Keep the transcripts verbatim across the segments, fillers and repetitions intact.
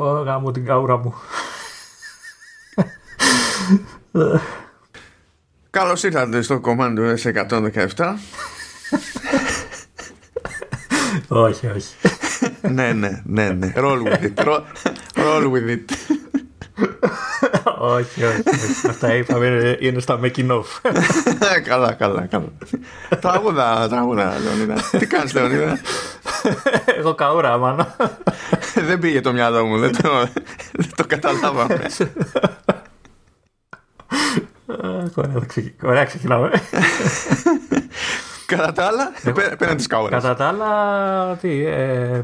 Ω, γάμω την καούρα μου. Καλώς ήρθατε στο Command ες εκατόν δεκαεπτά. Όχι, όχι. Ναι, ναι, ναι, ναι. Roll with it. Roll with it. Όχι, όχι. Αυτά είπαμε είναι στα making of. Καλά, καλά, καλά. Τραγούδα, τραγούδα, Λεωνίδα. Τι κάνεις, Λεωνίδα? Εγώ καούρα, μάνα. Δεν πήγε το μυαλό μου, δεν το, το καταλάβαμε. Ωραία, ξεκινάμε. Κατά τα άλλα, πέραν τις καούρες. Κατά τα άλλα, τι, ε,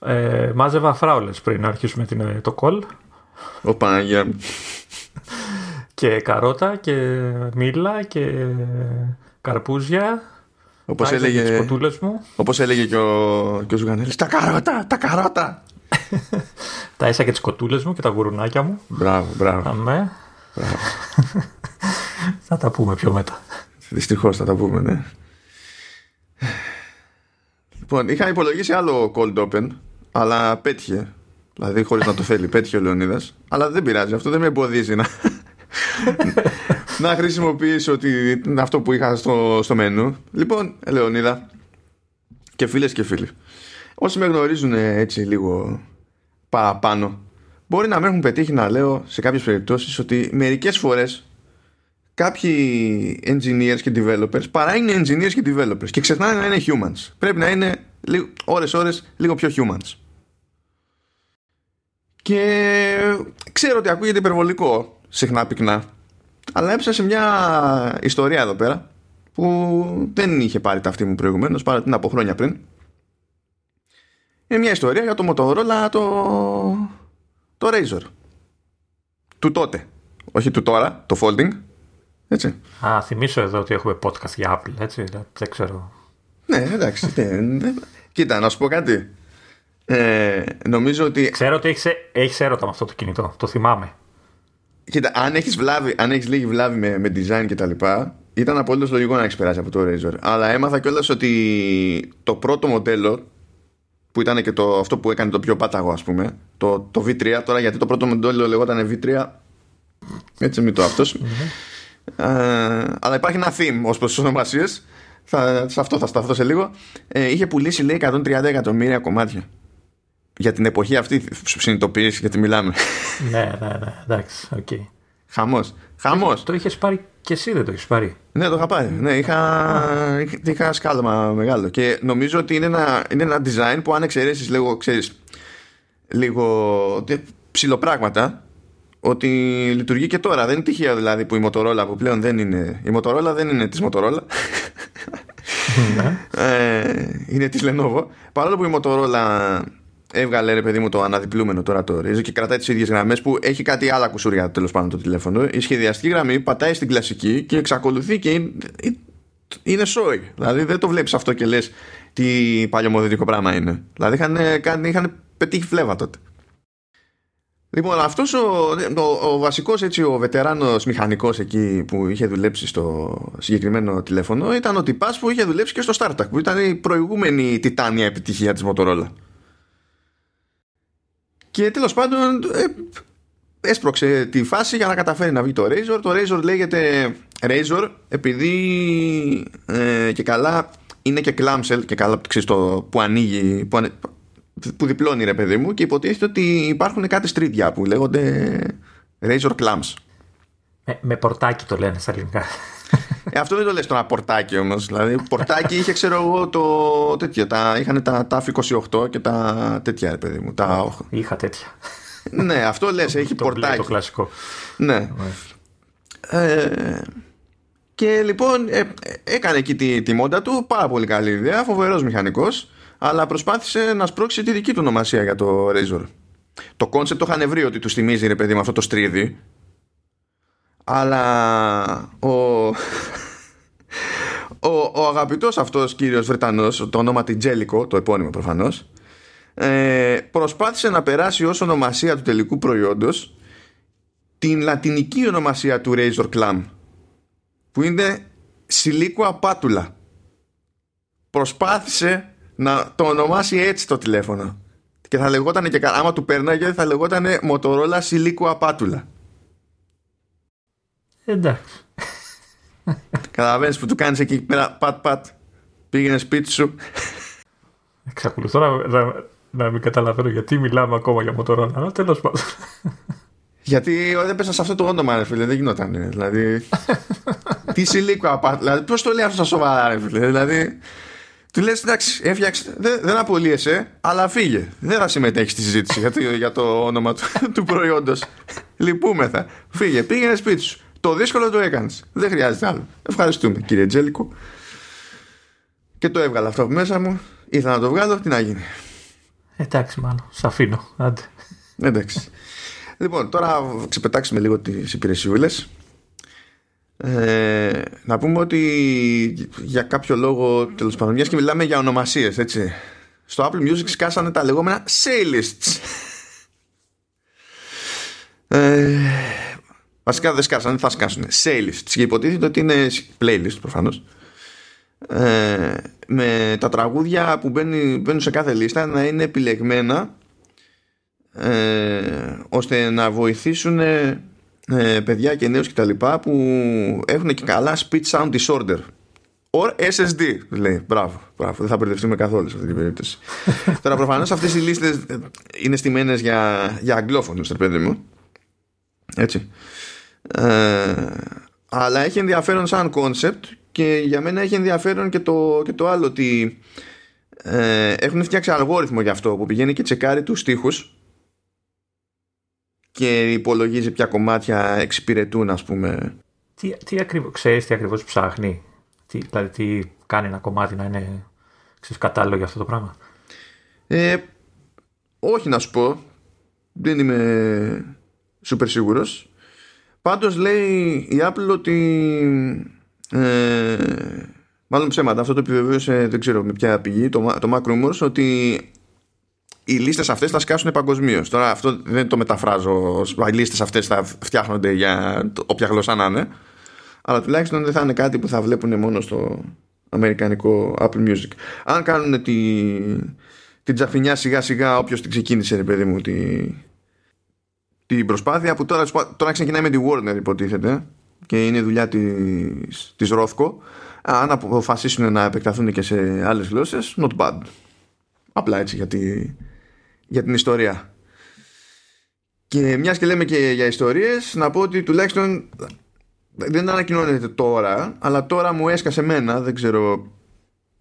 ε, μάζευα φράουλες πριν να αρχίσουμε την, το call. Ο Παναγιά. Και καρότα και μήλα και καρπούζια. Όπως έλεγε, όπως έλεγε και ο, ο Ζουγανέλης, τα καρότα, τα καρότα. Τα έσα και τις κοτούλες μου και τα γουρουνάκια μου. Μπράβο, μπράβο. Αμέ. Μπράβο. Θα τα πούμε πιο μετά. Δυστυχώς θα τα πούμε, ναι. Λοιπόν, είχα υπολογίσει άλλο cold open, αλλά πέτυχε. Δηλαδή χωρίς να το θέλει, πέτυχε ο Λεωνίδας. Αλλά δεν πειράζει, αυτό δεν με εμποδίζει να... να χρησιμοποιήσω ότι είναι αυτό που είχα στο, στο μενού. Λοιπόν, Λεωνίδα και φίλες και φίλοι, όσοι με γνωρίζουν έτσι λίγο παραπάνω, μπορεί να με έχουν πετύχει να λέω σε κάποιες περιπτώσεις ότι μερικές φορές κάποιοι engineers και developers παρά είναι engineers και developers και ξεχνάνε να είναι humans. Πρέπει να είναι ώρες-ώρες λίγο πιο humans. Και ξέρω ότι ακούγεται υπερβολικό συχνά πυκνά, αλλά έψα σε μια ιστορία εδώ πέρα που δεν είχε πάρει ταυτή μου προηγουμένως, παρά την από χρόνια πριν. Είναι μια ιστορία για το Motorola το, το ρέιζορ του τότε, όχι του τώρα, το folding, έτσι. Α, θυμίσω εδώ ότι έχουμε podcast για Apple, έτσι, δεν ξέρω. Ναι, εντάξει, ναι, ναι. Κοίτα, να σου πω κάτι. Ε, νομίζω ότι... Ξέρω ότι έχεις, έχεις έρωτα με αυτό το κινητό, το θυμάμαι. Κοίτα, αν έχεις, βλάβη, αν έχεις λίγη βλάβη με, με design και τα λοιπά, ήταν απολύτως λογικό να έχεις περάσει από το ρέιζορ. Αλλά έμαθα κιόλας ότι το πρώτο μοντέλο, που ήταν και το, αυτό που έκανε το πιο πάταγο, ας πούμε, το, το βι τρία, τώρα γιατί το πρώτο μοντέλο λεγόταν βι τρία, έτσι μην το αυτός. Mm-hmm. ε, αλλά υπάρχει ένα theme ως προς τις ονομασίες, θα, σε αυτό θα σταθώ σε λίγο. ε, Είχε πουλήσει, λέει, εκατόν τριάντα εκατομμύρια κομμάτια. Για την εποχή αυτή συνειδητοποιείς γιατί μιλάμε. Ναι, ναι, ναι, εντάξει, οκ. Okay. Χαμός, χαμός. Το είχες πάρει και εσύ, δεν το είχες πάρει? Ναι, το είχα πάρει, ναι, είχα, είχα σκάλωμα μεγάλο. Και νομίζω ότι είναι ένα, είναι ένα design που αν εξαιρέσεις λίγο, ξέρεις, λίγο ψιλοπράγματα, ότι λειτουργεί και τώρα. Δεν είναι τυχαίο δηλαδή που η Motorola, που πλέον δεν είναι, η Motorola δεν είναι της Motorola. Ναι. ε, είναι της Lenovo. Παρόλο που η Motorola έβγαλε, ρε παιδί μου, το αναδιπλούμενο τώρα το ρέιζορ και κρατάει τις ίδιες γραμμές, που έχει κάτι άλλα κουσούρια τέλος πάντων το τηλέφωνο. Η σχεδιαστική γραμμή πατάει στην κλασική και εξακολουθεί και είναι, είναι σόι. Δηλαδή δεν το βλέπεις αυτό και λες τι παλιωμοδυτικό πράγμα είναι. Δηλαδή είχαν, είχαν, είχαν πετύχει φλέβα τότε. Λοιπόν, αυτός ο, ο, ο βασικός, έτσι, ο βετεράνος μηχανικός εκεί που είχε δουλέψει στο συγκεκριμένο τηλέφωνο, ήταν ο τυπάς που είχε δουλέψει και στο Startup, που ήταν η προηγούμενη τιτάνια επιτυχία της Motorola. Και τέλος πάντων ε, έσπρωξε τη φάση για να καταφέρει να βγει το RAZR. Το RAZR λέγεται RAZR επειδή ε, και καλά είναι και clamshell και καλά, ξέρεις, το που ανοίγει, που, ανε, που διπλώνει, ρε παιδί μου, και υποτίθεται ότι υπάρχουν κάτι στρίδια που λέγονται RAZR Clams. Με, με πορτάκι το λένε στα ελληνικά. Ε, αυτό δεν το λες τώρα πορτάκι όμως. Δηλαδή πορτάκι είχε, ξέρω εγώ, το τέτοιο. Τα, είχαν τα τάφ είκοσι οκτώ και τα τέτοια, ρε παιδί μου. Τα... Είχα τέτοια. Ναι, αυτό λες, έχει το πορτάκι. Το κλασικό. Ναι. ε, και λοιπόν ε, έκανε εκεί τη, τη μόντα του. Πάρα πολύ καλή ιδέα, φοβερός μηχανικός. Αλλά προσπάθησε να σπρώξει τη δική του ονομασία για το RAZR. Το κόνσεπτ το είχαν βρει ότι του θυμίζει, ρε παιδί μου, αυτό το στρίδι. Αλλά ο, ο, ο αγαπητός αυτός κύριος Βρετανός, το όνομα τη Τζέλικο, το επώνυμο προφανώς, ε, προσπάθησε να περάσει ως ονομασία του τελικού προϊόντος την λατινική ονομασία του RAZR Clam, που είναι Siliqua Patula. Προσπάθησε να το ονομάσει έτσι το τηλέφωνο Και θα λεγότανε και άμα του πέρναγε θα λεγότανε Motorola Siliqua Patula. Εντάξει. Καταλαβαίνεις που του κάνεις εκεί πέρα πατ πατ. Πήγαινε σπίτι σου. Εξακολουθώ να, να, να μην καταλαβαίνω γιατί μιλάμε ακόμα για Motorola, αλλά τέλος πάντων. Γιατί δεν πέσα σε αυτό το όνομα, ρε φίλε, δεν γινόταν. Δηλαδή. Τι Siliqua Patula, δηλαδή, ποιος το λέει αυτό στα σοβαρά, ρε φίλε. Δηλαδή. Του λες εντάξει, έφτιαξε, δεν, δεν απολύεσαι, αλλά φύγε. Δεν θα συμμετέχει στη συζήτηση για το, για το όνομα του, του προϊόντος. Λυπούμεθα. Φύγε, πήγαινε σπίτι σου. Το δύσκολο το έκανες. Δεν χρειάζεται άλλο. Ευχαριστούμε, κύριε Τζέλικο. Και το έβγαλα αυτό από μέσα μου. Ήθελα να το βγάλω, τι να γίνει. Εντάξει, μάλλον. Σ' αφήνω. Άντε. Εντάξει. Λοιπόν, τώρα ξεπετάξουμε λίγο τις υπηρεσιούλες. Ε, να πούμε ότι για κάποιο λόγο, τέλος πάντων, μιας και μιλάμε για ονομασίες, έτσι. Στο Apple Music σκάσανε τα λεγόμενα Saylists. ε, βασικά δεν σκάσανε, θα σκάσουνε Saylists. Και υποτίθεται ότι είναι playlist προφανώς. Ε, με τα τραγούδια που μπαίνουν σε κάθε λίστα να είναι επιλεγμένα ε, ώστε να βοηθήσουν Ε, παιδιά και νέους και τα λοιπά που έχουν και καλά speech sound disorder or ες ες ντι λέει. Μπράβο, μπράβο, δεν θα μπερδευτούμε καθόλου σε αυτή την περίπτωση. Τώρα προφανώς αυτές οι λίστες είναι στημένες για, για αγγλόφωνους, τε παιδί μου. Έτσι ε, αλλά έχει ενδιαφέρον σαν concept. Και για μένα έχει ενδιαφέρον και το, και το άλλο ότι ε, έχουν φτιάξει αλγόριθμο για αυτό που πηγαίνει και τσεκάρει τους στίχους και υπολογίζει ποια κομμάτια εξυπηρετούν, ας πούμε. Τι, τι ακριβώς, ξέρεις τι ακριβώς ψάχνει, τι, δηλαδή τι κάνει ένα κομμάτι να είναι, ξέρεις, κατάλληλο για αυτό το πράγμα. Ε, όχι να σου πω, δεν είμαι super σίγουρος. Πάντως λέει η Apple ότι ε, μάλλον ψέματα, αυτό το επιβεβαίωσε, δεν ξέρω με ποια πηγή, το, το Mac Rumors, ότι οι λίστες αυτές θα σκάσουν παγκοσμίως. Τώρα αυτό δεν το μεταφράζω. Οι λίστες αυτές θα φτιάχνονται για όποια γλωσσά να είναι. Αλλά τουλάχιστον δεν θα είναι κάτι που θα βλέπουν μόνο στο αμερικανικό Apple Music. Αν κάνουν την τη τζαφινιά σιγά σιγά, όποιος την ξεκίνησε, ρε παιδί μου, την τη προσπάθεια που τώρα, τώρα ξεκινάει με τη Warner, υποτίθεται, και είναι η δουλειά της, της Rothko. Αν αποφασίσουν να επεκταθούν και σε άλλες γλώσσες, not bad. Απλά έτσι για τη, για την ιστορία. Και μιας και λέμε και για ιστορίες, να πω ότι τουλάχιστον δεν ανακοινώνεται τώρα, αλλά τώρα μου έσκασε εμένα, δεν ξέρω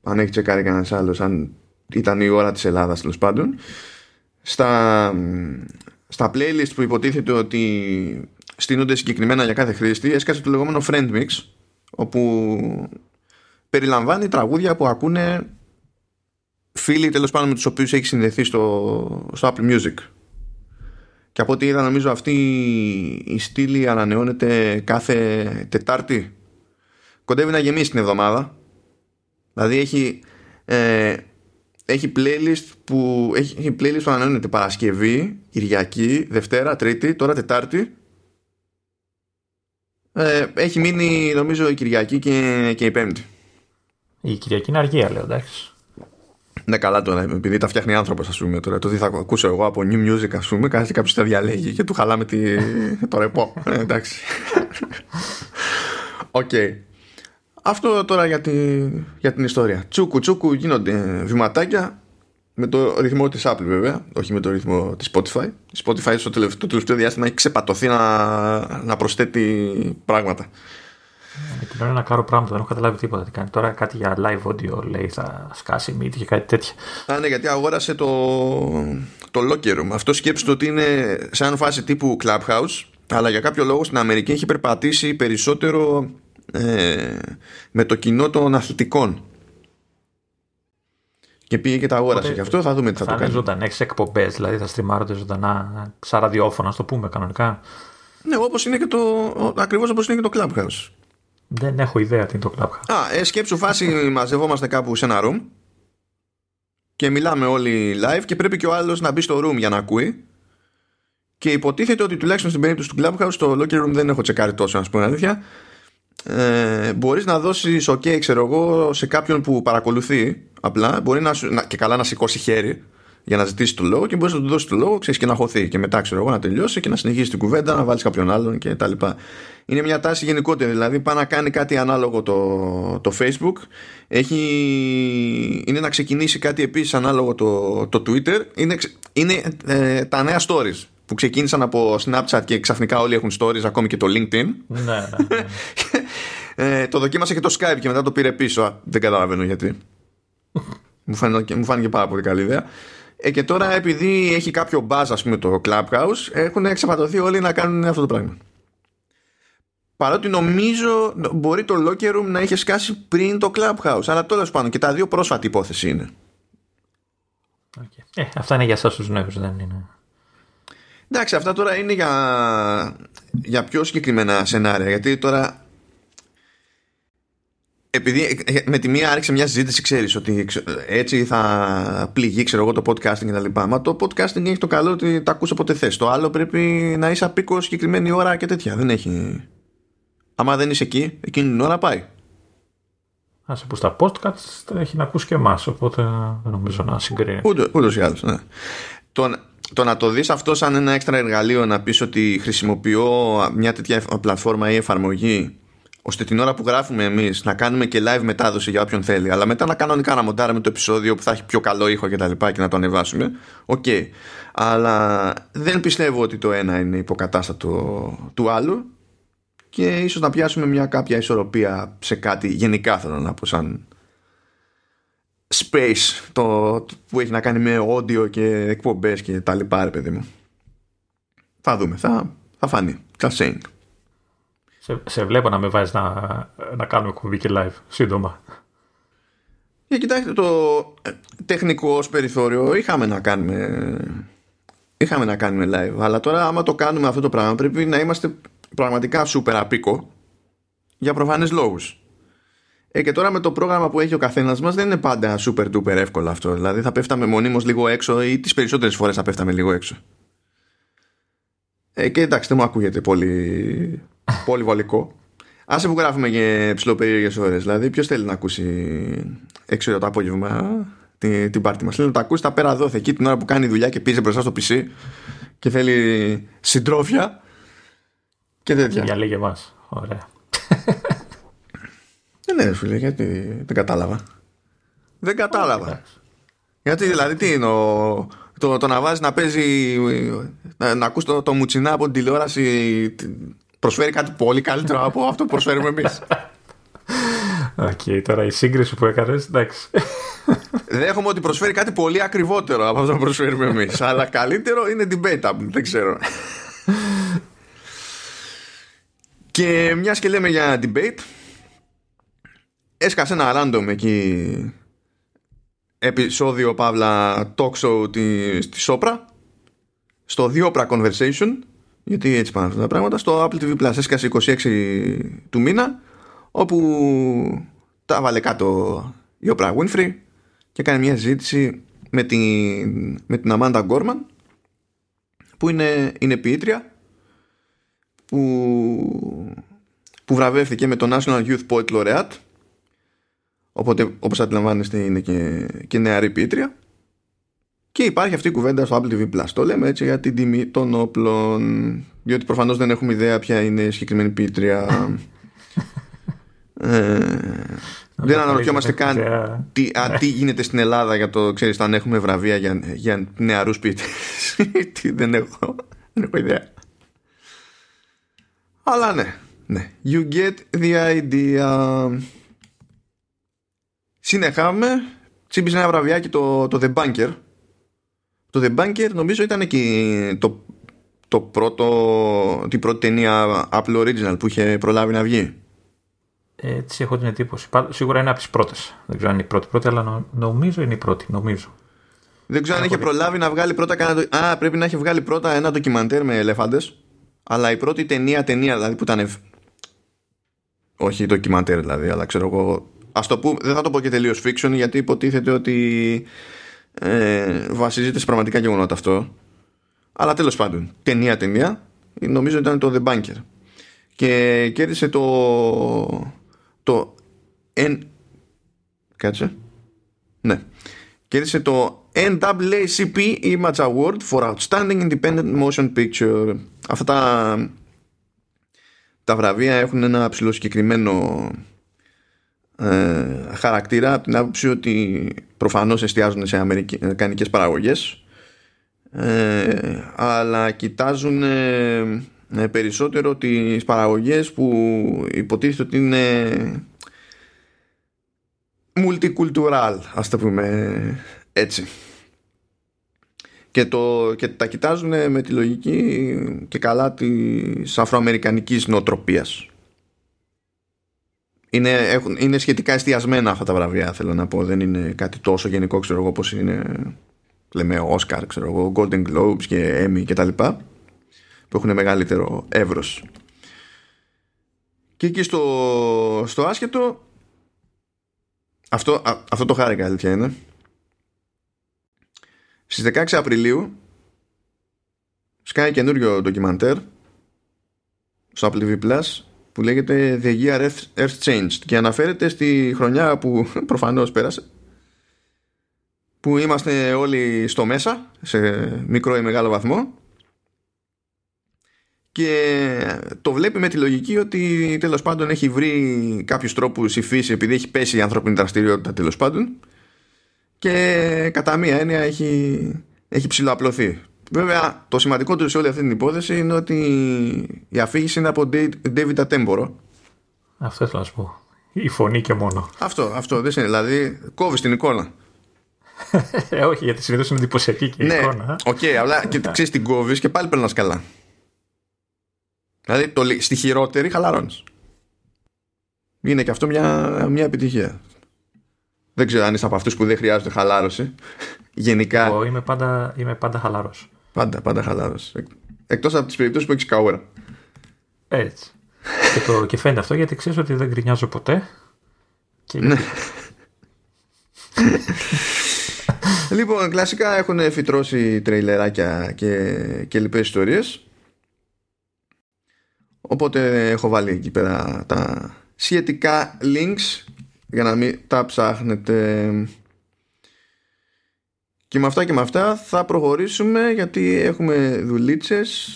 αν έχει τσεκάρει κανένας άλλος, αν ήταν η ώρα της Ελλάδας, τέλος πάντων, στα, στα playlist που υποτίθεται ότι στείνονται συγκεκριμένα για κάθε χρήστη, έσκασε το λεγόμενο friend mix, όπου περιλαμβάνει τραγούδια που ακούνε φίλοι, τέλος πάντων, με τους οποίους έχει συνδεθεί στο, στο Apple Music. Και από ό,τι είδα, νομίζω αυτή η στήλη ανανεώνεται κάθε Τετάρτη. Κοντεύει να γεμίσει την εβδομάδα. Δηλαδή έχει ε, έχει playlist που έχει, έχει playlist που ανανεώνεται Παρασκευή, Κυριακή, Δευτέρα, Τρίτη, τώρα Τετάρτη. ε, Έχει μείνει νομίζω η Κυριακή και, και η Πέμπτη. Η Κυριακή είναι αργία, λέω, εντάξει. Ναι, καλά τώρα, επειδή τα φτιάχνει άνθρωπος, ας πούμε. Τώρα, το τι θα ακούσω εγώ από New Music, ας πούμε, κάθε κάποιος τα διαλέγει και του χαλάμε τη... το ρεπό. Ε, εντάξει. Οκ. Okay. Αυτό τώρα για, τη... για την ιστορία. Τσούκου τσούκου γίνονται βηματάκια με το ρυθμό της Apple, βέβαια. Όχι με το ρυθμό της Spotify. Η Spotify στο τελευταίο, το τελευταίο διάστημα έχει ξεπατωθεί να, να προσθέτει πράγματα. Την ώρα να κάνω πράγματα, δεν έχω καταλάβει τίποτα τι κάνει. Τώρα κάτι για live audio λέει, θα σκάσει μύτη και κάτι τέτοιο. Α, ναι, γιατί αγόρασε το, το Locker Room. Αυτό σκέψτε ότι είναι σαν φάση τύπου Clubhouse, αλλά για κάποιο λόγο στην Αμερική έχει περπατήσει περισσότερο ε, με το κοινό των αθλητικών. Και πήγε και τα αγόρασε. Οπότε, γι' αυτό θα δούμε τι θα, θα το κάνει. Θα είναι ζωντανέ εκπομπέ, δηλαδή θα στριμάρονται ζωντανά, σαν ραδιόφωνα, το πούμε κανονικά. Ναι, όπως είναι και το, ακριβώς όπως είναι και το Clubhouse. Δεν έχω ιδέα τι είναι το Clubhouse. Α, ε, σκέψου φάση μαζευόμαστε κάπου σε ένα room και μιλάμε όλοι live και πρέπει και ο άλλος να μπει στο room για να ακούει. Και υποτίθεται ότι τουλάχιστον στην περίπτωση του Clubhouse, το Locker Room δεν έχω τσεκάρει τόσο, να σου πω αλήθεια. Ε, μπορείς να δώσεις ok, ξέρω εγώ, σε κάποιον που παρακολουθεί απλά. Μπορεί να, να, και καλά να σηκώσει χέρι για να ζητήσει το λόγο και μπορεί να του δώσει το λόγο, ξέρεις, και να χωθεί. Και μετά, ξέρω εγώ, να τελειώσει και να συνεχίσει την κουβέντα, να βάλει κάποιον άλλον κτλ. Είναι μια τάση γενικότερη. Δηλαδή, πάει να κάνει κάτι ανάλογο το, το Facebook. Έχει... Είναι να ξεκινήσει κάτι επίσης ανάλογο το, το Twitter. Είναι, είναι ε, τα νέα stories που ξεκίνησαν από Snapchat και ξαφνικά όλοι έχουν stories, ακόμη και το LinkedIn. Ναι, ναι, ναι. Ε, το δοκίμασε και το Skype και μετά το πήρε πίσω. Α, δεν καταλαβαίνω γιατί. μου, φάνηκε, μου φάνηκε πάρα πολύ καλή ιδέα. Ε, και τώρα, επειδή έχει κάποιο buzz, ας πούμε, το Clubhouse, έχουν εξαπατωθεί όλοι να κάνουν αυτό το πράγμα. Παρότι νομίζω μπορεί το Locker Room να είχε σκάσει πριν το Clubhouse. Αλλά τώρα σου πάνω και τα δύο πρόσφατη υπόθεση είναι. Okay. Ε, αυτά είναι για εσάς τους νέους, δεν είναι. Εντάξει, αυτά τώρα είναι για, για πιο συγκεκριμένα σενάρια. Γιατί τώρα. Επειδή με τη μία άρχισε μια συζήτηση, ξέρεις, ότι έτσι θα πληγεί, ξέρω εγώ, το podcasting και τα λοιπά. Μα το podcasting έχει το καλό ότι τα ακούς όποτε θες. Το άλλο πρέπει να είσαι απίκο συγκεκριμένη ώρα και τέτοια. Δεν έχει. Άμα δεν είσαι εκεί, εκείνη την ώρα πάει. Άσε που στα podcast έχει να ακούσει και εμάς. Οπότε δεν νομίζω να συγκρίνει. Ούτως ή άλλως, ναι. Τον... Το να το δεις αυτό σαν ένα έξτρα εργαλείο, να πεις ότι χρησιμοποιώ μια τέτοια πλατφόρμα ή εφαρμογή, ώστε την ώρα που γράφουμε εμείς να κάνουμε και live μετάδοση για όποιον θέλει, αλλά μετά να κανονικά να μοντάρουμε το επεισόδιο που θα έχει πιο καλό ήχο και τα λοιπά και να το ανεβάσουμε. Οκ. Okay. Αλλά δεν πιστεύω ότι το ένα είναι υποκατάστατο του άλλου και ίσως να πιάσουμε μια κάποια ισορροπία σε κάτι γενικά, θέλω να πω, σαν space, το, το που έχει να κάνει με audio και εκπομπές και τα λοιπά, ρε παιδί μου. Θα δούμε, θα, θα φανεί. Just σε, σε βλέπω να με βάζεις να, να κάνουμε κουμπί και live σύντομα. Και κοιτάξτε, το τεχνικό περιθώριο είχαμε να κάνουμε είχαμε να κάνουμε live, αλλά τώρα άμα το κάνουμε αυτό το πράγμα πρέπει να είμαστε πραγματικά super απίκο για προφανείς λόγους. Ε, και τώρα με το πρόγραμμα που έχει ο καθένας μας δεν είναι πάντα super duper εύκολο αυτό. Δηλαδή θα πέφταμε μονίμως λίγο έξω ή τις περισσότερες φορές θα πέφταμε λίγο έξω. Ε, και εντάξει, δεν μου ακούγεται πολύ, πολύ βολικό. Άσε που γράφουμε και ψιλοπερίεργες ώρες. Δηλαδή ποιος θέλει να ακούσει έξω το απόγευμα την, την πάρτι μας. Θέλει να τα ακούσει τα πέρα δόθε εκεί την ώρα που κάνει δουλειά και πίζει μπροστά στο πι σι και θέλει συντρόφια και τέτοια. Για λίγε μας. Ωραία. Ναι, φίλε, γιατί δεν κατάλαβα. Δεν κατάλαβα. Oh, γιατί δηλαδή τι είναι, ο... το, το να βάζει να παίζει, να, να ακούς το, το μουτσινά από την τηλεόραση προσφέρει κάτι πολύ καλύτερο από αυτό που προσφέρουμε εμείς. Οκ, okay, τώρα η σύγκριση που έκανες, εντάξει. Δέχομαι ότι προσφέρει κάτι πολύ ακριβότερο από αυτό που προσφέρουμε εμείς. Αλλά καλύτερο είναι debatable, δεν ξέρω. Και μιας και λέμε για debate, έσκασε ένα random εκεί επεισόδιο παύλα talk show της, της Oprah, στο The Oprah Conversation, γιατί έτσι πάνε αυτά τα πράγματα, στο Apple τι βι Plus. Έσκασε είκοσι έξι του μήνα, όπου τα βάλε κάτω η Oprah Winfrey και κάνει μια συζήτηση με την, με την Amanda Gorman, που είναι, είναι ποιήτρια που, που βραβεύθηκε με το National Youth Poet Laureate. Οπότε, όπως αντιλαμβάνεστε, είναι και, και νεαρή ποιήτρια. Και υπάρχει αυτή η κουβέντα στο Apple τι βι Plus. Το λέμε έτσι για την τιμή των όπλων, διότι προφανώς δεν έχουμε ιδέα ποια είναι η συγκεκριμένη ποιήτρια. ε, δεν αναρωτιόμαστε καν τι, α, τι γίνεται στην Ελλάδα για το, ξέρεις, αν έχουμε βραβεία για, για νεαρούς ποιητές. δεν, έχω, δεν έχω ιδέα. Αλλά ναι, ναι. You get the idea. Συνεχάμε, τσίμπησε ένα βραβιάκι το, το The Bunker. Το The Bunker νομίζω ήταν εκεί το, το πρώτο, την πρώτη ταινία Apple Original που είχε προλάβει να βγει. Έτσι έχω την εντύπωση. Σίγουρα είναι από τις πρώτες. Δεν ξέρω αν είναι η πρώτη πρώτη, αλλά νομίζω είναι η πρώτη. Νομίζω. Δεν ξέρω αν είχε προλάβει να βγάλει πρώτα κανένα. Α, πρέπει να έχει βγάλει πρώτα ένα ντοκιμαντέρ με ελέφαντες. Αλλά η πρώτη ταινία, ταινία δηλαδή που ήταν. Όχι ντοκιμαντέρ δηλαδή, αλλά ξέρω εγώ. Ας το πούμε, δεν θα το πω και τελείως fiction, γιατί υποτίθεται ότι ε, βασίζεται σε πραγματικά γεγονότα αυτό. Αλλά τέλος πάντων, ταινία ταινία, νομίζω ήταν το The Bunker. Και κέρδισε το. το. N... Κάτσε. Ναι. Κέρδισε το N double A C P Image Award for Outstanding Independent Motion Picture. Αυτά τα, τα βραβεία έχουν ένα ψηλό συγκεκριμένο ε, χαρακτήρα, από την άποψη ότι προφανώς εστιάζουν σε αμερικανικές παραγωγές, ε, αλλά κοιτάζουν ε, περισσότερο τις παραγωγές που υποτίθεται ότι είναι multicultural, ας το πούμε έτσι, και, το, και τα κοιτάζουν με τη λογική και καλά της αφροαμερικανικής νοοτροπίας. Είναι, έχουν, είναι σχετικά εστιασμένα αυτά τα βραβεία, θέλω να πω, δεν είναι κάτι τόσο γενικό, ξέρω εγώ, όπως είναι, λέμε, Oscar, ξέρω εγώ, Golden Globes και Emmy και τα λοιπά, που έχουν μεγαλύτερο εύρος. Και εκεί στο, στο άσχετο αυτό, α, αυτό το χάρηκα, αλήθεια είναι. Στις δεκαέξι Απριλίου σκάει καινούριο ντοκιμαντέρ στο Apple TV Plus που λέγεται The Year Earth Changed, και αναφέρεται στη χρονιά που προφανώς πέρασε, που είμαστε όλοι στο μέσα σε μικρό ή μεγάλο βαθμό, και το βλέπει με τη λογική ότι τέλος πάντων έχει βρει κάποιους τρόπους η φύση, επειδή έχει πέσει η ανθρώπινη δραστηριότητα τέλος πάντων, και κατά μία έννοια έχει, έχει ψηλοαπλωθεί. Βέβαια, το σημαντικότερο σε όλη αυτή την υπόθεση είναι ότι η αφήγηση είναι από David Attenborough. Αυτό θέλω να σου πω. Η φωνή και μόνο. Αυτό, αυτό δεν είναι. Δηλαδή, κόβεις την εικόνα. ε, όχι, γιατί συνήθως είναι εντυπωσιακή και η ναι, εικόνα. Οκ, okay, αλλά και, ξέρεις, την κόβεις και πάλι περνάς καλά. Δηλαδή, το, στη χειρότερη χαλαρώνεις. Είναι και αυτό μια, μια επιτυχία. Δεν ξέρω αν είσαι από αυτούς που δεν χρειάζονται χαλάρωση. Γενικά. Εγώ είμαι πάντα, είμαι πάντα χαλάρος. Πάντα, πάντα χαλάρος. Εκτός από τις περιπτώσεις που έχεις καούρα. Έτσι. και, το, και φαίνεται αυτό, γιατί ξέρεις ότι δεν γκρινιάζω ποτέ. Και... λοιπόν, κλασικά έχουν φυτρώσει τρέιλεράκια και, και λοιπές ιστορίες. Οπότε έχω βάλει εκεί πέρα τα σχετικά links για να μην τα ψάχνετε. Και με αυτά και με αυτά θα προχωρήσουμε, γιατί έχουμε δουλίτσες.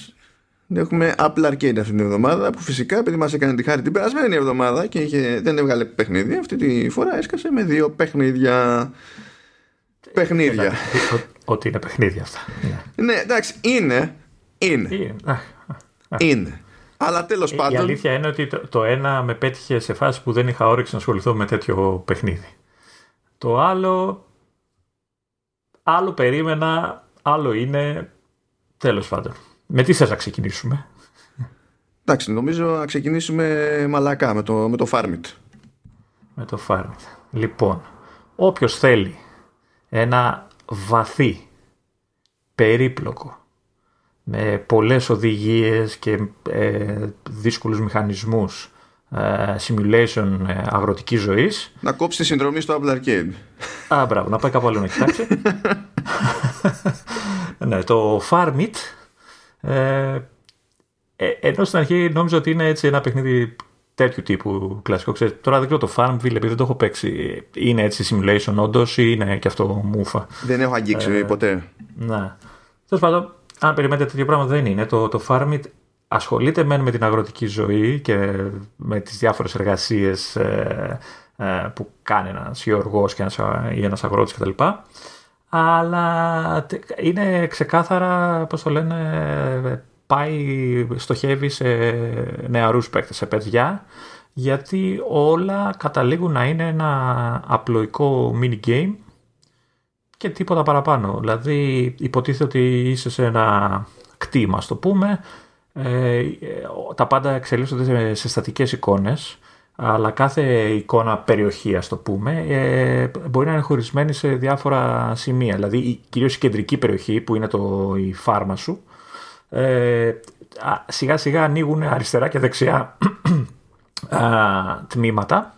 Έχουμε Apple Arcade αυτή την εβδομάδα, που φυσικά, επειδή μας έκανε τη χάρη την περασμένη εβδομάδα και είχε, δεν έβγαλε παιχνίδι, αυτή τη φορά έσκασε με δύο παιχνίδια. Παιχνίδια. Ότι είναι παιχνίδια αυτά. Ναι, εντάξει, είναι. Είναι. Είναι. Αλλά τέλος ε, πάντων. Η αλήθεια είναι ότι το, το ένα με πέτυχε σε φάση που δεν είχα όρεξη να ασχοληθώ με τέτοιο παιχνίδι. Το άλλο. Άλλο περίμενα, άλλο είναι. Τέλος πάντων. Με τι θες να ξεκινήσουμε? Εντάξει, νομίζω να ξεκινήσουμε μαλακά με το, με το Farmit. Με το Farmit. Λοιπόν, όποιος θέλει ένα βαθύ, περίπλοκο, με πολλές οδηγίες και ε, δύσκολους μηχανισμούς, ε, simulation ε, αγροτικής ζωής, να κόψει τη συνδρομή στο Apple Arcade. Α, μπράβο, να πάει κάπου άλλο να κοιτάξει. Ναι, το Farmit, ε, ε, ενώ στην αρχή νόμιζα ότι είναι έτσι ένα παιχνίδι τέτοιου τύπου κλασικό, ξέρετε. Τώρα δεν ξέρω το Farmville, επειδή δεν το έχω παίξει, είναι έτσι simulation όντως ή είναι και αυτό μούφα? Δεν έχω αγγίξει ε, ποτέ. Ναι. Τέλος πάντων, αν περιμένετε τέτοιο πράγμα, δεν είναι. Το, το Farmit ασχολείται με, με την αγροτική ζωή και με τις διάφορες εργασίες ε, ε, που κάνει ένας γεωργός και ένας, ή ένας αγρότης κτλ. Αλλά είναι ξεκάθαρα, πώς το λένε, πάει, στοχεύει σε νεαρούς παίκτες, σε παιδιά, γιατί όλα καταλήγουν να είναι ένα απλοϊκό mini game και τίποτα παραπάνω. Δηλαδή υποτίθεται ότι είσαι σε ένα κτήμα, ας το πούμε, ε, τα πάντα εξελίσσονται σε, σε στατικές εικόνες, αλλά κάθε εικόνα περιοχή, ας το πούμε, ε, μπορεί να είναι χωρισμένη σε διάφορα σημεία. Δηλαδή κυρίως η κεντρική περιοχή που είναι το, η φάρμα σου, ε, σιγά σιγά ανοίγουν αριστερά και δεξιά α, τμήματα,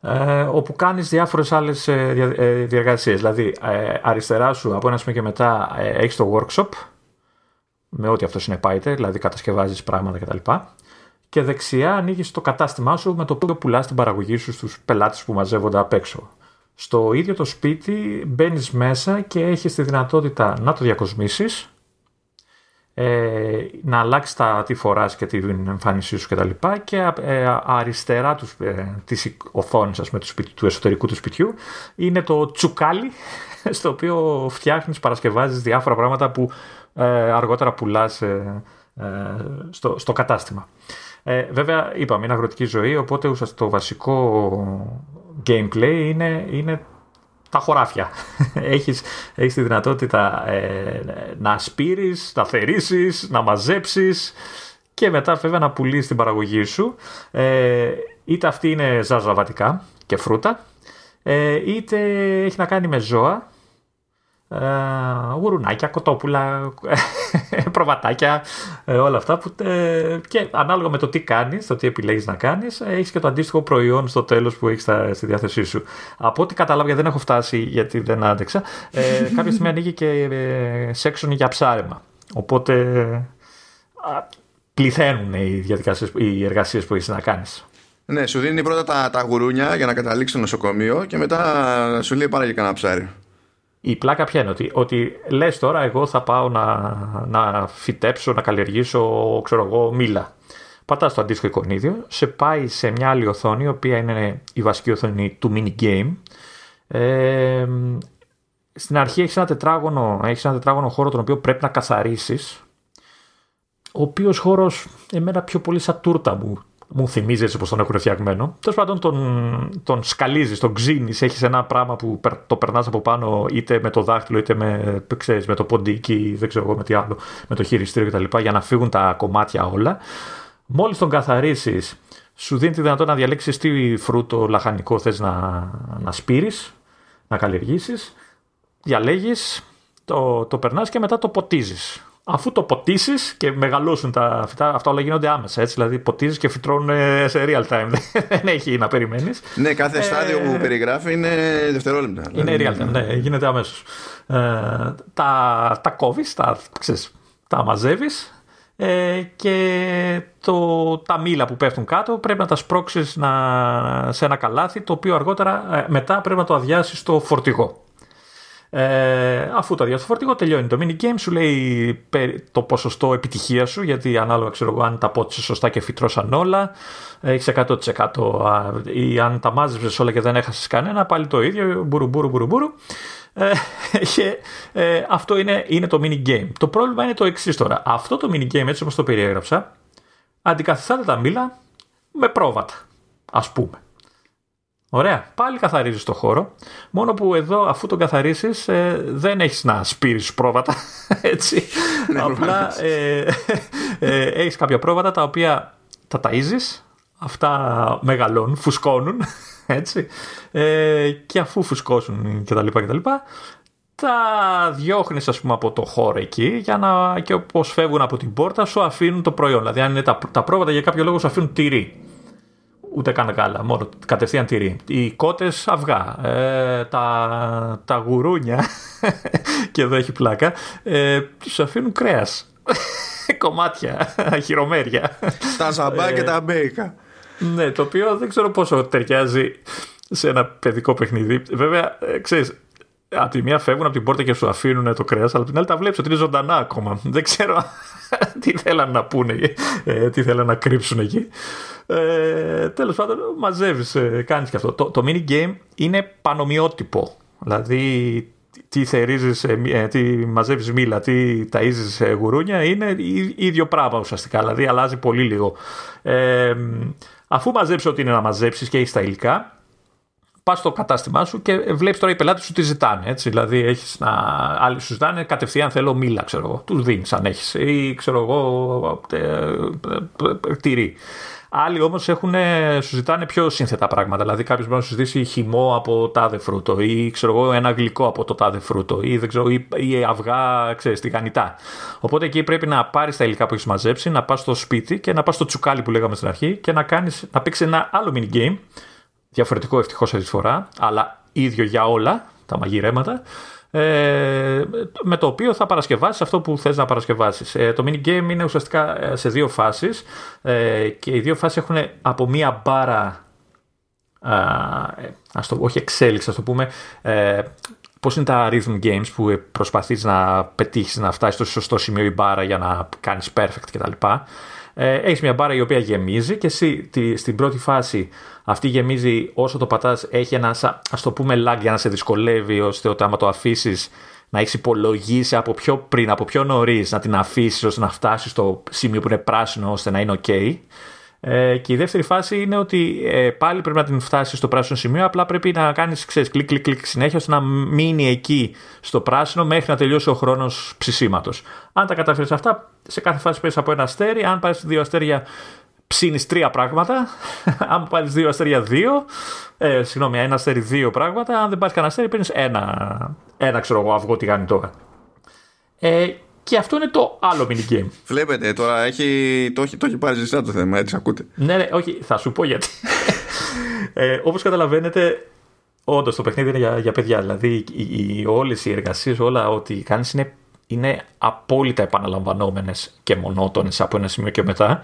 Ε, όπου κάνεις διάφορες άλλες ε, ε, διεργασίες. Δηλαδή ε, αριστερά σου από ένα σημείο και μετά ε, έχεις το workshop, με ό,τι αυτό συνεπάγεται, δηλαδή κατασκευάζεις πράγματα κτλ. Και, και δεξιά ανοίγεις το κατάστημά σου, με το οποίο πουλάς την παραγωγή σου στους πελάτες που μαζεύονται απ' έξω. στο ίδιο το σπίτι μπαίνεις μέσα και έχεις τη δυνατότητα να το διακοσμήσεις, ε, να αλλάξεις τα, τι φοράς και την εμφάνισή σου κτλ. Και, και ε, αριστερά τους, ε, της οθόνης ας, με του, σπίτι, του εσωτερικού του σπιτιού είναι το τσουκάλι στο οποίο φτιάχνεις, παρασκευάζεις διάφορα πράγματα που ε, αργότερα πουλάς ε, ε, στο, στο κατάστημα. Ε, βέβαια είπαμε είναι αγροτική ζωή, οπότε το βασικό gameplay είναι, είναι τα χωράφια. Έχεις, έχεις τη δυνατότητα ε, να σπείρεις, να θερήσεις, να μαζέψεις και μετά βέβαια να πουλήσεις την παραγωγή σου. Ε, είτε αυτή είναι ζαρζαβατικά και φρούτα, ε, είτε έχει να κάνει με ζώα, ε, γουρουνάκια, κοτόπουλα, προβατάκια, ε, όλα αυτά που, ε, και ανάλογα με το τι κάνεις, το τι επιλέγεις να κάνεις, έχεις και το αντίστοιχο προϊόν στο τέλος που έχεις στα, στη διάθεσή σου. Από ό,τι κατάλαβα, γιατί δεν έχω φτάσει, γιατί δεν άντεξα, ε, κάποια στιγμή ανοίγει και ε, section για ψάρεμα, οπότε α, πληθαίνουν οι, οι εργασίες που έχεις να κάνεις. Ναι, σου δίνει πρώτα τα, τα γουρούνια για να καταλήξει στο νοσοκομείο και μετά σου λέει πάρα για κανένα ψάρι. Η πλάκα ποια είναι, ότι, ότι λες τώρα εγώ θα πάω να, να φυτέψω, να καλλιεργήσω, ξέρω εγώ, μήλα. Πατάς το αντίστοιχο εικονίδιο, σε πάει σε μια άλλη οθόνη, η οποία είναι η βασική οθόνη του minigame. Ε, στην αρχή έχεις ένα τετράγωνο, έχεις ένα τετράγωνο χώρο τον οποίο πρέπει να καθαρίσεις, ο οποίος χώρος εμένα πιο πολύ σαν τούρτα μου. Μου θυμίζει έτσι πως τον έχουν φτιαγμένο. Τέλος πάντων, τον, τον σκαλίζεις, τον ξύνεις. Έχεις ένα πράγμα που το περνάς από πάνω, είτε με το δάχτυλο, είτε με, ξέρεις, με το ποντίκι, δεν ξέρω εγώ με τι άλλο, με το χειριστήριο κτλ. Για να φύγουν τα κομμάτια όλα. Μόλις τον καθαρίσεις, σου δίνει τη δυνατότητα να διαλέξεις τι φρούτο, λαχανικό θες να, να σπείρεις, να καλλιεργήσεις. Διαλέγεις, το, το περνάς και μετά το ποτίζεις. Αφού το ποτίσεις και μεγαλώσουν τα φυτά, αυτά όλα γίνονται άμεσα. Έτσι, δηλαδή, ποτίζεις και φυτρώνουν σε real time. Δεν έχει να περιμένεις. Ναι, κάθε ε, στάδιο που περιγράφει είναι δευτερόλεπτα. Είναι real time, ναι, γίνεται αμέσως. Ε, τα, τα κόβεις, τα, ξέρεις, τα μαζεύεις ε, και το, τα μήλα που πέφτουν κάτω πρέπει να τα σπρώξεις να, σε ένα καλάθι, το οποίο αργότερα μετά πρέπει να το αδειάσεις στο φορτηγό. Ε, αφού το αδειάζει το φορτηγό, τελειώνει το minigame, σου λέει το ποσοστό επιτυχία σου, γιατί ανάλογα ξέρω εγώ αν τα πότσε σωστά και φυτρώσαν όλα, έχεις εκατό τοις εκατό, ή αν τα μάζεψες όλα και δεν έχασες κανένα, πάλι το ίδιο, μπουρου μπουρου μπουρου μπουρου. Ε, και, ε, αυτό είναι, είναι το minigame. Το πρόβλημα είναι το εξής τώρα. Αυτό το minigame, έτσι όπως το περιέγραψα, αντικαθιστάται τα μήλα με πρόβατα, ας πούμε. Ωραία, πάλι καθαρίζεις το χώρο, μόνο που εδώ αφού τον καθαρίσεις ε, δεν έχεις να σπείρεις πρόβατα, έτσι, απλά ε, ε, έχεις κάποια πρόβατα τα οποία τα ταΐζεις, αυτά μεγαλώνουν, φουσκώνουν, έτσι, ε, και αφού φουσκώσουν κτλ, κτλ, τα διώχνεις ας πούμε από το χώρο εκεί για να, και όπως φεύγουν από την πόρτα σου αφήνουν το προϊόν, δηλαδή αν είναι τα, τα πρόβατα για κάποιο λόγο σου αφήνουν τυρί. Ούτε καν γάλα, μόνο κατευθείαν τυρί. Οι κότες αυγά, ε, τα, τα γουρούνια, και εδώ έχει πλάκα, ε, τους αφήνουν κρέας, κομμάτια, χειρομέρια. Τα ζαμπά και τα μπέικα. Ναι, το οποίο δεν ξέρω πόσο ταιριάζει σε ένα παιδικό παιχνίδι. Βέβαια, ε, ξέρεις, από τη μία φεύγουν από την πόρτα και σου αφήνουν το κρέας, αλλά από την άλλη τα βλέπεις ότι είναι ζωντανά ακόμα. Δεν ξέρω τι θέλαν να πούνε, ε, τι θέλαν να κρύψουν εκεί. Ε, τέλος πάντων, μαζεύεις, ε, κάνεις και αυτό. Το, το mini game είναι πανομοιότυπο. Δηλαδή, τι θερίζεις, ε, τι μαζεύεις μήλα, τι ταΐζεις ε, γουρούνια, είναι ίδιο πράγμα ουσιαστικά. Δηλαδή, αλλάζει πολύ λίγο. Ε, αφού μαζέψεις ό,τι είναι να μαζέψεις και έχεις τα υλικά, πας στο κατάστημά σου και βλέπεις τώρα οι πελάτες σου τι ζητάνε. Έτσι. Δηλαδή, έχεις να... άλλοι σου ζητάνε κατευθείαν θέλω μήλα, ξέρω εγώ. Τους δίνεις αν έχεις, ή ξέρω εγώ, τυρί. Άλλοι όμως έχουν, σου ζητάνε πιο σύνθετα πράγματα. Δηλαδή, κάποιος μπορεί να σου ζητήσει χυμό από τάδε φρούτο, ή ξέρω εγώ, ένα γλυκό από το τάδε φρούτο, ή, δεν ξέρω, ή, ή αυγά, ξέρεις, τηγανιτά. Οπότε εκεί πρέπει να πάρεις τα υλικά που έχεις μαζέψει, να πας στο σπίτι και να πας στο τσουκάλι που λέγαμε στην αρχή και να, κάνεις, να παίξεις ένα άλλο mini game. Διαφορετικό ευτυχώς αυτή τη φορά, αλλά ίδιο για όλα τα μαγειρέματα, ε, με το οποίο θα παρασκευάσεις αυτό που θες να παρασκευάσεις. Ε, το mini game είναι ουσιαστικά σε δύο φάσεις, ε, και οι δύο φάσεις έχουν από μία μπάρα ας το, όχι εξέλιξη, ας το πούμε, ε, πώς είναι τα rhythm games που προσπαθείς να πετύχεις, να φτάσεις στο σωστό σημείο η μπάρα για να κάνεις perfect κτλ. Ε, έχεις μια μπάρα η οποία γεμίζει και εσύ τη, στην πρώτη φάση αυτή γεμίζει, όσο το πατάς έχει ένα, ας το πούμε, lag για να σε δυσκολεύει, ώστε ότι άμα το αφήσεις να έχεις υπολογίσει από πιο πριν, από πιο νωρίς, να την αφήσεις ώστε να φτάσεις στο σημείο που είναι πράσινο ώστε να είναι ok. Ε, και η δεύτερη φάση είναι ότι ε, πάλι πρέπει να την φτάσεις στο πράσινο σημείο, απλά πρέπει να κάνεις, ξέρεις, κλικ, κλικ, κλικ συνέχεια ώστε να μείνει εκεί στο πράσινο μέχρι να τελειώσει ο χρόνος ψησίματος. Αν τα καταφέρεις αυτά, σε κάθε φάση παίρνεις από ένα αστέρι, αν πάρεις δύο αστέρια ψήνεις τρία πράγματα, αν πάρεις δύο αστέρια δύο, ε, συγγνώμη, ένα αστέρι δύο πράγματα, αν δεν πάρεις κανένα αστέρι παίρνεις ένα, ένα ξέρω εγώ αυγό τηγανιτό. Ε, Και αυτό είναι το άλλο minigame. Βλέπετε, τώρα έχει, το, έχει, το έχει πάρει ζεστά το θέμα, έτσι ακούτε. Ναι, ναι, όχι, θα σου πω γιατί. ε, όπως καταλαβαίνετε, όντως το παιχνίδι είναι για, για παιδιά. Δηλαδή, οι, οι, όλες οι εργασίες, όλα ό,τι κάνεις είναι, είναι απόλυτα επαναλαμβανόμενες και μονότονες από ένα σημείο και μετά.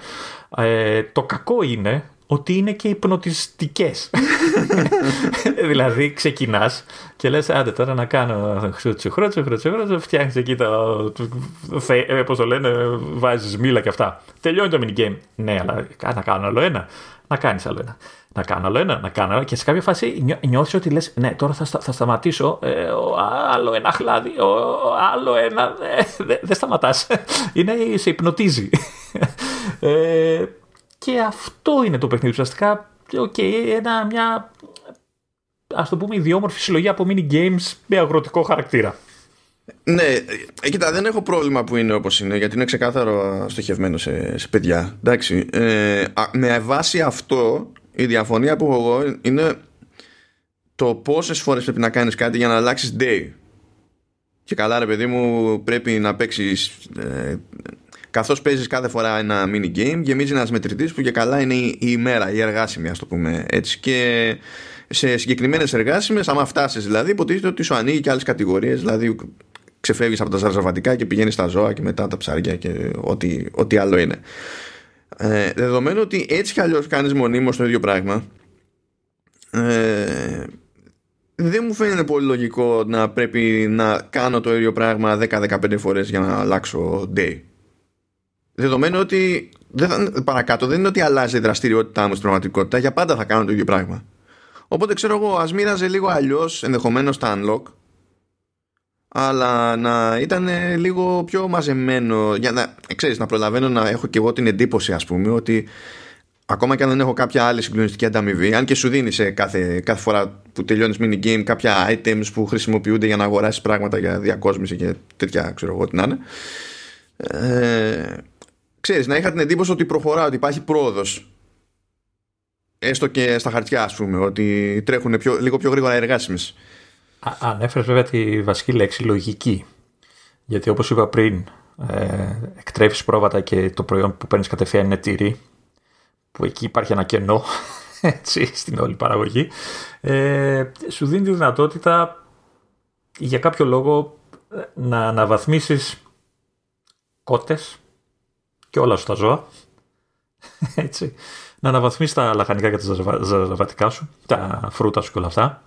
Ε, το κακό είναι ότι είναι και υπνοτιστικές. Δηλαδή ξεκινάς και λες, άντε τώρα να κάνω χρούτσου, χρούτσου, χρούτσου, χρούτσου, φτιάχνεις εκεί τα, πώς το λένε, βάζεις μήλα και αυτά. Τελειώνει το minigame. Ναι, αλλά να κάνω άλλο ένα, να κάνεις άλλο ένα. Να κάνω άλλο ένα, να κάνω άλλο. Και σε κάποια φάση νιώθεις ότι λες, ναι, τώρα θα, στα, θα σταματήσω. Ε, ο, άλλο ένα χλάδι, ο, άλλο ένα. Ε, δεν δε σταματάς. Είναι, σε υπνοτίζει. Ε, Και αυτό είναι το παιχνίδι. Ουσιαστικά, okay, ένα, μια, ας το πούμε, ιδιόμορφη συλλογή από mini games με αγροτικό χαρακτήρα. Ναι, κοίτα, δεν έχω πρόβλημα που είναι όπως είναι, γιατί είναι ξεκάθαρο στοχευμένο σε, σε παιδιά. Εντάξει, ε, με βάση αυτό, η διαφωνία που έχω εγώ είναι το πόσες φορές πρέπει να κάνεις κάτι για να αλλάξεις day. Και καλά, ρε παιδί μου, πρέπει να παίξεις... Ε, καθώς παίζεις κάθε φορά ένα mini game, γεμίζει ένας μετρητής που και καλά είναι η ημέρα, η εργάσιμη, ας το πούμε έτσι. Και σε συγκεκριμένες εργάσιμες, άμα φτάσεις δηλαδή, υποτίθεται ότι σου ανοίγει και άλλες κατηγορίες. Δηλαδή, ξεφεύγεις από τα ζαρζαβατικά και πηγαίνεις στα ζώα και μετά τα ψάρια και ό,τι, ό,τι άλλο είναι. Ε, δεδομένου ότι έτσι κι αλλιώς κάνεις μονίμως το ίδιο πράγμα, ε, δεν μου φαίνεται πολύ λογικό να πρέπει να κάνω το ίδιο πράγμα δέκα με δεκαπέντε φορές για να αλλάξω day. Δεδομένου ότι δεν θα, παρακάτω δεν είναι ότι αλλάζει η δραστηριότητά μου στην πραγματικότητα, για πάντα θα κάνω το ίδιο πράγμα. Οπότε ξέρω εγώ, ας μοίραζε λίγο αλλιώς ενδεχομένως τα unlock, αλλά να ήταν λίγο πιο μαζεμένο, για να, ξέρεις, να προλαβαίνω να έχω και εγώ την εντύπωση, ας πούμε, ότι ακόμα και αν δεν έχω κάποια άλλη συγκλονιστική ανταμοιβή, αν και σου δίνει σε κάθε, κάθε φορά που τελειώνεις mini game κάποια items που χρησιμοποιούνται για να αγοράσεις πράγματα για διακόσμηση και τέτοια, ξέρω εγώ τι να είναι. Ε, Ξέρεις, να είχα την εντύπωση ότι προχωρά, ότι υπάρχει πρόοδος. Έστω και στα χαρτιά, ας πούμε, ότι τρέχουν πιο, λίγο πιο γρήγορα εργάσιμες. Ανέφερες βέβαια τη βασική λέξη λογική. Γιατί όπως είπα πριν, ε, εκτρέφεις πρόβατα και το προϊόν που παίρνεις κατευθείαν είναι τυρί, που εκεί υπάρχει ένα κενό έτσι, στην όλη παραγωγή. Ε, σου δίνει τη δυνατότητα για κάποιο λόγο να αναβαθμίσεις κότες και όλα σου τα ζώα. Έτσι. Να αναβαθμίσεις τα λαχανικά και τα ζαρζαβατικά σου, τα φρούτα σου και όλα αυτά.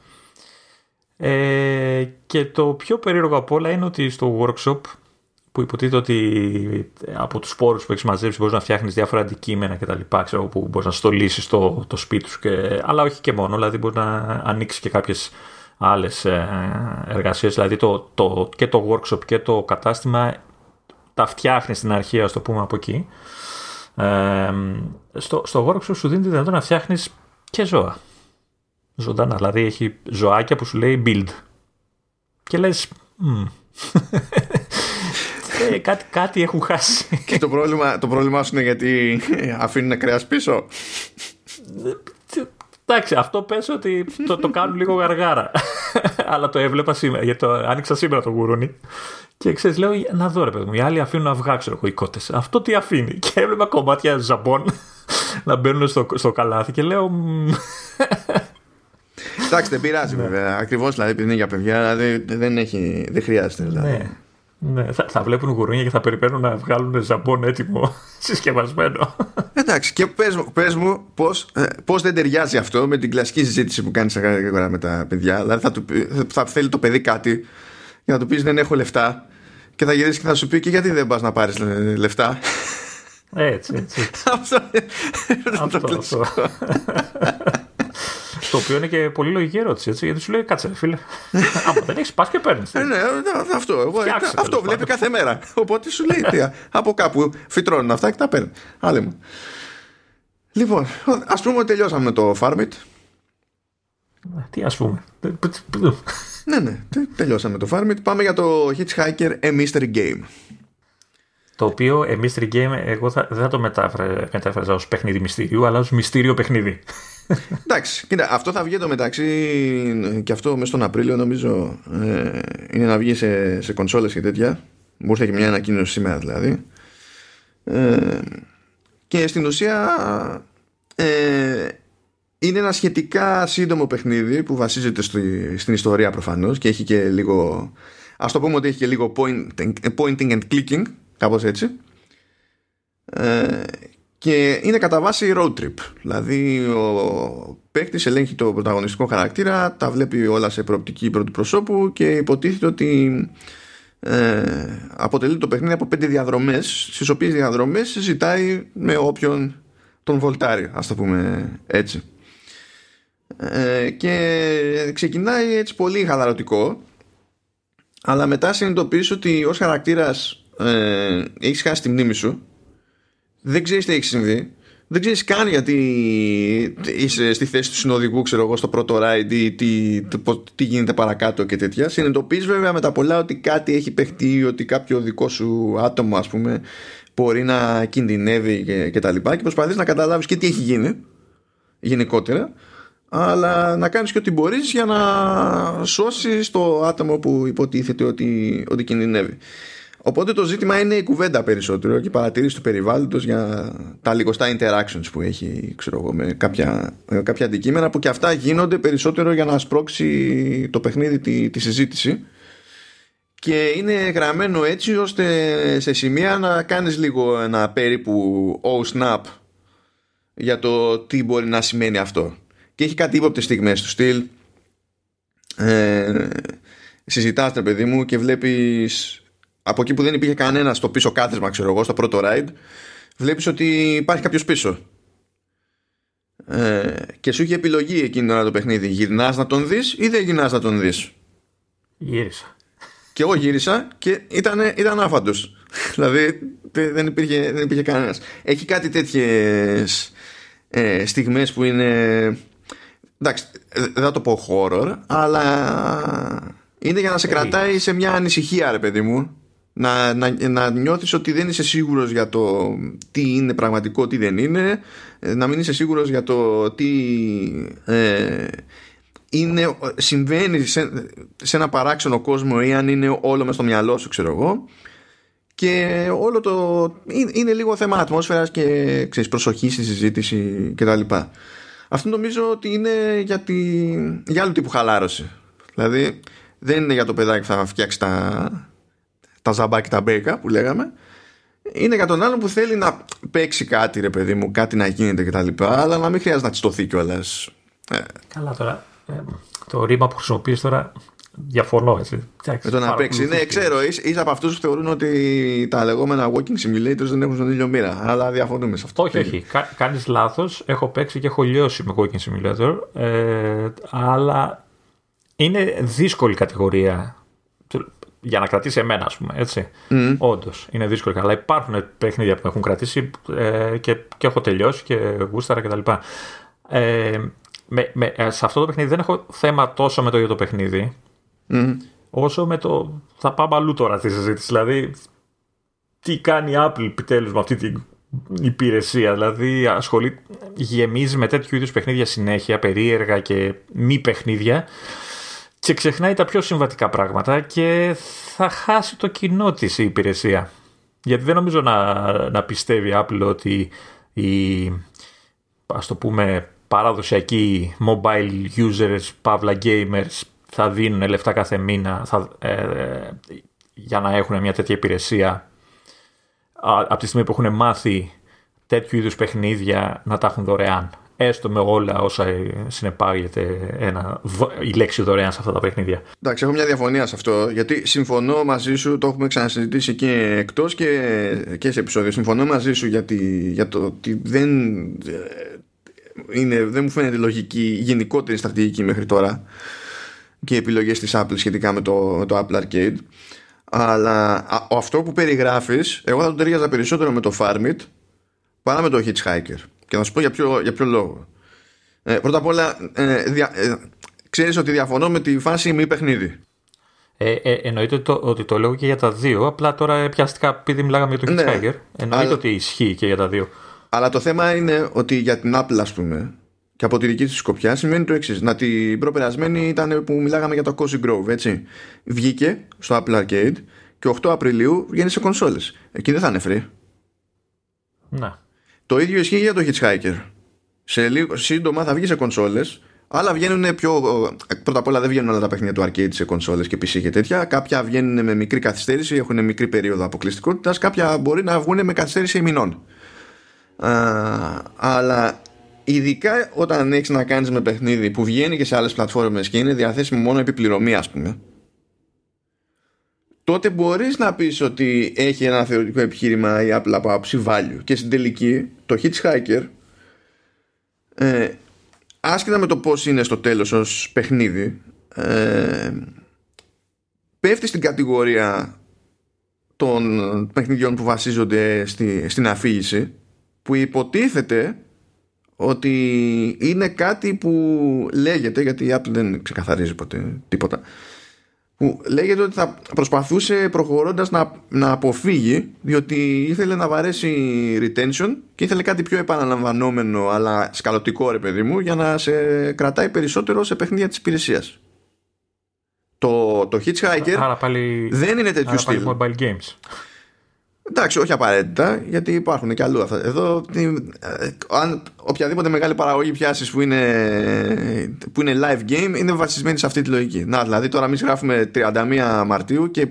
Ε, και το πιο περίεργο απ' όλα είναι ότι στο workshop, που υποτίθεται ότι από τους σπόρους που έχεις μαζέψει μπορείς να φτιάχνεις διάφορα αντικείμενα και τα λοιπά, ξέρω, που μπορείς να στολίσεις το, το σπίτι σου, και, αλλά όχι και μόνο, δηλαδή μπορείς να ανοίξεις και κάποιες άλλες εργασίες, δηλαδή το, το, και το workshop και το κατάστημα τα φτιάχνει στην αρχή, ας το πούμε, από εκεί. Ε, στο, στο workshop σου δίνει τη δυνατότητα να φτιάχνεις και ζώα. Ζωντανά, δηλαδή έχει ζωάκια που σου λέει build. Και λες, mm. ε, κάτι, κάτι έχουν χάσει. Και το πρόβλημα, το πρόβλημά σου είναι γιατί αφήνουν κρέας πίσω. Εντάξει, αυτό πες ότι το, το κάνουν λίγο γαργάρα. Αλλά το έβλεπα σήμερα, γιατί το άνοιξα σήμερα το γουρούνι. Και ξέρεις, λέω, να δω ρε παιδί μου, οι άλλοι αφήνουν αυγά, ξέρω εγώ, οι κότες. Αυτό τι αφήνει? Και έβλεπα κομμάτια ζαμπών να μπαίνουν στο, στο καλάθι και λέω... Εντάξει, δεν πειράζει βέβαια. Ακριβώς, δηλαδή, επειδή είναι για παιδιά, δηλαδή, δεν, έχει, δεν χρειάζεται. Δηλαδή. Ναι. Ναι, θα, θα βλέπουν γουρούνια και θα περιμένουν να βγάλουν ζαμπόν έτοιμο, συσκευασμένο. Εντάξει, και πες, πες μου πώς, πώς δεν ταιριάζει αυτό με την κλασική συζήτηση που κάνεις με τα παιδιά. Δηλαδή θα, του, θα θέλει το παιδί κάτι και να του πεις δεν έχω λεφτά και θα γυρίσεις και θα σου πει και γιατί δεν πας να πάρεις λεφτά. Έτσι, έτσι, έτσι. Αυτό, το αυτό. Το οποίο είναι και πολύ λογική ερώτηση, έτσι, γιατί σου λέει κάτσε φίλε, άμα δεν έχεις πας και παίρνεις. Ναι, αυτό, αυτό βλέπει κάθε μέρα, οπότε σου λέει από κάπου φυτρώνουν αυτά και τα παίρνουν. Άλλε μου. Λοιπόν, ας πούμε ότι τελειώσαμε με το Farmit. Τι ας πούμε. Ναι, ναι, τελειώσαμε το Farmit. Πάμε για το Hitchhiker A Mystery Game. Το οποίο A Mystery Game εγώ θα, δεν θα το μετάφραζα ως παιχνίδι μυστήριου, αλλά ως μυστήριο παιχνίδι. Εντάξει, κοίτα, αυτό θα βγει εντωμεταξύ και αυτό μέσα στον Απρίλιο νομίζω ε, είναι να βγει σε, σε κονσόλες και τέτοια. Μου ήρθε και μια ανακοίνωση σήμερα δηλαδή. Ε, και στην ουσία ε, είναι ένα σχετικά σύντομο παιχνίδι που βασίζεται στη, στην ιστορία προφανώς και έχει και λίγο, ας το πούμε ότι έχει και λίγο pointing, pointing and clicking, κάπως έτσι. Ε, και είναι κατά βάση road trip. Δηλαδή ο παίκτης ελέγχει το πρωταγωνιστικό χαρακτήρα, τα βλέπει όλα σε προοπτική πρώτου προσώπου και υποτίθεται ότι ε, αποτελεί το παιχνίδι από πέντε διαδρομές, στις οποίες διαδρομές συζητάει με όποιον τον βολτάρει, ας το πούμε έτσι. Ε, και ξεκινάει έτσι πολύ χαλαρωτικό, αλλά μετά συνειδητοποιείς ότι ως χαρακτήρας Ε, έχεις χάσει τη μνήμη σου, δεν ξέρεις τι έχει συμβεί, δεν ξέρεις καν γιατί είσαι στη θέση του συνοδηγού, ξέρω εγώ, στο πρώτο ride ή τι, το, τι γίνεται παρακάτω και τέτοια. Συνειδητοποιείς βέβαια με τα πολλά ότι κάτι έχει παιχτεί, ότι κάποιο δικό σου άτομο ας πούμε μπορεί να κινδυνεύει και, και τα λοιπά, και προσπαθείς να καταλάβεις και τι έχει γίνει γενικότερα, αλλά να κάνεις και ό,τι μπορείς για να σώσεις το άτομο που υποτίθεται ότι, ότι κινδυνεύει. Οπότε το ζήτημα είναι η κουβέντα περισσότερο και η παρατήρηση του περιβάλλοντος για τα λιγοστά interactions που έχει, ξέρω εγώ, με κάποια, κάποια αντικείμενα, που και αυτά γίνονται περισσότερο για να σπρώξει το παιχνίδι τη, τη συζήτηση, και είναι γραμμένο έτσι ώστε σε σημεία να κάνεις λίγο ένα περίπου oh snap για το τι μπορεί να σημαίνει αυτό, και έχει κάτι ύποπτες στιγμές του στυλ ε, συζητάς ρε παιδί μου και βλέπεις από εκεί που δεν υπήρχε κανένα στο πίσω κάθισμα, ξέρω εγώ, στο πρώτο ride, βλέπεις ότι υπάρχει κάποιος πίσω. Ε, και σου είχε επιλογή εκείνη ώρα το παιχνίδι. Γυρνάς να τον δεις ή δεν γυρνάς να τον δεις. Γύρισα. Και εγώ γύρισα και ήταν, ήταν άφαντος. Δηλαδή δεν υπήρχε, δεν υπήρχε κανένας. Έχει κάτι τέτοιες ε, στιγμές που είναι... Εντάξει, δεν θα το πω horror, αλλά... είναι για να σε κρατάει σε μια ανησυχία, ρε παιδί μου. Να, να, να νιώθεις ότι δεν είσαι σίγουρος για το τι είναι πραγματικό, τι δεν είναι. Να μην είσαι σίγουρος για το τι ε, είναι, συμβαίνει σε, σε ένα παράξενο κόσμο, ή αν είναι όλο μες στο μυαλό σου, ξέρω εγώ. Και όλο το... είναι λίγο θέμα ατμόσφαιρας και ξέρεις, προσοχή στη συζήτηση κτλ. Αυτό νομίζω ότι είναι για, τη, για άλλο τύπου χαλάρωση. Δηλαδή... δεν είναι για το παιδάκι που θα φτιάξει τα, τα ζαμπάκι, τα μπέικα που λέγαμε. Είναι για τον άλλον που θέλει να παίξει κάτι, ρε παιδί μου, κάτι να γίνεται κτλ. Αλλά να μην χρειάζεται να τσιτωθεί κιόλας. Καλά τώρα. Ε, το ρήμα που χρησιμοποιείς τώρα διαφωνώ, έτσι. Με το να παίξει. Ναι, ξέρω, είσαι, είσαι από αυτούς που θεωρούν ότι τα λεγόμενα walking simulators δεν έχουν στον ήλιο μοίρα. Αλλά διαφωνούμε σε αυτό. Όχι, όχι. Κα, κάνεις λάθος. Έχω παίξει και έχω λιώσει με walking simulator. Ε, αλλά. Είναι δύσκολη κατηγορία για να κρατήσει εμένα, ας πούμε, έτσι. Mm. Όντως, είναι δύσκολη. Αλλά υπάρχουν παιχνίδια που έχουν κρατήσει ε, και, και έχω τελειώσει και γούσταρα κτλ. Ε, με, με, σε αυτό το παιχνίδι δεν έχω θέμα τόσο με το ίδιο το παιχνίδι, mm. όσο με το... θα πάμε αλλού τώρα στη συζήτηση. Δηλαδή, τι κάνει η Apple επιτέλους με αυτή την υπηρεσία. Δηλαδή, ασχολεί, γεμίζει με τέτοιου είδους παιχνίδια συνέχεια, περίεργα και μη παιχνίδια, και ξεχνάει τα πιο συμβατικά πράγματα, και θα χάσει το κοινό της η υπηρεσία. Γιατί δεν νομίζω να, να πιστεύει Apple ότι οι, ας το πούμε, παραδοσιακοί mobile users, παύλα gamers, θα δίνουν λεφτά κάθε μήνα, θα, ε, για να έχουν μια τέτοια υπηρεσία από τη στιγμή που έχουν μάθει τέτοιου είδους παιχνίδια να τα έχουν δωρεάν, έστω με όλα όσα συνεπάγεται ένα, η λέξη δωρεάν σε αυτά τα παιχνίδια. Εντάξει, έχω μια διαφωνία σε αυτό, γιατί συμφωνώ μαζί σου, το έχουμε ξανασυζητήσει και εκτός και, και σε επεισόδιο. Συμφωνώ μαζί σου για, τη, για το ότι δεν, είναι, δεν μου φαίνεται λογική γενικότερη στρατηγική μέχρι τώρα και οι επιλογές της Apple σχετικά με το, το Apple Arcade. Αλλά αυτό που περιγράφεις, εγώ θα το ταιριάζα περισσότερο με το Farmit παρά με το Hitchhiker. Και να σου πω για ποιο, για ποιο λόγο. Ε, πρώτα απ' όλα, ε, δια, ε, ξέρεις ότι διαφωνώ με τη φάση μη παιχνίδι. Ε, ε, εννοείται το, ότι το λέω και για τα δύο. Απλά τώρα πιαστικά, επειδή μιλάγαμε για το Hitchhiker, ναι, εννοείται αλλά, ότι ισχύει και για τα δύο. Αλλά το θέμα είναι ότι για την Apple, ας πούμε, και από τη δική της σκοπιά, σημαίνει το εξής. Να την προπερασμένη ήταν που μιλάγαμε για το Cozy Grove, έτσι. Βγήκε στο Apple Arcade και οκτώ Απριλίου βγαίνει σε κονσόλες. Εκεί δεν θα είναι free. Ναι. Το ίδιο ισχύει για το Hitchhiker. Σε λίγο, σύντομα θα βγει σε κονσόλες, αλλά βγαίνουν πιο. Πρώτα απ' όλα δεν βγαίνουν όλα τα παιχνίδια του Arcade σε κονσόλες και πι σι και τέτοια. Κάποια βγαίνουν με μικρή καθυστέρηση, έχουν μικρή περίοδο αποκλειστικότητας. Κάποια μπορεί να βγουν με καθυστέρηση μηνών. Α, αλλά ειδικά όταν έχεις να κάνεις με παιχνίδι που βγαίνει και σε άλλες πλατφόρμες και είναι διαθέσιμο μόνο επιπληρωμή, ας πούμε, τότε μπορείς να πεις ότι έχει ένα θεωρητικό επιχείρημα η Apple από άποψη value. Και στην τελική το Hitchhiker, ε, άσχετα με το πώς είναι στο τέλος ως παιχνίδι, ε, πέφτει στην κατηγορία των παιχνιδιών που βασίζονται στη, στην αφήγηση, που υποτίθεται ότι είναι κάτι που λέγεται, γιατί η Apple δεν ξεκαθαρίζει ποτέ τίποτα, που λέγεται ότι θα προσπαθούσε προχωρώντας να, να αποφύγει, διότι ήθελε να βαρέσει retention και ήθελε κάτι πιο επαναλαμβανόμενο αλλά σκαλωτικό, ρε παιδί μου, για να σε κρατάει περισσότερο σε παιχνίδια της υπηρεσίας. Το, το Hitchhiker άρα πάλι, δεν είναι τέτοιου στυλ. Mobile games. Εντάξει, όχι απαραίτητα, γιατί υπάρχουν και αλλού αυτά. Εδώ, αν οποιαδήποτε μεγάλη παραγωγή πιάσεις που είναι, που είναι live game, είναι βασισμένη σε αυτή τη λογική. Να, δηλαδή, τώρα εμείς γράφουμε τριάντα μία Μαρτίου και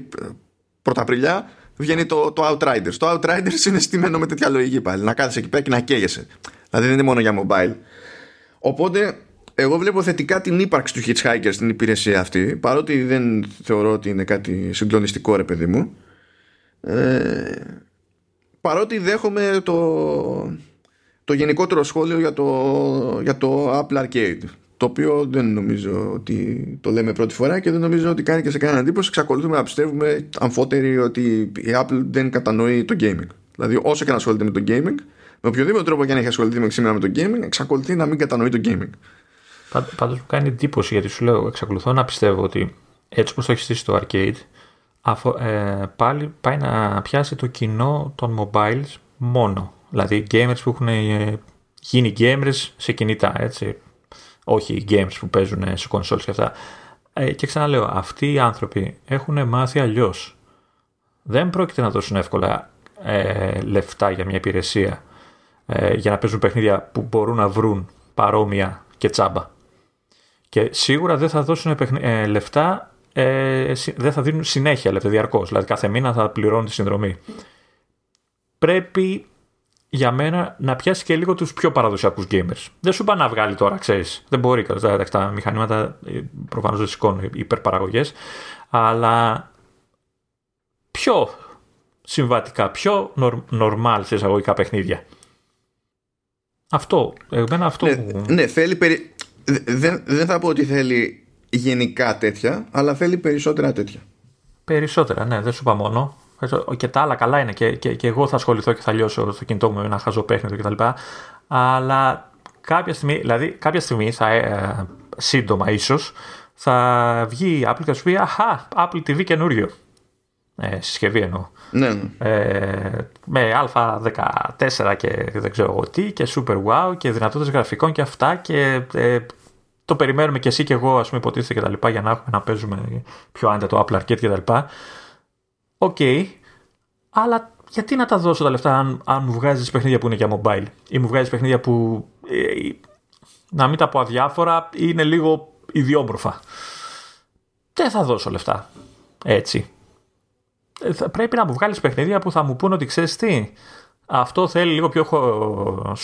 πρώτα Απριλιά βγαίνει το, το Outriders. Το Outriders είναι στημένο με τέτοια λογική πάλι. Να κάθεσαι εκεί πέρα και να καίγεσαι. Δηλαδή, δεν είναι μόνο για mobile. Οπότε, εγώ βλέπω θετικά την ύπαρξη του Hitchhiker στην υπηρεσία αυτή, παρότι δεν θεωρώ ότι είναι κάτι συγκλονιστικό, ρε παιδί μου. Ε, παρότι δέχομαι το, το γενικότερο σχόλιο για το, για το Apple Arcade, το οποίο δεν νομίζω ότι το λέμε πρώτη φορά και δεν νομίζω ότι κάνει και σε κανένα εντύπωση. Εξακολουθούμε να πιστεύουμε αμφότεροι ότι η Apple δεν κατανοεί το gaming. Δηλαδή όσο και να ασχολείται με το gaming, με οποιοδήποτε τρόπο και αν έχει ασχοληθεί μέχρι σήμερα με το gaming, εξακολουθεί να μην κατανοεί το gaming. Πάντως μου κάνει εντύπωση, γιατί σου λέω, εξακολουθώ να πιστεύω ότι έτσι όπως το έχει στήσει το Arcade, Αφο, ε, πάλι πάει να πιάσει το κοινό των mobiles μόνο. Δηλαδή gamers που έχουν ε, γίνει gamers σε κινητά, έτσι. Όχι gamers που παίζουν σε consoles και αυτά. Ε, και ξαναλέω, αυτοί οι άνθρωποι έχουν μάθει αλλιώς. Δεν πρόκειται να δώσουν εύκολα ε, λεφτά για μια υπηρεσία ε, για να παίζουν παιχνίδια που μπορούν να βρουν παρόμοια και τσάμπα. Και σίγουρα δεν θα δώσουν παιχνι, ε, λεφτά. Ε, δεν θα δίνουν συνέχεια λεπτά διαρκώς, δηλαδή κάθε μήνα θα πληρώνουν τη συνδρομή. Πρέπει για μένα να πιάσει και λίγο τους πιο παραδοσιακούς gamers. Δεν σου πάει να βγάλει τώρα, ξέρεις, δεν μπορεί, δηλαδή, τα μηχανήματα προφανώς δεν σηκώνουν υπερπαραγωγές, αλλά πιο συμβατικά, πιο normal σε εισαγωγικά παιχνίδια. Αυτό, εμένα αυτό. Ναι, ναι, θέλει περι... δεν, δεν θα πω ότι θέλει γενικά τέτοια, αλλά θέλει περισσότερα τέτοια. Περισσότερα, ναι, δεν σου είπα μόνο. Και τα άλλα καλά είναι. Και, και, και εγώ θα ασχοληθώ και θα λιώσω στο κινητό μου ένα χαζοπέχνητο κτλ. Αλλά κάποια στιγμή, δηλαδή κάποια στιγμή, θα, ε, σύντομα ίσως, θα βγει η Apple και θα σου πει: Αχά, Apple τι βι καινούριο. Ε, συσκευή εννοώ. Ναι, ναι. Ε, με Α δεκατέσσερα και δεν ξέρω εγώ τι, και Super Wow και δυνατότητες γραφικών και αυτά και. Ε, Το περιμένουμε και εσύ και εγώ, ας πούμε, υποτίθεται και τα λοιπά, για να έχουμε να παίζουμε πιο άνετα το Apple Arcade και τα λοιπά. Οκ, okay, αλλά γιατί να τα δώσω τα λεφτά αν, αν μου βγάζεις παιχνίδια που είναι για mobile ή μου βγάζεις παιχνίδια που, ε, να μην τα πω αδιάφορα, είναι λίγο ιδιόμορφα. Δεν θα δώσω λεφτά έτσι. πρέπει να μου βγάλεις παιχνίδια που θα μου πούν ότι ξέρεις τι, αυτό θέλει λίγο πιο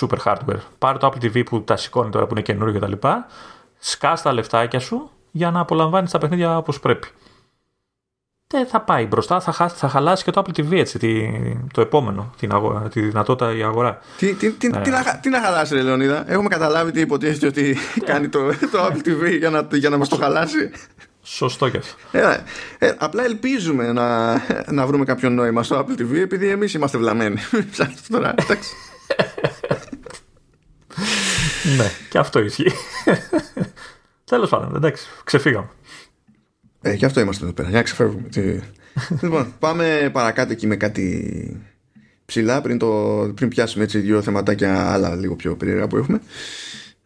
super hardware. Πάρε το Apple τι βι που τα σηκώνει τώρα που είναι καινούριο κτλ. Σκάς τα λεφτάκια σου για να απολαμβάνεις τα παιχνίδια όπως πρέπει. Δεν θα πάει μπροστά, θα, χάσει, θα χαλάσει και το Apple τι βι, έτσι, τη, το επόμενο, την αγορά, τη δυνατότητα η αγορά. Τι, τι, τι, ε. τι, να, τι να χαλάσει, ρε Λεωνίδα, έχουμε καταλάβει τι υποτίθεται ότι κάνει το, το Apple τι βι για να, για να μας το χαλάσει. Σωστό και αυτό. Ε, ε, απλά ελπίζουμε να, να βρούμε κάποιο νόημα στο Apple τι βι, επειδή εμείς είμαστε βλαμμένοι. Τώρα, εντάξει. Ναι, και αυτό ισχύει. Τέλος πάντων, εντάξει, ξεφύγαμε. Ε, και αυτό είμαστε εδώ πέρα, για να ξεφεύγουμε. Λοιπόν, πάμε παρακάτω εκεί με κάτι ψηλά πριν, το, πριν πιάσουμε έτσι δύο θεματάκια άλλα λίγο πιο περίεργα που έχουμε.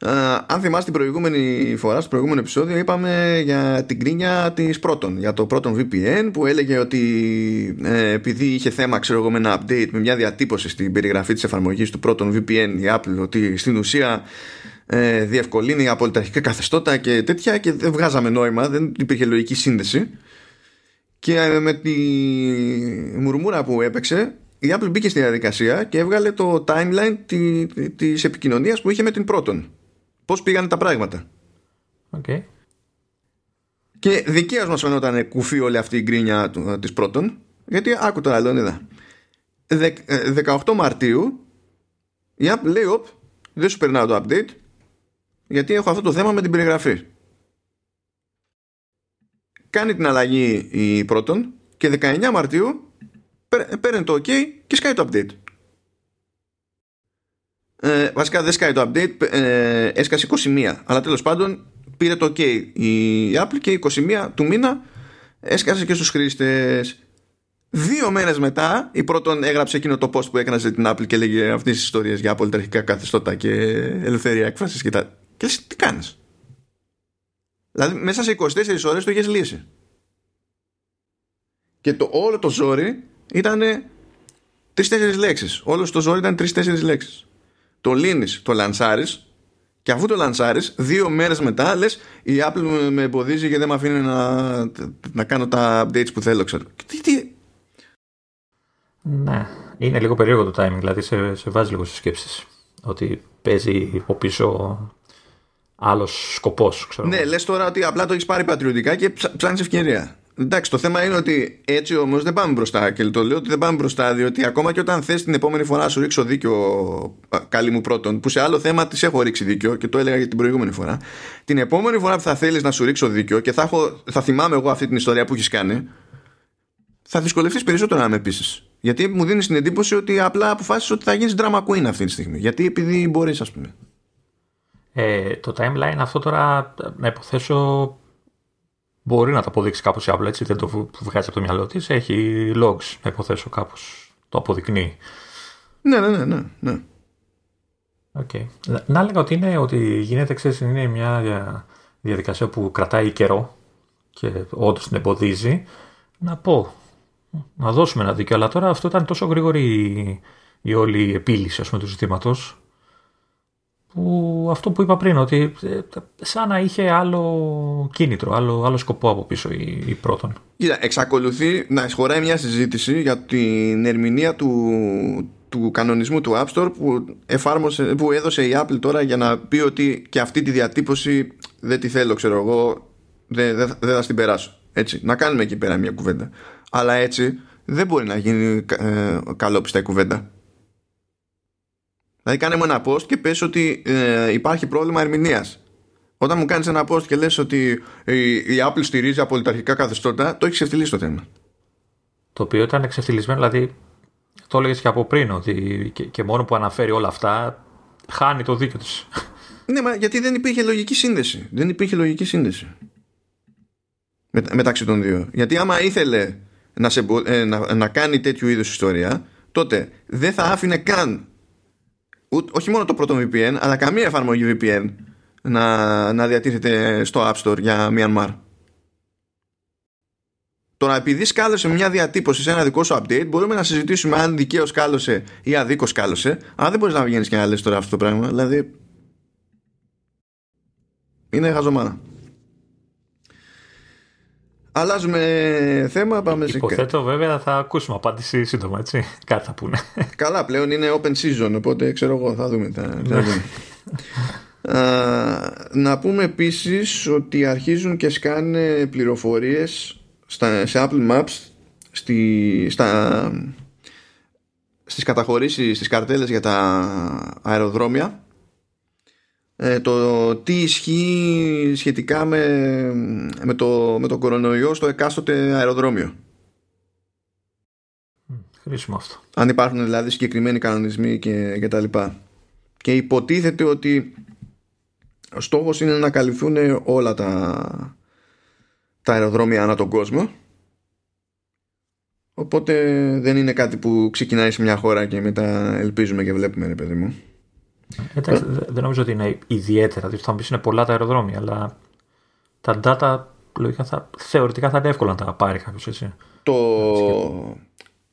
Uh, αν θυμάσαι την προηγούμενη φορά, στο προηγούμενο επεισόδιο, είπαμε για την κρίνια της Proton, για το Proton βι πι εν, που έλεγε ότι ε, επειδή είχε θέμα, ξέρω εγώ, με ένα update, με μια διατύπωση στην περιγραφή της εφαρμογής του Proton βι πι εν η Apple, ότι στην ουσία ε, διευκολύνει από ολιταρχικά καθεστώτα και τέτοια, και δεν βγάζαμε νόημα, δεν υπήρχε λογική σύνδεση. Και ε, με τη μουρμούρα που έπαιξε, η Apple μπήκε στη διαδικασία και έβγαλε το timeline τη, της επικοινωνίας που είχε με την Proton, πώς πήγανε τα πράγματα. Okay. Και δικαίως μας φαινόταν κουφή όλη αυτή η γκρίνια της Proton, γιατί άκου τώρα, Λεωνίδα, δεκαοκτώ Μαρτίου η Apple λέει, όπ, δεν σου περνάω το update γιατί έχω αυτό το θέμα με την περιγραφή. Κάνει την αλλαγή η Proton και δεκαεννέα Μαρτίου παίρνει το OK και σκάει το update. Ε, βασικά δεν σκάει το update, ε, έσκασε είκοσι μία, αλλά τέλος πάντων πήρε το OK η Apple και είκοσι μία του μήνα έσκασε και στους χρήστες. Δύο μέρες μετά η Proton έγραψε εκείνο το post που έκαναζε την Apple και λέγε αυτές τις ιστορίες για απολυταρχικά καθεστώτα και ελευθερία έκφρασης και τα... Και λες, τι κάνεις? Δηλαδή μέσα σε είκοσι τέσσερις ώρες το είχες λύσει. Και το όλο το ζόρι ήταν τρεις-τέσσερις λέξεις. Όλο το ζόρι ήταν τρεις-τέσσερις λέξεις. Το λύνεις, το λανσάρεις, και αφού το λανσάρεις, δύο μέρες μετά λες, η Apple με εμποδίζει και δεν με αφήνει να, να κάνω τα updates που θέλω, ξέρω. Τι, τι... Ναι, είναι λίγο περίεργο το timing, δηλαδή σε, σε βάζει λίγο στις σκέψεις. Ότι παίζει από πίσω άλλος σκοπός, ξέρω. Ναι, λες τώρα ότι απλά το έχεις πάρει πατριωτικά και ψάχνεις ευκαιρία. Εντάξει, το θέμα είναι ότι έτσι όμως δεν πάμε μπροστά. Και το λέω ότι δεν πάμε μπροστά, διότι ακόμα και όταν θες την επόμενη φορά να σου ρίξω δίκιο, καλή μου Proton, που σε άλλο θέμα της έχω ρίξει δίκιο και το έλεγα και την προηγούμενη φορά, την επόμενη φορά που θα θέλεις να σου ρίξω δίκιο και θα, έχω, θα θυμάμαι εγώ αυτή την ιστορία που έχεις κάνει, θα δυσκολευτείς περισσότερο να με πείσεις. Γιατί μου δίνεις την εντύπωση ότι απλά αποφάσισες ότι θα γίνεις drama queen αυτή τη στιγμή. Γιατί επειδή μπορείς, ας πούμε. Ε, το timeline αυτό τώρα να υποθέσω. Μπορεί να το αποδείξει κάπως η Apple, έτσι, δεν το βγάζει από το μυαλό της. Έχει logs, να υποθέσω, κάπως το αποδεικνύει. Ναι, ναι, ναι, ναι. Okay. Να έλεγα ότι, είναι, ότι γίνεται, ξέρεις, είναι μια διαδικασία που κρατάει καιρό και όντως την εμποδίζει. Να πω, να δώσουμε ένα δίκιο, αλλά τώρα αυτό ήταν τόσο γρήγορη η όλη επίλυση, ας πούμε, του ζητήματος, που αυτό που είπα πριν, ότι σαν να είχε άλλο κίνητρο, άλλο, άλλο σκοπό από πίσω η, η Proton. Κοίτα, εξακολουθεί να χωράει μια συζήτηση για την ερμηνεία του, του κανονισμού του App Store που, εφάρμοσε, που έδωσε η Apple τώρα για να πει ότι και αυτή τη διατύπωση δεν τη θέλω, ξέρω εγώ, δεν, δεν, δεν θα την περάσω. Έτσι, να κάνουμε εκεί πέρα μια κουβέντα. Αλλά έτσι δεν μπορεί να γίνει ε, καλόπιστα η κουβέντα. Δηλαδή κάνε μου ένα post και πες ότι ε, υπάρχει πρόβλημα ερμηνείας. Όταν μου κάνεις ένα post και λες ότι η, η Apple στηρίζει απολυταρχικά καθεστώτα, το έχει ξεφτυλίσει το θέμα. Το οποίο ήταν ξεφτυλισμένο, δηλαδή το έλεγες και από πριν, ότι και, και μόνο που αναφέρει όλα αυτά χάνει το δίκιο της. Ναι, μα γιατί δεν υπήρχε λογική σύνδεση. Δεν υπήρχε λογική σύνδεση Με, μεταξύ των δύο. Γιατί άμα ήθελε να, σε, ε, να, να κάνει τέτοιου είδους ιστορία, τότε δεν θα άφηνε καν, όχι μόνο το Proton βι πι εν, αλλά καμία εφαρμογή βι πι εν να, να διατίθεται στο App Store για Myanmar. Τώρα, επειδή σκάλωσε μια διατύπωση σε ένα δικό σου update, μπορούμε να συζητήσουμε αν δικαίως σκάλωσε ή αδίκως σκάλωσε, αλλά δεν μπορείς να βγαίνεις και να λες τώρα αυτό το πράγμα. Δηλαδή είναι χαζομάνα. Αλλάζουμε θέμα, πάμε σε... Υποθέτω βέβαια θα ακούσουμε απάντηση σύντομα, έτσι, κάτι θα πούνε. Καλά, πλέον είναι open season, οπότε ξέρω εγώ, θα δούμε. Θα, θα δούμε. Α, να πούμε επίσης ότι αρχίζουν και σκάνε πληροφορίες στα, σε Apple Maps, στη, στα, στις καταχωρήσεις, στις καρτέλες για τα αεροδρόμια, Ε, το τι ισχύει σχετικά με, με, το, με το κορονοϊό στο εκάστοτε αεροδρόμιο. Χρήσιμο αυτό. Αν υπάρχουν δηλαδή συγκεκριμένοι κανονισμοί και, και τα λοιπά. Και υποτίθεται ότι ο στόχος είναι να καλυφθούν όλα τα, τα αεροδρόμια ανά τον κόσμο. Οπότε δεν είναι κάτι που ξεκινάει σε μια χώρα και μετά ελπίζουμε και βλέπουμε, ρε παιδί μου. Εντάξει, δεν νομίζω ότι είναι ιδιαίτερα. Δηλαδή θα μου πεις είναι πολλά τα αεροδρόμια, αλλά τα data λογικά θα, θεωρητικά θα είναι εύκολο να τα πάρει κάποιος, έτσι. Το,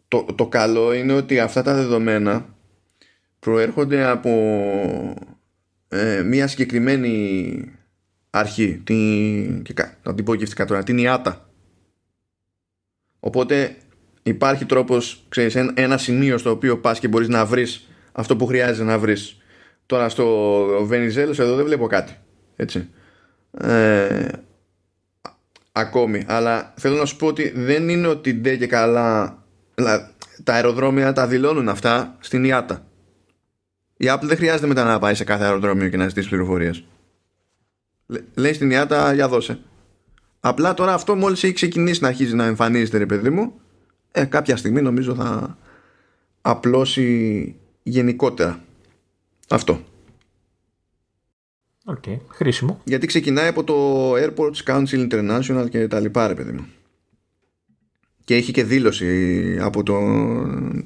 το, το καλό είναι ότι αυτά τα δεδομένα προέρχονται από ε, μια συγκεκριμένη αρχή, την, και, να την πω γευτικά τώρα, την ι έι τι έι. Οπότε υπάρχει τρόπος, ξέρεις, ένα σημείο στο οποίο πας και μπορείς να βρεις αυτό που χρειάζεται να βρεις. Τώρα στο Βενιζέλος εδώ δεν βλέπω κάτι, έτσι, ε, ακόμη, αλλά θέλω να σου πω ότι δεν είναι ότι ντε και καλά, δηλαδή, τα αεροδρόμια τα δηλώνουν αυτά στην ι έι τι έι. Η Apple δεν χρειάζεται μετά να πάει σε κάθε αεροδρόμιο και να ζητήσει πληροφορίες. Λέει στην ι έι τι έι, για δώσε. Απλά τώρα αυτό μόλις έχει ξεκινήσει να αρχίζει να εμφανίζεται, ρε παιδί μου, ε, κάποια στιγμή νομίζω θα απλώσει γενικότερα. Αυτό. Οκ, okay, χρήσιμο. Γιατί ξεκινάει από το Airports Council International και τα λοιπά, ρε παιδί μου. Και έχει και δήλωση από τον,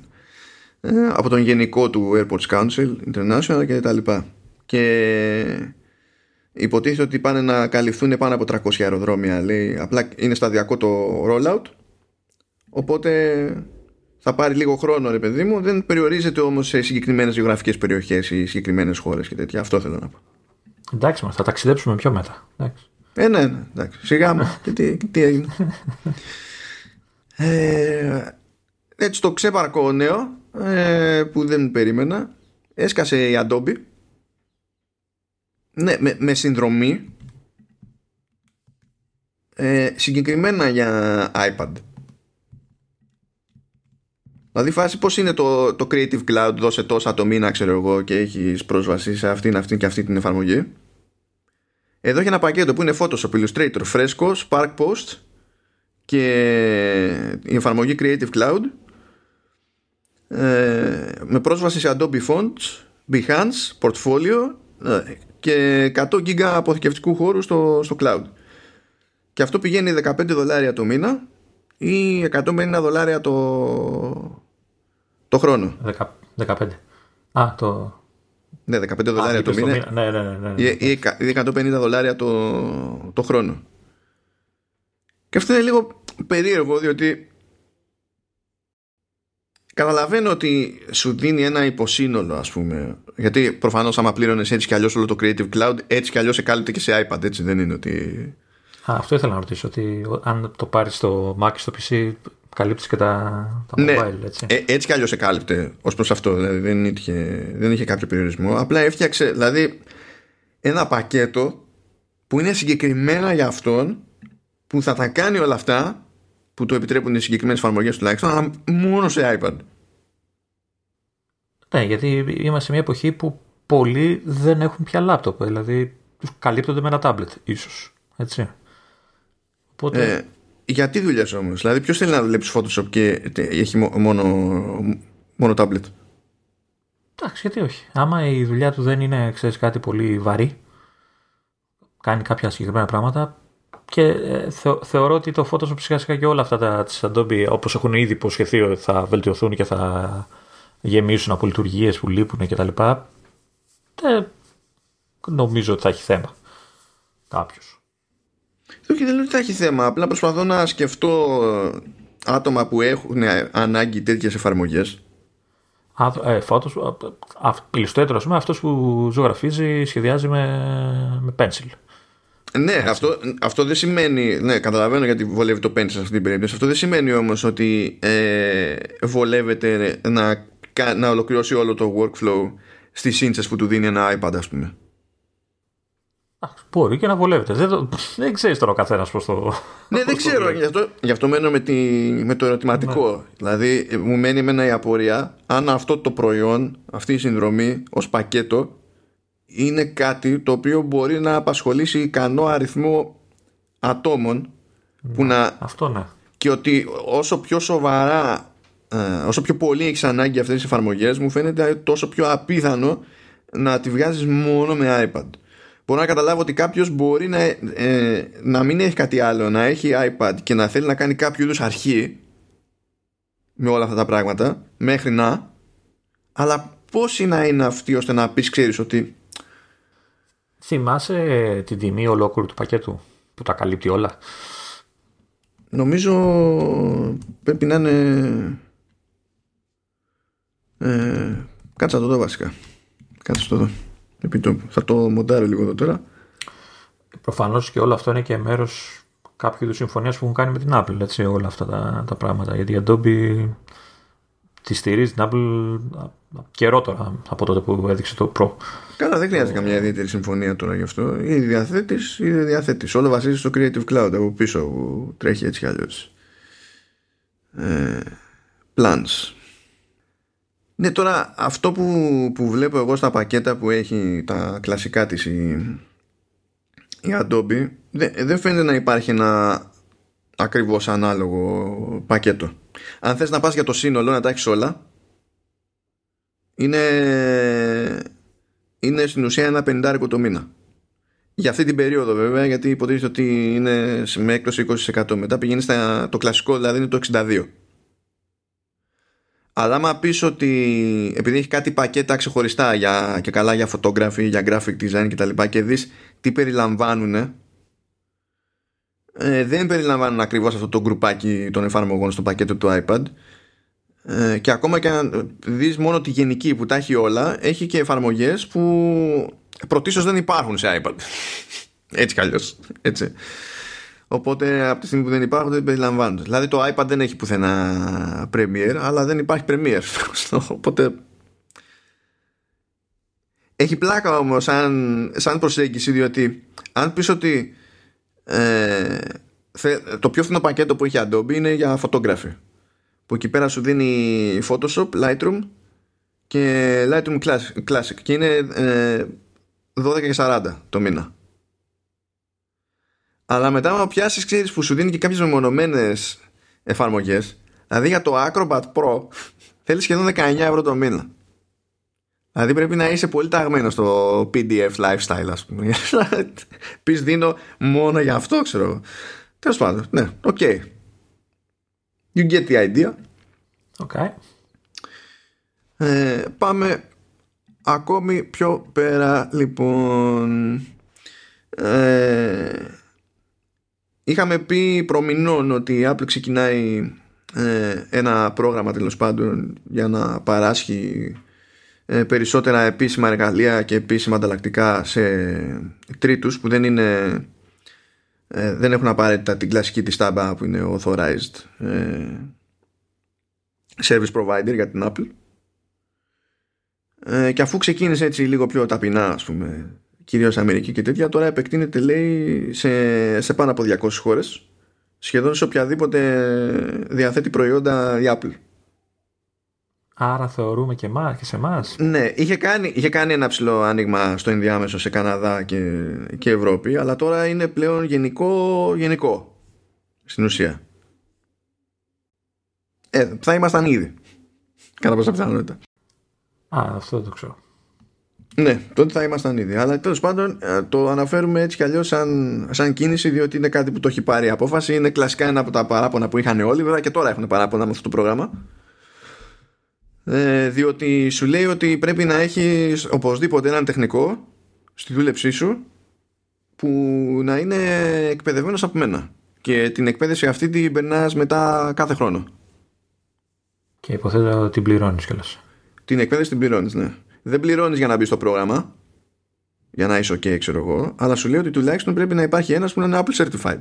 ε, από τον γενικό του Airports Council International και τα λοιπά. Και υποτίθεται ότι πάνε να καλυφθούν πάνω από τριακόσια αεροδρόμια, λέει. Απλά είναι σταδιακό το rollout. Οπότε... θα πάρει λίγο χρόνο, ρε παιδί μου. Δεν περιορίζεται όμως σε συγκεκριμένες γεωγραφικές περιοχές ή συγκεκριμένες χώρες και τέτοια. Αυτό θέλω να πω. Εντάξει, μας θα ταξιδέψουμε πιο μετά. Εντάξει. Ε, ναι, ναι, εντάξει. Σιγά μου. Και τι, τι έγινε. ε, έτσι το ξέπαρκο νέο ε, που δεν περίμενα. Έσκασε η Adobe. Ναι, με, με συνδρομή. Ε, συγκεκριμένα για iPad. Δηλαδή φάση πώς είναι το, το Creative Cloud, δώσε τόσα το μήνα, ξέρω εγώ, και έχεις πρόσβαση σε αυτήν, αυτήν και αυτή την εφαρμογή. Εδώ έχει ένα πακέτο που είναι Photoshop, Illustrator, Fresco, Spark Post και η εφαρμογή Creative Cloud, ε, με πρόσβαση σε Adobe Fonts, Behance, Portfolio ε, και εκατό γίγα αποθηκευτικού χώρου στο, στο Cloud. Και αυτό πηγαίνει δεκαπέντε δολάρια το μήνα ή εκατόν πενήντα δολάρια το... το χρόνο. δεκαπέντε. Α, το... Ναι, δεκαπέντε δολάρια Α, το μήνα. μήνα. Ναι, ναι, ναι, ναι. Ή εκατόν πενήντα δολάρια το... το χρόνο. Και αυτό είναι λίγο περίεργο, διότι καταλαβαίνω ότι σου δίνει ένα υποσύνολο, ας πούμε. Γιατί προφανώς άμα πλήρωνες έτσι κι αλλιώς όλο το Creative Cloud, έτσι κι αλλιώς εκάλυπτε και σε iPad, έτσι δεν είναι ότι... Α, αυτό ήθελα να ρωτήσω, ότι αν το πάρεις στο Mac, στο πι σι, καλύπτεις και τα, τα ναι, mobile, έτσι. Ε, έτσι κι αλλιώς εκάλυπτε ως προς αυτό, δηλαδή δεν είχε, δεν είχε κάποιο περιορισμό. Απλά έφτιαξε, δηλαδή, ένα πακέτο που είναι συγκεκριμένα για αυτόν, που θα τα κάνει όλα αυτά, που το επιτρέπουν οι συγκεκριμένες εφαρμογές τουλάχιστον, αλλά μόνο σε iPad. Ναι, γιατί είμαστε σε μια εποχή που πολλοί δεν έχουν πια λάπτοπ, δηλαδή τους καλύπτονται με ένα τάμπλετ, ίσως, έτσι. Οπότε... Ε, γιατί δουλειές όμως? Δηλαδή ποιος θέλει να δουλέψει Photoshop και έχει μόνο, μόνο tablet? Εντάξει, γιατί όχι. Άμα η δουλειά του δεν είναι, ξέρεις, κάτι πολύ βαρύ, κάνει κάποια συγκεκριμένα πράγματα. Και θεω, θεωρώ ότι το Photoshop σιγά σιγά και όλα αυτά τα, της Adobe, όπως έχουν ήδη υποσχεθεί, θα βελτιωθούν και θα γεμίσουν από λειτουργίες που λείπουν κτλ. Δεν νομίζω ότι θα έχει θέμα κάποιος. Όχι, δεν λέω ότι θα έχει θέμα. Απλά προσπαθώ να σκεφτώ άτομα που έχουν ανάγκη τέτοιες εφαρμογές. Ε, Illustrator, ας πούμε, αυτός που ζωγραφίζει, σχεδιάζει με, με pencil. Ναι, αυτό, αυτό δεν σημαίνει. Ναι, καταλαβαίνω γιατί βολεύει το πέντε σε αυτή την περίπτωση. Αυτό δεν σημαίνει όμως ότι ε, βολεύεται να, να ολοκληρώσει όλο το workflow στις σύντσες που του δίνει ένα iPad, ας πούμε. Μπορεί και να βολεύεται. Δεν, το, δεν ξέρει τώρα ο καθένας πώς το. Ναι, δεν ξέρω. Γι' αυτό, γι' αυτό μένω με, τη, με το ερωτηματικό. Ναι. Δηλαδή, μου μένει εμένα η απορία αν αυτό το προϊόν, αυτή η συνδρομή ως πακέτο, είναι κάτι το οποίο μπορεί να απασχολήσει ικανό αριθμό ατόμων που ναι, να... Αυτό ναι. Και ότι όσο πιο σοβαρά, όσο πιο πολύ έχεις ανάγκη αυτές τις εφαρμογές, μου φαίνεται τόσο πιο απίθανο να τη βγάζεις μόνο με iPad. Μπορώ να καταλάβω ότι κάποιος μπορεί να, ε, να μην έχει κάτι άλλο, να έχει iPad και να θέλει να κάνει κάποιο είδους αρχή με όλα αυτά τα πράγματα μέχρι να, αλλά πώς να είναι αυτή ώστε να πεις, ξέρεις ότι... Θυμάσαι την τιμή ολόκληρου του πακέτου που τα καλύπτει όλα? Νομίζω πρέπει να είναι ε, κάτσα το δω βασικά. Κάτσα το δω. Θα το μοντάρω λίγο εδώ τώρα. Προφανώς και όλο αυτό είναι και μέρος κάποιου είδους συμφωνίας που έχουν κάνει με την Apple, έτσι, όλα αυτά τα, τα πράγματα. Γιατί η Adobe τη στηρίζει την Apple καιρό τώρα, από τότε που έδειξε το Pro. Καλά, δεν χρειάζεται καμιά ιδιαίτερη συμφωνία τώρα γι' αυτό. Ήδη διαθέτης, ήδη διαθέτης. Όλο βασίζεται στο Creative Cloud από πίσω που τρέχει έτσι κι αλλιώς. Ε, plans. Ναι, τώρα αυτό που, που βλέπω εγώ στα πακέτα που έχει τα κλασικά της η, η Adobe, δεν δε φαίνεται να υπάρχει ένα ακριβώς ανάλογο πακέτο. Αν θες να πας για το σύνολο, να τα έχεις όλα, είναι, είναι στην ουσία ένα πενηντάρικο το μήνα. Για αυτή την περίοδο βέβαια, γιατί υποτίθεται ότι είναι με έκπτωση είκοσι τοις εκατό. Μετά πηγαίνει στα, το κλασικό, δηλαδή είναι το εξήντα δύο τοις εκατό. Αλλά άμα πεις ότι επειδή έχει κάτι πακέτα ξεχωριστά για, και καλά για photography, για graphic design κτλ. Και, και δεις τι περιλαμβάνουνε, ε, δεν περιλαμβάνουν ακριβώς αυτό το γκρουπάκι των εφαρμογών στο πακέτο του iPad. Ε, και ακόμα και αν δεις μόνο τη γενική που τα έχει όλα, έχει και εφαρμογές που πρωτίστως δεν υπάρχουν σε iPad. Έτσι κι αλλιώς. Έτσι. Οπότε από τη στιγμή που δεν υπάρχουν, δεν περιλαμβάνονται. Δηλαδή το iPad δεν έχει πουθενά Premiere, αλλά δεν υπάρχει Premiere. Οπότε έχει πλάκα όμως σαν, σαν προσέγγιση, διότι αν πεις ότι ε, θε, το πιο φθηνό πακέτο που έχει Adobe είναι για photography, που εκεί πέρα σου δίνει Photoshop, Lightroom και Lightroom Classic, και είναι ε, δώδεκα και σαράντα το μήνα. Αλλά μετά να πιάσεις, ξέρεις, που σου δίνει και κάποιες μεμονωμένες εφαρμογές. Δηλαδή για το Acrobat Pro θέλεις σχεδόν δεκαεννιά ευρώ το μήνα. Δηλαδή πρέπει να είσαι πολύ ταγμένος στο πι ντι εφ lifestyle, ας πούμε. Πεις δίνω μόνο για αυτό, ξέρω. Τέλος πάντων, ναι, οκ. Okay. You get the idea. Okay. Ε, πάμε ακόμη πιο πέρα, λοιπόν. Ε... Είχαμε πει προμηνών ότι η Apple ξεκινάει ε, ένα πρόγραμμα, τέλος πάντων, για να παράσχει ε, περισσότερα επίσημα εργαλεία και επίσημα ανταλλακτικά σε τρίτους που δεν, είναι, ε, δεν έχουν απαραίτητα την κλασική της τάμπα που είναι authorized ε, service provider για την Apple. Ε, και αφού ξεκίνησε έτσι λίγο πιο ταπεινά, ας πούμε, κυρίως Αμερική και τέτοια, τώρα επεκτείνεται, λέει, σε, σε πάνω από διακόσιες χώρες, σχεδόν σε οποιαδήποτε διαθέτει προϊόντα η Apple. Άρα θεωρούμε και, εμάς, και σε εμάς. Ναι, είχε κάνει, είχε κάνει ένα ψηλό άνοιγμα στο ενδιάμεσο σε Καναδά και, και Ευρώπη, αλλά τώρα είναι πλέον γενικό, γενικό στην ουσία. Ε, θα ήμασταν ήδη, κατά πάσα πιθανότητα. Α, αυτό δεν το ξέρω. Ναι, τότε θα ήμασταν ήδη. Αλλά τέλος πάντων το αναφέρουμε έτσι κι αλλιώς σαν, σαν κίνηση, διότι είναι κάτι που το έχει πάρει η απόφαση. Είναι κλασικά ένα από τα παράπονα που είχαν όλοι, βέβαια, και τώρα έχουν παράπονα με αυτό το πρόγραμμα. Ε, διότι σου λέει ότι πρέπει να έχεις οπωσδήποτε έναν τεχνικό στη δούλεψή σου που να είναι εκπαιδευμένος από μένα. Και την εκπαίδευση αυτή την περνάς μετά κάθε χρόνο. Και υποθέτω ότι την πληρώνεις κιόλας. Την εκπαίδευση την πληρώνεις, ναι. Δεν πληρώνεις για να μπεις στο πρόγραμμα. για να είσαι ok, ξέρω εγώ, αλλά σου λέει ότι τουλάχιστον πρέπει να υπάρχει ένας που να είναι Apple Certified.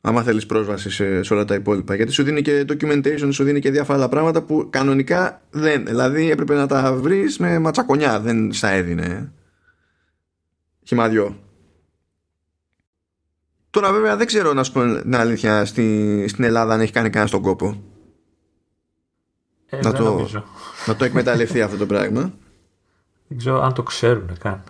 Άμα θέλεις πρόσβαση σε, σε όλα τα υπόλοιπα. Γιατί σου δίνει και documentation, σου δίνει και διάφορα άλλα πράγματα που κανονικά δεν. Δηλαδή έπρεπε να τα βρεις με ματσακονιά, δεν στα έδινε. Χυμαδιό. Τώρα βέβαια δεν ξέρω, να σου πω την αλήθεια, στη, στην Ελλάδα αν έχει κάνει κανένα στον κόπο. Ε, να, το, να το εκμεταλλευτεί αυτό το πράγμα. Δεν ξέρω αν το ξέρουν καν.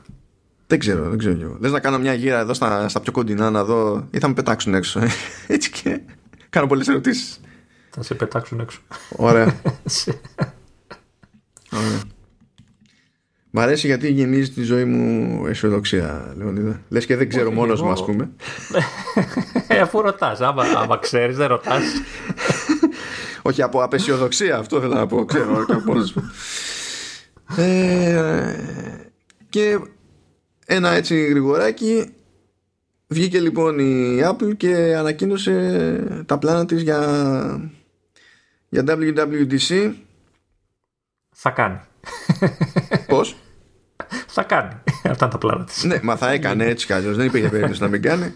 Δεν ξέρω, δεν ξέρω κι εγώ. Λες να κάνω μια γύρα εδώ στα, στα πιο κοντινά να δω, ή θα με πετάξουν έξω. Έτσι και κάνω πολλές ερωτήσεις. Θα σε πετάξουν έξω. Ωραία. Ωραία. Μ' αρέσει γιατί γεμίζει τη ζωή μου αισιοδοξία, Λεωνίδα. Λες και δεν ξέρω μόνο μου, ας πούμε. Ε, αφού ρωτάς. Άμα, άμα ξέρεις, δεν ρωτάς. Όχι από απεσιοδοξία, αυτό θέλω να πω. Ξέρω και από όλους. Ε, και ένα έτσι γρηγοράκι. Βγήκε λοιπόν η Apple και ανακοίνωσε τα πλάνα της για, για ντάμπλιου ντάμπλιου ντι σι. Θα κάνει. Πώς? Θα κάνει. Αυτά είναι τα πλάνα της. Ναι, μα θα έκανε έτσι κι αλλιώς. Δεν υπήρχε περίπτωση να μην κάνει.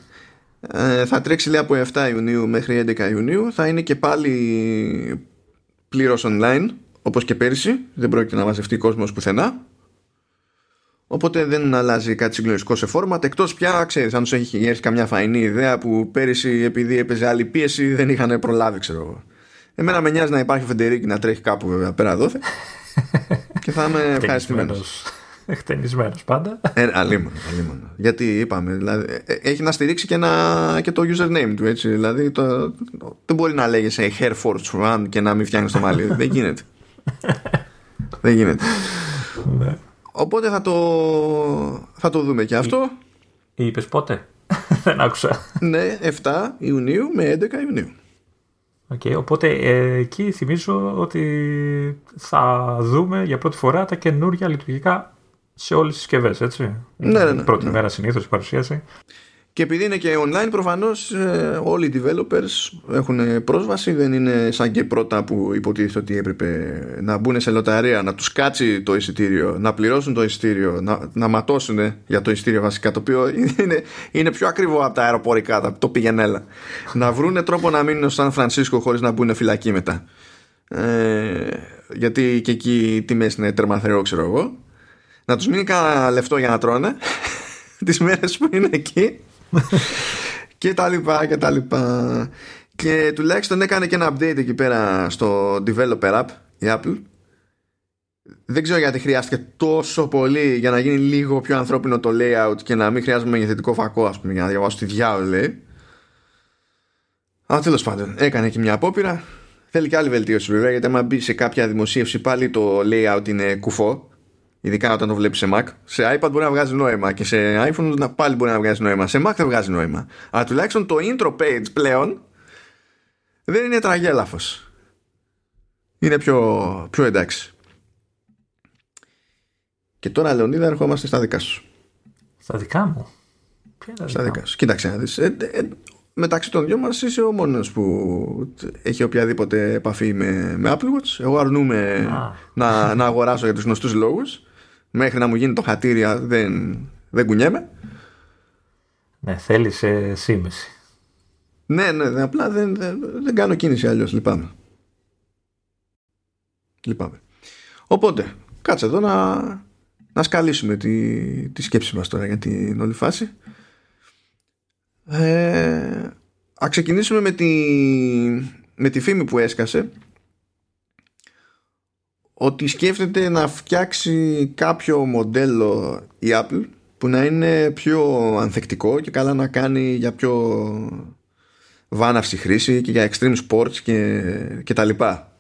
Ε, θα τρέξει λέει από εφτά Ιουνίου μέχρι έντεκα Ιουνίου. Θα είναι και πάλι πλήρως online, όπως και πέρυσι. Δεν πρόκειται να μαζευτεί κόσμος πουθενά. Οπότε δεν αλλάζει κάτι συγκλονιστικό σε φόρματ. Εκτός πια, ξέρεις, αν τους έχει έρθει καμιά φαϊνή ιδέα που πέρυσι επειδή έπαιζε άλλη πίεση δεν είχαν προλάβει, ξέρω εγώ. Εμένα με νοιάζει να υπάρχει Φεντερίκη να τρέχει κάπου βέβαια πέρα δόθε. Και θα είμαι ευχαριστημένος. Εκτενισμένος πάντα. Ε, αλίμονο, αλίμονο. Γιατί είπαμε, δηλαδή, έχει να στηρίξει και, ένα, και το username του, έτσι. Δηλαδή, το, δεν μπορεί να λέγεσαι Airports Run και να μην φτιάχνεις το μαλλί. Δεν γίνεται. Δεν γίνεται. Οπότε θα το, θα το δούμε και αυτό. Ή, είπες πότε? Δεν άκουσα. Ναι, εφτά Ιουνίου με έντεκα Ιουνίου. Okay, οπότε ε, εκεί θυμίζω ότι θα δούμε για πρώτη φορά τα καινούργια λειτουργικά σε όλες τις συσκευές, έτσι. Ναι, ναι, ναι, πρώτη ναι. μέρα συνήθως η παρουσίαση. Και επειδή είναι και online, προφανώς ε, όλοι οι developers έχουν πρόσβαση. Δεν είναι σαν και πρώτα που υποτίθεται ότι έπρεπε να μπουν σε λοταρία, να τους κάτσει το εισιτήριο, να πληρώσουν το εισιτήριο, να, να ματώσουν για το εισιτήριο βασικά, το οποίο είναι, είναι πιο ακριβό από τα αεροπορικά, τα, το πηγενέλα. Να βρούνε τρόπο να μείνουν στο Σαν Φρανσίσκο χωρίς να μπουν φυλακή μετά. Ε, γιατί και εκεί οι τιμές είναι τερμαθερό, ξέρω εγώ. Να τους μείνει κανένα λεφτό για να τρώνε τις μέρες που είναι εκεί. Και τα λοιπά και τα λοιπά. Και τουλάχιστον έκανε και ένα update εκεί πέρα στο developer app η Apple. Δεν ξέρω γιατί χρειάστηκε τόσο πολύ για να γίνει λίγο πιο ανθρώπινο το layout και να μην χρειάζομαι μεγεθυντικό φακό, ας πούμε, για να διαβάσω τη διάολη λέει. Αλλά τέλος πάντων έκανε και μια απόπειρα. Θέλει και άλλη βελτίωση βέβαια, γιατί άμα μπει σε κάποια δημοσίευση πάλι το layout είναι κουφό. Ειδικά όταν το βλέπεις σε Mac. Σε iPad μπορεί να βγάζει νόημα και σε iPhone πάλι μπορεί να βγάζει νόημα. Σε Mac δεν βγάζει νόημα. Αλλά τουλάχιστον το intro page πλέον δεν είναι τραγέλαφος. Είναι πιο, πιο εντάξει. Και τώρα, Λεωνίδα, ερχόμαστε στα δικά σου. Στα δικά μου? Ποια είναι στα δικά μου? σου. Κοίταξε να δεις. Ε, ε, μεταξύ των δυο μας είσαι ο μόνος που έχει οποιαδήποτε επαφή με, με Apple Watch. Εγώ αρνούμαι ah. να, να αγοράσω για τους γνωστούς λόγους. Μέχρι να μου γίνει το χατήρι δεν, δεν κουνιέμαι. Ναι, θέλεις ε, σήμεση. Ναι, ναι, απλά δεν, δεν, δεν κάνω κίνηση αλλιώς, λυπάμαι. Λυπάμαι. Οπότε, κάτσε εδώ να, να σκαλίσουμε τη, τη σκέψη μας τώρα για την όλη φάση. Ε, α ξεκινήσουμε με τη, με τη φήμη που έσκασε ότι σκέφτεται να φτιάξει κάποιο μοντέλο η Apple που να είναι πιο ανθεκτικό και καλά να κάνει για πιο βάναυση χρήση και για extreme sports και, και τα λοιπά.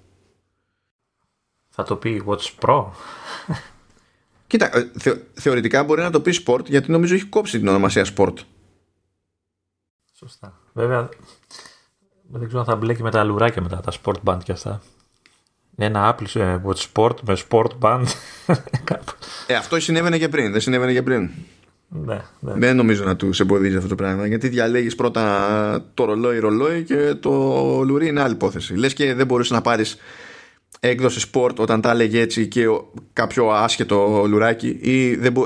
Θα το πει Watch Pro. Κοίτα, θε, θεωρητικά μπορεί να το πει sport, γιατί νομίζω έχει κόψει την ονομασία sport. Σωστά. Βέβαια, δεν ξέρω αν θα μπλέκει με τα λουράκια μετά, τα sport band και αυτά. Είναι ένα Apple Watch Sport με sport band. Ε, αυτό συνέβαινε και πριν. Δεν συνέβαινε και πριν. Ναι, ναι. Δεν νομίζω να τους εμποδίζει αυτό το πράγμα. Γιατί διαλέγεις πρώτα το ρολόι-ρολόι και το λουρί είναι άλλη υπόθεση. Λες και δεν μπορείς να πάρεις έκδοση sport όταν τα έλεγε έτσι και κάποιο άσχετο λουράκι, ή δεν μπο...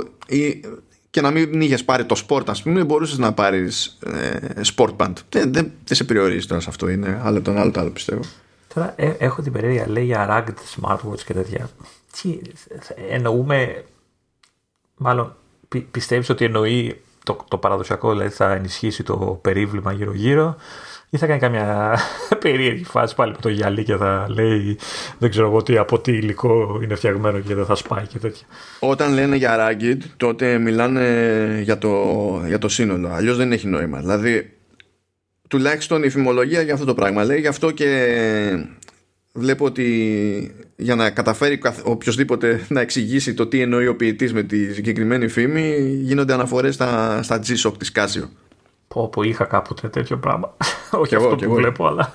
και να μην είχες πάρει το sport, ας πούμε, μπορούσες να πάρεις ε, sport band. Δεν, δεν, δεν σε περιορίζει τώρα σε αυτό, είναι άλλο τον άλλο, άλλο πιστεύω. Τώρα ε, έχω την περίεργα, λέει για rugged smartwatch και τέτοια. Τι εννοούμε, μάλλον πι, πιστεύεις ότι εννοεί το, το παραδοσιακό, δηλαδή θα ενισχύσει το περίβλημα γύρω-γύρω, ή θα κάνει καμιά περίεργη φάση πάλι με το γυαλί και θα λέει δεν ξέρω εγώ τι, από τι υλικό είναι φτιαγμένο και δεν θα σπάει και τέτοια. Όταν λένε για rugged, τότε μιλάνε για το, για το σύνολο. Αλλιώς δεν έχει νόημα. Δηλαδή, τουλάχιστον η φημολογία για αυτό το πράγμα λέει. Γι' αυτό και βλέπω ότι για να καταφέρει οποιοδήποτε να εξηγήσει το τι εννοεί ο ποιητής με τη συγκεκριμένη φήμη, γίνονται αναφορές στα, στα G-Shock της Casio. Όπου είχα κάποτε τέτοιο πράγμα. Όχι και αυτό εγώ, που εγώ. Βλέπω, αλλά.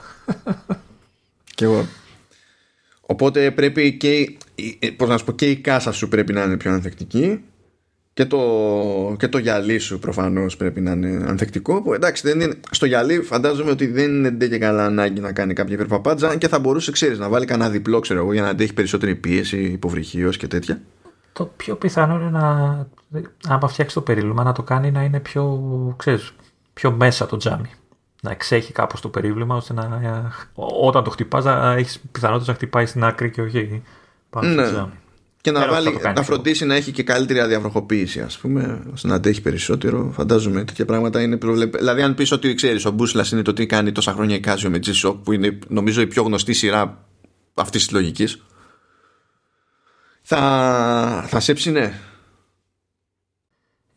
Κι εγώ. Οπότε πρέπει και, πώς να σου πω, και η κάσα σου πρέπει να είναι πιο ανθεκτική. Και το, και το γυαλί σου προφανώς πρέπει να είναι ανθεκτικό. Που, εντάξει, δεν είναι, στο γυαλί φαντάζομαι ότι δεν είναι ντε και καλά ανάγκη να κάνει κάποια υπερπαπάτζα. Και θα μπορούσε, ξέρεις, να βάλει κανένα διπλό, ξέρω εγώ, για να αντέχει περισσότερη πίεση, υποβρυχίως και τέτοια. Το πιο πιθανό είναι να. Άμα φτιάξει το περίλημα, να το κάνει να είναι πιο, ξέρεις, πιο μέσα το τζάμι. Να εξέχει κάπως το περίβλημα, ώστε να, όταν το χτυπάς να έχεις πιθανότητα να χτυπάει στην άκρη και όχι πάνω στο τζάμι. Και να, βάλει, να φροντίσει να έχει και καλύτερη αδιαβροχοποίηση, ας πούμε, ώστε να αντέχει περισσότερο. Φαντάζομαι τέτοια πράγματα είναι προβλεπ... Δηλαδή, αν πεις ότι ξέρεις, ο Μπούσλας είναι το τι κάνει τόσα χρόνια η Casio με G-Shock, που είναι νομίζω η πιο γνωστή σειρά αυτής της λογικής, θα, θα σέψει, ναι.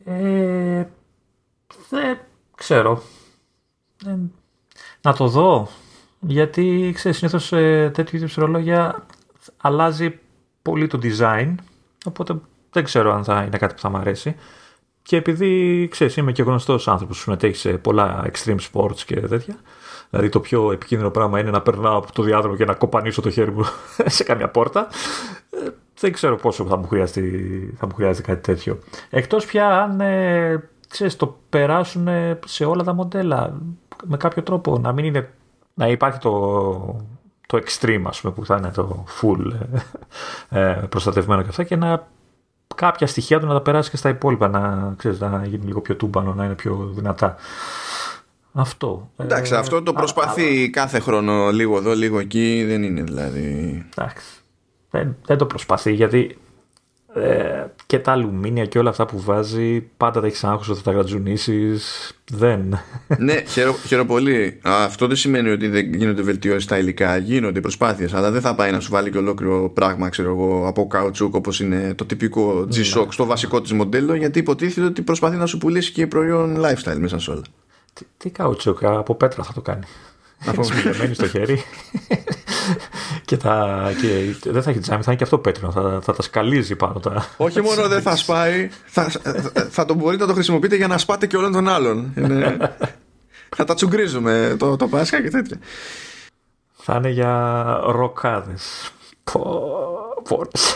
Ε, δεν ξέρω. Ε, να το δω. Γιατί ξέρεις, συνήθως ε, τέτοιου είδους ρολόγια αλλάζει πολύ το design. Οπότε δεν ξέρω αν θα είναι κάτι που θα μου αρέσει. Και επειδή ξέρεις, είμαι και γνωστός άνθρωπος που συμμετέχει σε πολλά extreme sports και τέτοια. Δηλαδή το πιο επικίνδυνο πράγμα είναι να περνάω από το διάδρομο και να κοπανίσω το χέρι μου σε καμιά πόρτα. Ε, δεν ξέρω πόσο θα μου χρειάζεται, θα μου χρειάζεται κάτι τέτοιο. Εκτός πια αν ε, ξέρεις, το περάσουν σε όλα τα μοντέλα με κάποιο τρόπο. Να μην είναι, να υπάρχει το, το extreme, ας πούμε, που θα είναι το full ε, προστατευμένο και αυτά, και να κάποια στοιχεία του να τα περάσει και στα υπόλοιπα. Να, ξέρεις, να γίνει λίγο πιο τούμπανο, να είναι πιο δυνατά. Αυτό. Εντάξει, ε, αυτό το προσπαθεί αλλά... κάθε χρόνο λίγο εδώ, λίγο εκεί. Δεν είναι δηλαδή. Εντάξει. Δεν, δεν το προσπαθεί γιατί ε, και τα αλουμίνια και όλα αυτά που βάζει πάντα τα έχεις άγχος ότι θα τα γρατζουνίσεις. Δεν. Ναι, χαίρο, χαίρο πολύ. Αυτό δεν σημαίνει ότι δεν γίνονται βελτιώσεις στα υλικά. Γίνονται προσπάθειες, αλλά δεν θα πάει να σου βάλει και ολόκληρο πράγμα, ξέρω εγώ, από καουτσούκ όπως είναι το τυπικό G-Shock στο βασικό της μοντέλο, γιατί υποτίθεται ότι προσπαθεί να σου πουλήσει και προϊόν lifestyle μέσα σε όλα. Τι, τι καουτσούκ, από πέτρα θα το κάνει. Από σπηλεμένη στο χέρι. Και, τα, και δεν θα έχει τζάμι, θα είναι και αυτό πέτρινο. Θα, θα τα σκαλίζει πάνω τα. Όχι μόνο δεν θα σπάει, θα, θα, θα το μπορείτε να το χρησιμοποιείτε για να σπάτε και όλων των άλλων. Είναι, θα τα τσουγκρίζουμε το, το Πάσχα και τέτοια. Θα είναι για ροκάδες. Πόρες.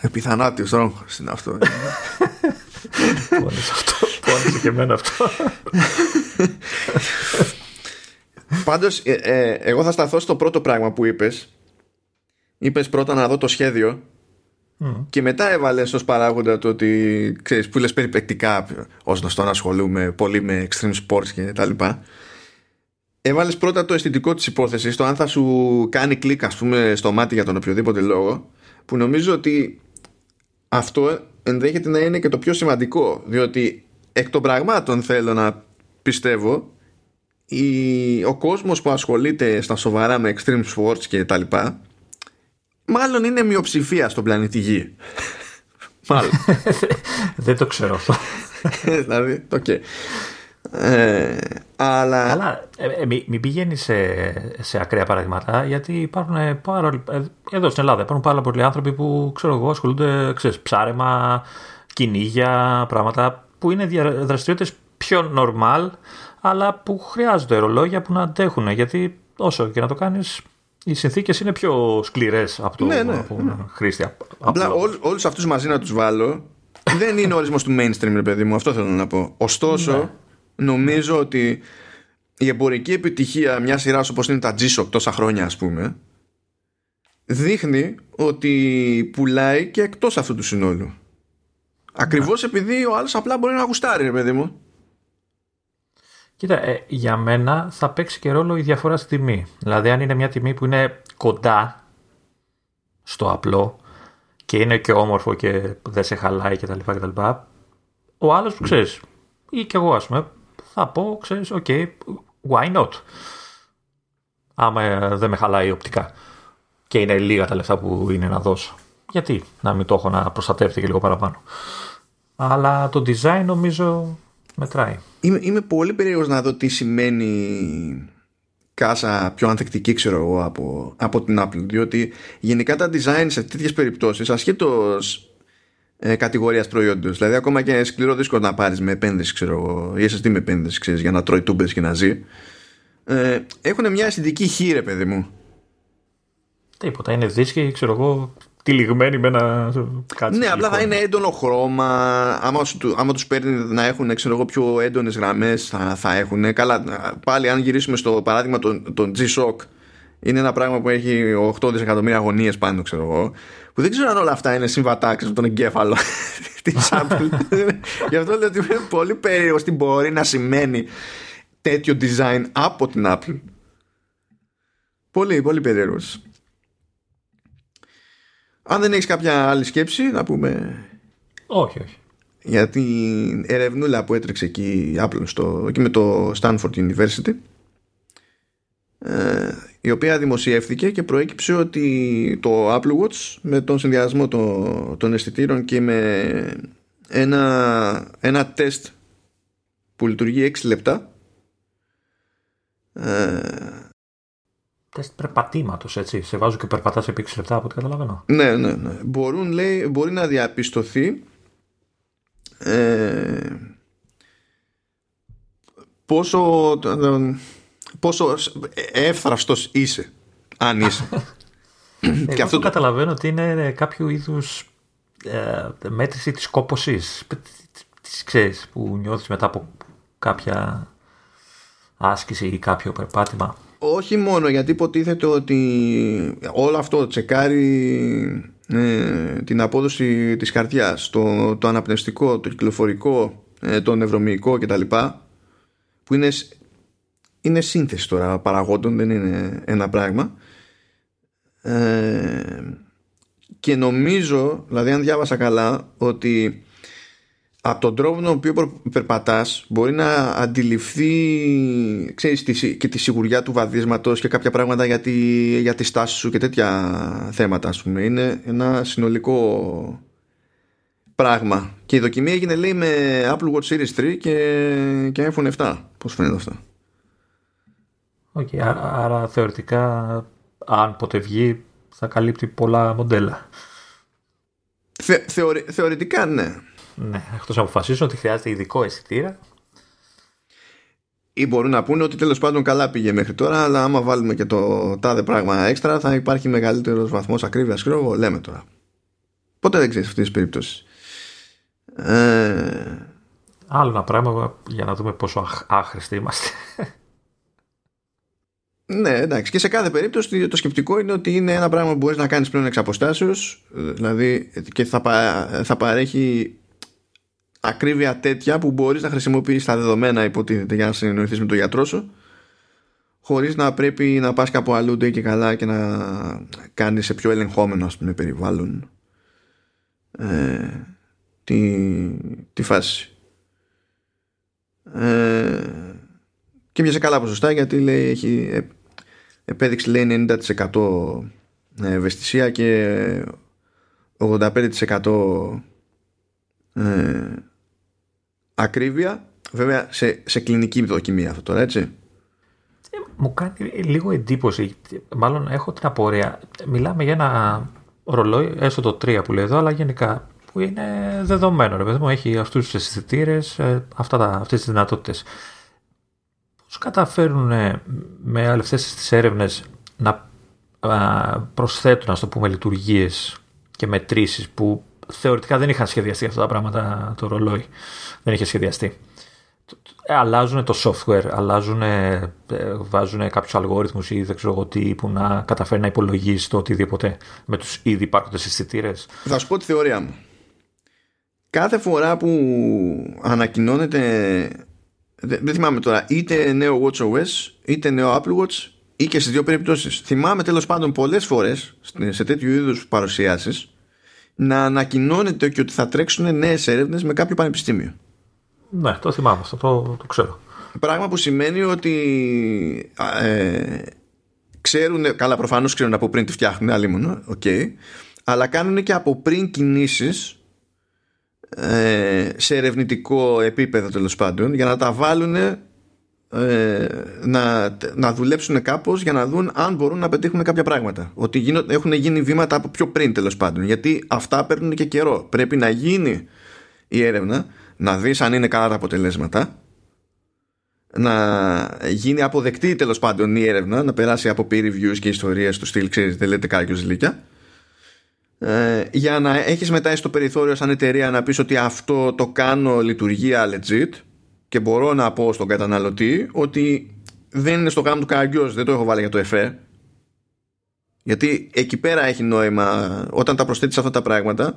Επιθανάτιος ρόγχος είναι αυτό. Πόνισε αυτό. Πόνισε και εμένα αυτό. Πάντως ε, ε, εγώ θα σταθώ στο πρώτο πράγμα που είπες. Είπες πρώτα να δω το σχέδιο mm. και μετά έβαλες ως παράγοντα το ότι ξέρεις, που λες περιπεκτικά, ως γνωστό να ασχολούμαι πολύ με extreme sports και τα λοιπά. Έβαλες πρώτα το αισθητικό της υπόθεσης, το αν θα σου κάνει κλικ, ας πούμε, στο μάτι για τον οποιοδήποτε λόγο, που νομίζω ότι αυτό ενδέχεται να είναι και το πιο σημαντικό, διότι εκ των πραγμάτων θέλω να πιστεύω η, ο κόσμος που ασχολείται στα σοβαρά με extreme sports και τα λοιπά μάλλον είναι μειοψηφία στον πλανήτη Γη. Μάλλον. Δεν το ξέρω αυτό. Δηλαδή, okay. ε, αλλά αλλά ε, ε, μην μη πηγαίνει σε, σε ακραία παραδείγματα, γιατί υπάρχουν πάρα, εδώ στην Ελλάδα υπάρχουν πάρα πολλοί άνθρωποι που ξέρω εγώ ασχολούνται, ξέρεις, ψάρεμα, κυνήγια, πράγματα που είναι δραστηριότητες πιο normal, αλλά που χρειάζονται ρολόγια που να αντέχουν, γιατί όσο και να το κάνεις οι συνθήκες είναι πιο σκληρές από τον ναι, ναι, ναι. χρήστη. Απλά ό, όλους αυτούς μαζί να τους βάλω δεν είναι ορισμός του mainstream, ρε παιδί μου, αυτό θέλω να πω. Ωστόσο ναι. νομίζω ότι η εμπορική επιτυχία μιας σειράς όπως είναι τα G-Shock τόσα χρόνια, ας πούμε, δείχνει ότι πουλάει και εκτός αυτού του συνόλου. Ακριβώς yeah. επειδή ο άλλος απλά μπορεί να γουστάρει, ρε παιδί μου. Κοίτα, ε, για μένα θα παίξει και ρόλο η διαφορά στη τιμή. Δηλαδή, αν είναι μια τιμή που είναι κοντά στο απλό και είναι και όμορφο και δεν σε χαλάει κτλ. κτλ ο άλλος που ξέρεις, ή κι εγώ, ας πούμε, θα πω, ξέρεις, οκ, okay, why not? Άμα δεν με χαλάει οπτικά και είναι λίγα τα λεφτά που είναι να δώσω, γιατί να μην το έχω να προστατεύεται και λίγο παραπάνω. Αλλά το design νομίζω μετράει. Είμαι, είμαι πολύ περίεργος να δω τι σημαίνει κάσα πιο ανθεκτική, ξέρω εγώ, από, από την Apple, διότι γενικά τα design σε τέτοιες περιπτώσεις, ασχέτως ε, κατηγορίας προϊόντος, δηλαδή ακόμα και σκληρό δίσκο να πάρεις με επένδυση, ξέρω εγώ, ή ες ες ντι με επένδυση, ξέρεις, για να τρώει τούμπες και να ζει, ε, έχουν μια αισθητική χή, ρε παιδί μου. Τίποτα, είναι δίσκοι, ξέρω εγώ, τυλιγμένοι με ένα κάτι. Ναι, απλά θα είναι έντονο χρώμα. Άμα, σου, άμα τους παίρνει να έχουν, ξέρω εγώ, πιο έντονες γραμμές, θα, θα έχουν. Καλά, πάλι αν γυρίσουμε στο παράδειγμα των, των G-Shock, είναι ένα πράγμα που έχει οκτώ δισεκατομμύρια αγωνίες πάνω, ξέρω εγώ, που δεν ξέρω αν όλα αυτά είναι συμβατά με τον εγκέφαλο της Apple. Γι' αυτό λέω ότι είμαι πολύ περίεργος τι μπορεί να σημαίνει τέτοιο design από την Apple. Πολύ, πολύ περίεργος. Αν δεν έχεις κάποια άλλη σκέψη, να πούμε. Όχι, όχι. Για την ερευνούλα που έτρεξε εκεί, Apple, στο, εκεί με το Stanford University, ε, η οποία δημοσιεύθηκε και προέκυψε ότι το Apple Watch με τον συνδυασμό των, των αισθητήρων και με ένα, ένα τεστ που λειτουργεί έξι λεπτά. Ε, Τεστ περπατήματος, έτσι. Σε βάζω και περπατάς επί έξι λεπτά, από ό,τι καταλαβαίνω. Ναι, ναι, ναι. Μπορούν, λέει, μπορεί να διαπιστωθεί ε, πόσο, πόσο εύθραυστος είσαι, αν είσαι. Εγώ αυτό το καταλαβαίνω ότι είναι κάποιο είδους ε, μέτρηση της κόπωσης. Τις ξέρεις, που νιώθεις μετά από κάποια άσκηση ή κάποιο περπάτημα. Όχι μόνο, γιατί υποτίθεται ότι όλο αυτό τσεκάρει ε, την απόδοση της καρδιάς, το, το αναπνευστικό, το κυκλοφορικό, ε, το νευρομυϊκό κτλ. Που είναι, είναι σύνθεση τώρα παραγόντων, δεν είναι ένα πράγμα. Ε, και νομίζω, δηλαδή αν διάβασα καλά, ότι από τον τρόπο τον οποίο περπατάς μπορεί να αντιληφθεί, ξέρεις, και τη σιγουριά του βαδίσματος και κάποια πράγματα για τη, για τη στάση σου και τέτοια θέματα, ας πούμε. Είναι ένα συνολικό πράγμα. Και η δοκιμή έγινε, λέει, με Apple Watch Series τρία και, και άιφον επτά. Πώς φαίνεται αυτό? Okay, άρα, άρα θεωρητικά, αν ποτέ βγει, θα καλύπτει πολλά μοντέλα. Θε, θεωρη, θεωρητικά ναι. Ναι, εκτός να αποφασίσουν ότι χρειάζεται ειδικό αισθητήρα. Ή μπορούν να πούνε ότι τέλος πάντων καλά πήγε μέχρι τώρα, αλλά άμα βάλουμε και το τάδε πράγμα έξτρα θα υπάρχει μεγαλύτερος βαθμός ακρίβειας, κρόβο, λέμε τώρα. Ποτέ δεν ξέρεις αυτές τις περιπτώσεις. Ε... Άλλο ένα πράγμα για να δούμε πόσο άχρηστοι είμαστε. Ναι, εντάξει. Και σε κάθε περίπτωση το σκεπτικό είναι ότι είναι ένα πράγμα που μπορείς να κάνεις πλέον εξ αποστάσεως, δηλαδή, και θα, πα, θα παρέχει ακρίβεια τέτοια που μπορείς να χρησιμοποιείς τα δεδομένα, υποτίθεται, για να συνεννοηθείς με τον γιατρό σου, χωρίς να πρέπει να πας κάπου αλλού ντε και καλά και να κάνεις σε πιο ελεγχόμενο, ας πούμε, περιβάλλον ε, τη, τη φάση. Ε, και μοιάζει καλά ποσοστά, γιατί, λέει, έχει επέδειξη, λέει, ενενήντα τοις εκατό ευαισθησία και ογδόντα πέντε τοις εκατό ε, ακρίβεια, βέβαια σε, σε κλινική δοκιμή αυτό τώρα, έτσι. Μου κάνει λίγο εντύπωση, μάλλον έχω την απορία. Μιλάμε για ένα ρολόι, έστω το τρία που λέει εδώ, αλλά γενικά που είναι δεδομένο, ρε παιδί μου, έχει αυτούς τους αισθητήρες, αυτές τις δυνατότητες. Πώς καταφέρουν με αυτές τις έρευνες να προσθέτουν, ας το πούμε, λειτουργίες και μετρήσεις που θεωρητικά δεν είχαν σχεδιαστεί αυτά τα πράγματα το ρολόι. Δεν είχε σχεδιαστεί. Ε, αλλάζουν το software, αλλάζουν, ε, βάζουν κάποιους αλγόριθμους ή δεν ξέρω εγώ τι που να καταφέρει να υπολογίσει το οτιδήποτε με τους ήδη υπάρχοντες αισθητήρες. Θα σου πω τη θεωρία μου. Κάθε φορά που ανακοινώνεται, δεν, δεν θυμάμαι τώρα, είτε νέο WatchOS είτε νέο Apple Watch ή και στις δύο περιπτώσεις, θυμάμαι τέλος πάντων πολλές φορές σε τέτοιου είδους παρουσιάσεις να ανακοινώνεται και ότι θα τρέξουν νέες έρευνες με κάποιο πανεπιστήμιο. Ναι, το θυμάμαι αυτό, το, το ξέρω. Πράγμα που σημαίνει ότι ε, ξέρουν, καλά προφανώς ξέρουν από πριν τι φτιάχνουν, άλλη μόνο, okay, αλλά κάνουν και από πριν κινήσεις ε, σε ερευνητικό επίπεδο τέλος πάντων, για να τα βάλουν ε, να, να δουλέψουν κάπως για να δουν αν μπορούν να πετύχουν κάποια πράγματα. Ότι γίνον, έχουν γίνει βήματα από πιο πριν τέλος πάντων, γιατί αυτά παίρνουν και καιρό. Πρέπει να γίνει η έρευνα, να δεις αν είναι καλά τα αποτελέσματα, να γίνει αποδεκτή τέλος πάντων η έρευνα, να περάσει από peer reviews και ιστορίες του στυλ, ξέρεις, δεν λέτε κάποιος λύκια, ε, για να έχεις μετά στο περιθώριο σαν εταιρεία να πεις ότι αυτό το κάνω λειτουργία legit και μπορώ να πω στον καταναλωτή ότι δεν είναι στο γάμο του καραγκιόζ, δεν το έχω βάλει για το εφέ. Γιατί εκεί πέρα έχει νόημα όταν τα προσθέτεις αυτά τα πράγματα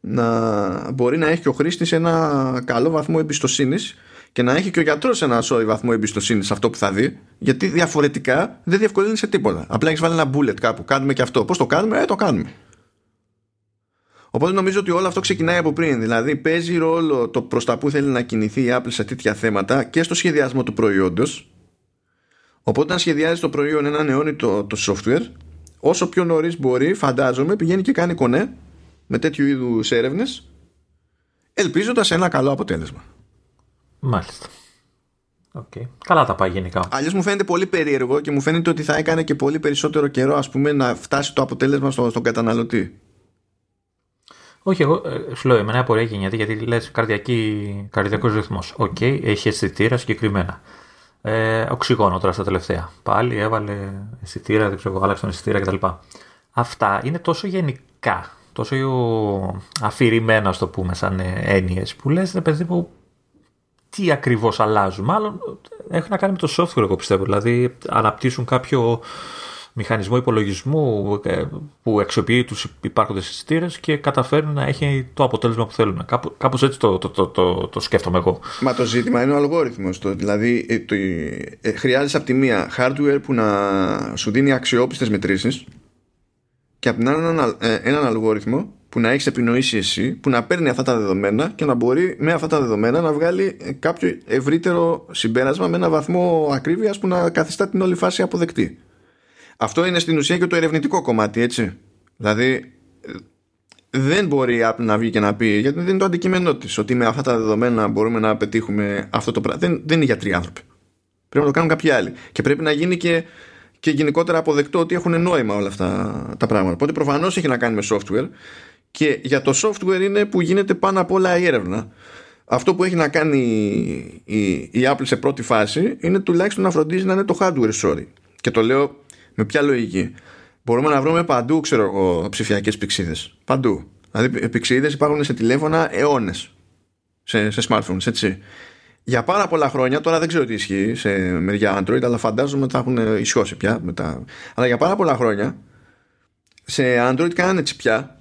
να μπορεί να έχει και ο χρήστης ένα καλό βαθμό εμπιστοσύνης και να έχει και ο γιατρός ένα σόι βαθμό εμπιστοσύνης σε αυτό που θα δει, γιατί διαφορετικά δεν διευκολύνει σε τίποτα. Απλά έχεις βάλει ένα bullet κάπου, κάνουμε και αυτό. Πώς το κάνουμε? Ε, το κάνουμε. Οπότε νομίζω ότι όλο αυτό ξεκινάει από πριν. Δηλαδή παίζει ρόλο το προς τα που θέλει να κινηθεί η Apple σε τέτοια θέματα και στο σχεδιασμό του προϊόντος. Οπότε αν σχεδιάζει το προϊόν, ένα αιώνι το, το software, όσο πιο νωρίς μπορεί, φαντάζομαι, πηγαίνει και κάνει κονέ με τέτοιου είδους έρευνες, ελπίζοντας ένα καλό αποτέλεσμα. Μάλιστα. Okay. Καλά τα πάει γενικά. Αλλιώς μου φαίνεται πολύ περίεργο και μου φαίνεται ότι θα έκανε και πολύ περισσότερο καιρό, ας πούμε, να φτάσει το αποτέλεσμα στο, στον καταναλωτή. Όχι, εγώ ε, σου λέω, εμένα απορία γεννιέται γιατί λες καρδιακός ρυθμός. Οκ, okay, έχει αισθητήρα συγκεκριμένα. Ε, οξυγόνο τώρα στα τελευταία. Πάλι έβαλε αισθητήρα, δεν ξέρω, άλλαξε τον αισθητήρα κτλ. Αυτά είναι τόσο γενικά, τόσο αφηρημένα, στο πούμε, σαν έννοιες που λες, ρε παιδί μου, τι ακριβώς αλλάζουν. Μάλλον έχουν να κάνει με το software, εγώ πιστεύω. Δηλαδή, αναπτύσσουν κάποιο μηχανισμό υπολογισμού που αξιοποιεί τους υπάρχοντες αισθητήρες και καταφέρνουν να έχει το αποτέλεσμα που θέλουν. Κάπου, κάπως έτσι το, το, το, το, το σκέφτομαι εγώ. Μα το ζήτημα είναι ο αλγόριθμος. Το, δηλαδή, ε, το, ε, χρειάζεσαι από τη μία hardware που να σου δίνει αξιόπιστες μετρήσεις και από την άλλη έναν, ε, έναν αλγόριθμο που να έχεις επινοήσει εσύ, που να παίρνει αυτά τα δεδομένα και να μπορεί με αυτά τα δεδομένα να βγάλει κάποιο ευρύτερο συμπέρασμα με ένα βαθμό ακρίβειας που να καθιστά την όλη φάση αποδεκτή. Αυτό είναι στην ουσία και το ερευνητικό κομμάτι, έτσι. Δηλαδή, δεν μπορεί η Apple να βγει και να πει, γιατί δεν είναι το αντικείμενό της, ότι με αυτά τα δεδομένα μπορούμε να πετύχουμε αυτό το πράγμα. Δεν, δεν είναι γιατροί άνθρωποι. Πρέπει να το κάνουν κάποιοι άλλοι. Και πρέπει να γίνει και, και γενικότερα αποδεκτό ότι έχουν νόημα όλα αυτά τα πράγματα. Οπότε προφανώς έχει να κάνει με software. Και για το software είναι που γίνεται πάνω απ' όλα η έρευνα. Αυτό που έχει να κάνει η, η Apple σε πρώτη φάση είναι τουλάχιστον να φροντίζει να είναι το hardware sorry. Και το λέω. Με ποια λογική? Μπορούμε να βρούμε παντού, ξέρω εγώ, ψηφιακές πυξίδες. Παντού. Δηλαδή, πυξίδες υπάρχουν σε τηλέφωνα αιώνες. Σε, σε smartphones, έτσι. Για πάρα πολλά χρόνια, τώρα δεν ξέρω τι ισχύει σε μεριά Android, αλλά φαντάζομαι ότι θα έχουν ισιώσει πια. Μετά. Αλλά για πάρα πολλά χρόνια, σε Android κάνανε τσιπιά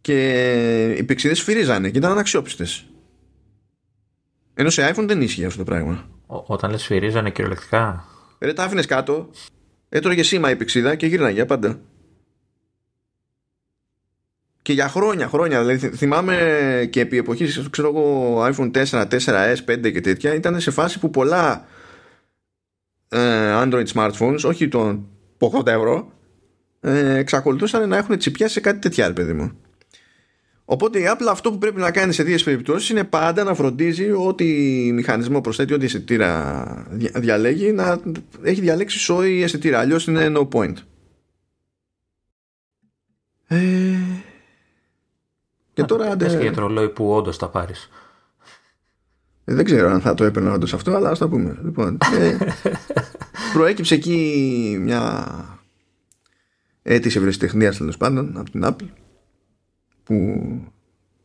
και οι πυξίδες φυρίζανε και ήταν αναξιόπιστες. Ενώ σε iPhone δεν ίσχυε αυτό το πράγμα. Ό, όταν λες φυρίζανε κυριολεκτικά. Ρε, τα άφηνες κάτω. Έτρωγε σήμα η πυξίδα και γύρναγε για πάντα. Και για χρόνια, χρόνια. Δηλαδή, θυμάμαι και επί εποχής, ξέρω εγώ, iPhone φορ, φορ ες, φάιβ και τέτοια, ήταν σε φάση που πολλά ε, Android smartphones, όχι των ογδόντα ευρώ, ε, εξακολουθούσαν να έχουν τσιπιά σε κάτι τέτοια, ρε παιδί μου. Οπότε η Apple αυτό που πρέπει να κάνει σε δύο περιπτώσεις είναι πάντα να φροντίζει ότι μηχανισμό προσθέτει, ότι αισθητήρα διαλέγει, να έχει διαλέξει σόι αισθητήρα. Αλλιώς είναι no point. Ε... Και τώρα... Πες και για το ρολόι που όντως τα πάρεις. Δεν ξέρω αν θα το έπαιρνα όντως αυτό, αλλά ας το πούμε. Λοιπόν, ε, προέκυψε εκεί μια αίτηση ευρεσιτεχνίας τέλος πάντων από την Apple, που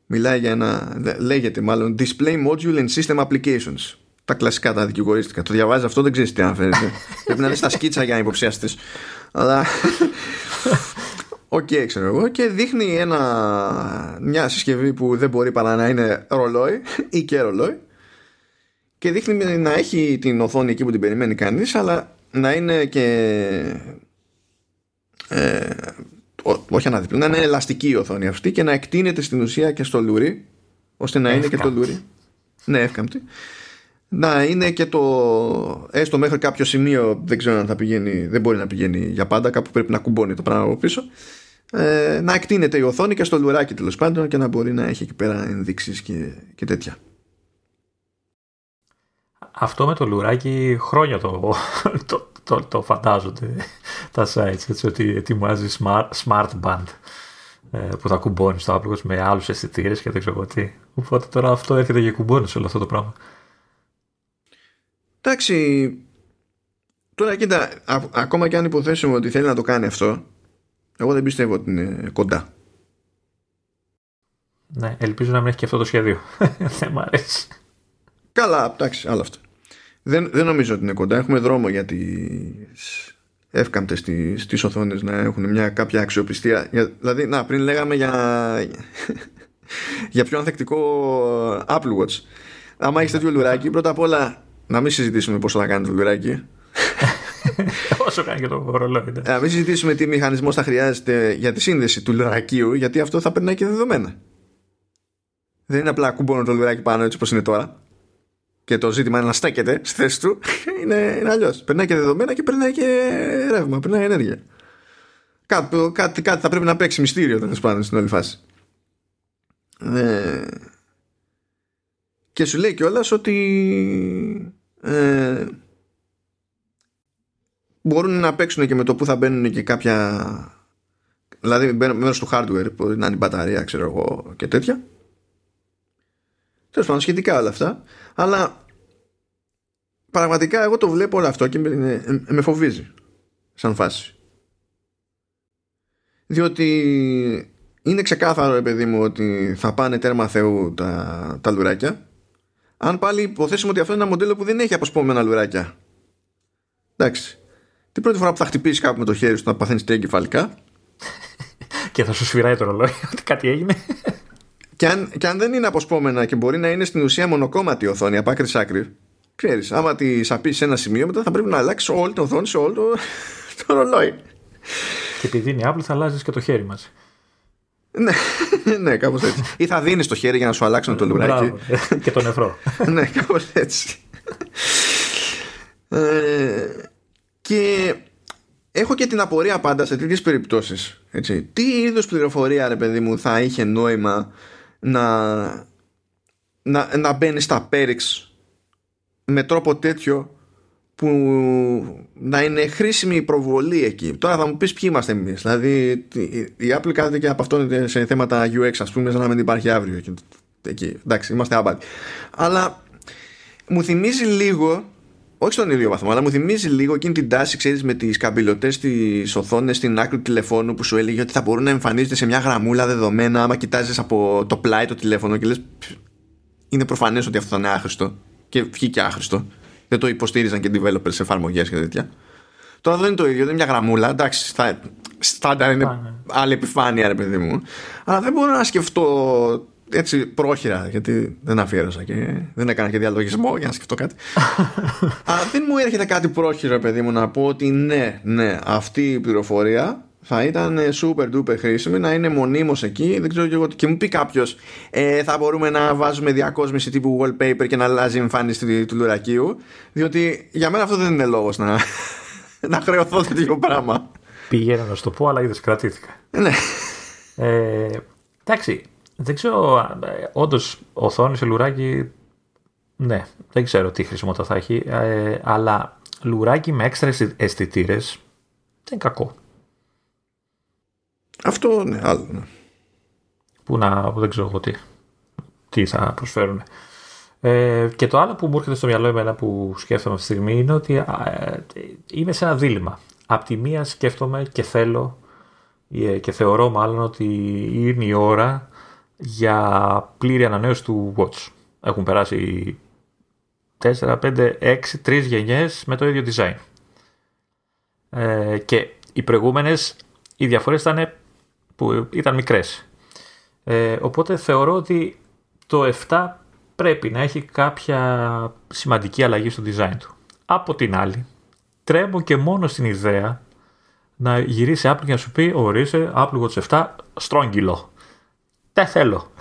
μιλάει για ένα, λέγεται μάλλον Display Module and System Applications, τα κλασικά, τα δικηγορίστικα. Το διαβάζεις αυτό, δεν ξέρεις τι αναφέρεται. Πρέπει να δεις τα σκίτσα για να υποψιαστείς. Αλλά οκ, okay, ξέρω εγώ. Και δείχνει ένα, μια συσκευή που δεν μπορεί παρά να είναι ρολόι ή και ρολόι. Και δείχνει να έχει την οθόνη εκεί που την περιμένει κανείς, αλλά να είναι και ε, ό, όχι αναδιπλή, να είναι ελαστική η οθόνη αυτή και να εκτείνεται στην ουσία και στο λουρί, ώστε να εύκαμπτη. Είναι και το λουρί. Ναι, εύκαμπτη. Να είναι και το, έστω μέχρι κάποιο σημείο, δεν ξέρω αν θα πηγαίνει, δεν μπορεί να πηγαίνει για πάντα, κάπου πρέπει να κουμπώνει το πράγμα από πίσω. Ε, να εκτείνεται η οθόνη και στο λουράκι τέλος πάντων και να μπορεί να έχει εκεί πέρα ενδείξεις και, και τέτοια. Αυτό με το λουράκι χρόνια το, το, το, το φαντάζονται τα sites, έτσι, ότι ετοιμάζει smart, smart band που θα κουμπώνει στο Apple Watch με άλλους αισθητήρες και δεν ξέρω τι. Οπότε τώρα αυτό έρχεται και κουμπώνει σε όλο αυτό το πράγμα. Εντάξει, τώρα κοίτα, α, ακόμα και αν υποθέσουμε ότι θέλει να το κάνει αυτό, εγώ δεν πιστεύω ότι είναι κοντά. Ναι, ελπίζω να μην έχει και αυτό το σχέδιο. Δεν μ' αρέσει. Καλά, εντάξει, άλλο αυτό. Δεν, δεν νομίζω ότι είναι κοντά. Έχουμε δρόμο για τις εύκαμπτες τις, τις οθόνες να έχουν μια κάποια αξιοπιστία. Για, δηλαδή, να, πριν λέγαμε για, για πιο ανθεκτικό Apple Watch. Άμα έχεις τέτοιο λουράκι, πρώτα απ' όλα να μην συζητήσουμε πώς θα κάνει το λουράκι. Όσο κάνει και το ρολόι. Να μην συζητήσουμε τι μηχανισμός θα χρειάζεται για τη σύνδεση του λουρακίου, γιατί αυτό θα περνάει και δεδομένα. Δεν είναι απλά κουμπώνω το λουράκι πάνω έτσι όπως είναι τώρα. Και το ζήτημα είναι να στέκεται στη θέση του. Είναι, είναι αλλιώς. Περνάει και δεδομένα και περνάει και ρεύμα, περνάει ενέργεια. Κάτι, κάτι, κάτι θα πρέπει να παίξει μυστήριο τέλος πάντων στην όλη φάση. Ε, και σου λέει κιόλας ότι ε, μπορούν να παίξουν και με το που θα μπαίνουν και κάποια. Δηλαδή μέρος του hardware, μπορεί να είναι η μπαταρία, ξέρω εγώ και τέτοια. Τέλος πάντων, σχετικά όλα αυτά. Αλλά πραγματικά εγώ το βλέπω όλο αυτό και με, με φοβίζει σαν φάση. Διότι είναι ξεκάθαρο, ρε παιδί μου, ότι θα πάνε τέρμα Θεού τα, τα λουράκια. Αν πάλι υποθέσουμε ότι αυτό είναι ένα μοντέλο που δεν έχει αποσπόμενα λουράκια. Εντάξει. Την πρώτη φορά που θα χτυπήσει κάπου με το χέρι σου, θα παθαίνεις τα εγκεφαλικά. Και θα σου σφυράει το ρολόι ότι κάτι έγινε. Και αν, και αν δεν είναι αποσπόμενα και μπορεί να είναι στην ουσία μονοκόμματη οθόνη από άκρη σ' άκρη, ξέρεις, άμα τη σαπείς σε ένα σημείο, μετά θα πρέπει να αλλάξεις όλη την οθόνη σε όλο το, το ρολόι. Και επειδή είναι Apple, θα αλλάζεις και το χέρι μας. Ναι, ναι, κάπως έτσι. Ή θα δίνεις το χέρι για να σου αλλάξουν το λουράκι. Και το νεφρό. Ναι, κάπως έτσι. ε, και έχω και την απορία πάντα σε τέτοιες περιπτώσεις. Έτσι. Τι είδους πληροφορία, ρε παιδί μου, θα είχε νόημα Να, να, να μπαίνει στα πέριξ με τρόπο τέτοιο που να είναι χρήσιμη η προβολή εκεί. Τώρα θα μου πεις ποιοι είμαστε εμείς. Δηλαδή η Apple κάθεται και από αυτόν σε θέματα γιου εξ, ας πούμε, σαν να μην υπάρχει αύριο εκεί, εκεί. Εντάξει, είμαστε άμπαλοι. Αλλά μου θυμίζει λίγο, όχι στον ίδιο βαθμό, αλλά μου θυμίζει λίγο εκείνη την τάση, ξέρεις, με τις καμπυλωτές τις οθόνες στην άκρη του τηλεφώνου που σου έλεγε ότι θα μπορούν να εμφανίζονται σε μια γραμμούλα δεδομένα άμα κοιτάζεις από το πλάι το τηλέφωνο και λες είναι προφανές ότι αυτό θα είναι άχρηστο και βγήκε άχρηστο. Δεν το υποστήριζαν και developers, εφαρμογές και τέτοια. Τώρα δεν είναι το ίδιο, δεν είναι μια γραμμούλα, εντάξει, στάνταρ είναι άλλη επιφάνεια, ρε παιδί μου, αλλά δεν μπορώ να σκεφτώ έτσι πρόχειρα, γιατί δεν αφιέρωσα και δεν έκανα και διαλογισμό για να σκεφτώ κάτι. Αλλά δεν μου έρχεται κάτι πρόχειρο, παιδί μου, να πω ότι ναι, ναι, αυτή η πληροφορία θα ήταν super duper χρήσιμη, να είναι μονίμως εκεί. Δεν ξέρω και εγώ. Και μου πει κάποιος, ε, θα μπορούμε να βάζουμε διακόσμηση τύπου wallpaper και να αλλάζει η εμφάνιση του λουρακίου. Διότι για μένα αυτό δεν είναι λόγος να, να χρεωθώ τέτοιο πράγμα. Πήγαινα να σου το πω, αλλά είδες, κρατήθηκα. Ναι. Ε, εντάξει. Δεν ξέρω, όντως οθόνη σε λουράκι, ναι, δεν ξέρω τι χρησιμότητα θα έχει, ε, αλλά λουράκι με έξτρα αισθητήρες δεν είναι κακό. Αυτό, ναι, άλλο, ναι. Που να, δεν ξέρω εγώ τι, τι θα προσφέρουν. Ε, και το άλλο που μου έρχεται στο μυαλό εμένα που σκέφτομαι αυτή τη στιγμή είναι ότι ε, ε, είμαι σε ένα δίλημμα. Απ' τη μία σκέφτομαι και θέλω ε, και θεωρώ μάλλον ότι είναι η ώρα για πλήρη ανανέωση του Watch. Έχουν περάσει τέσσερα, πέντε, έξι, τρεις γενιές με το ίδιο design. Ε, και οι προηγούμενες, οι διαφορές ήταν, που ήταν μικρές. Ε, οπότε θεωρώ ότι το επτά πρέπει να έχει κάποια σημαντική αλλαγή στο design του. Από την άλλη, τρέμω και μόνο στην ιδέα να γυρίσει Apple και να σου πει ορίστε Apple Watch επτά στρόγγυλο. Δεν θέλω.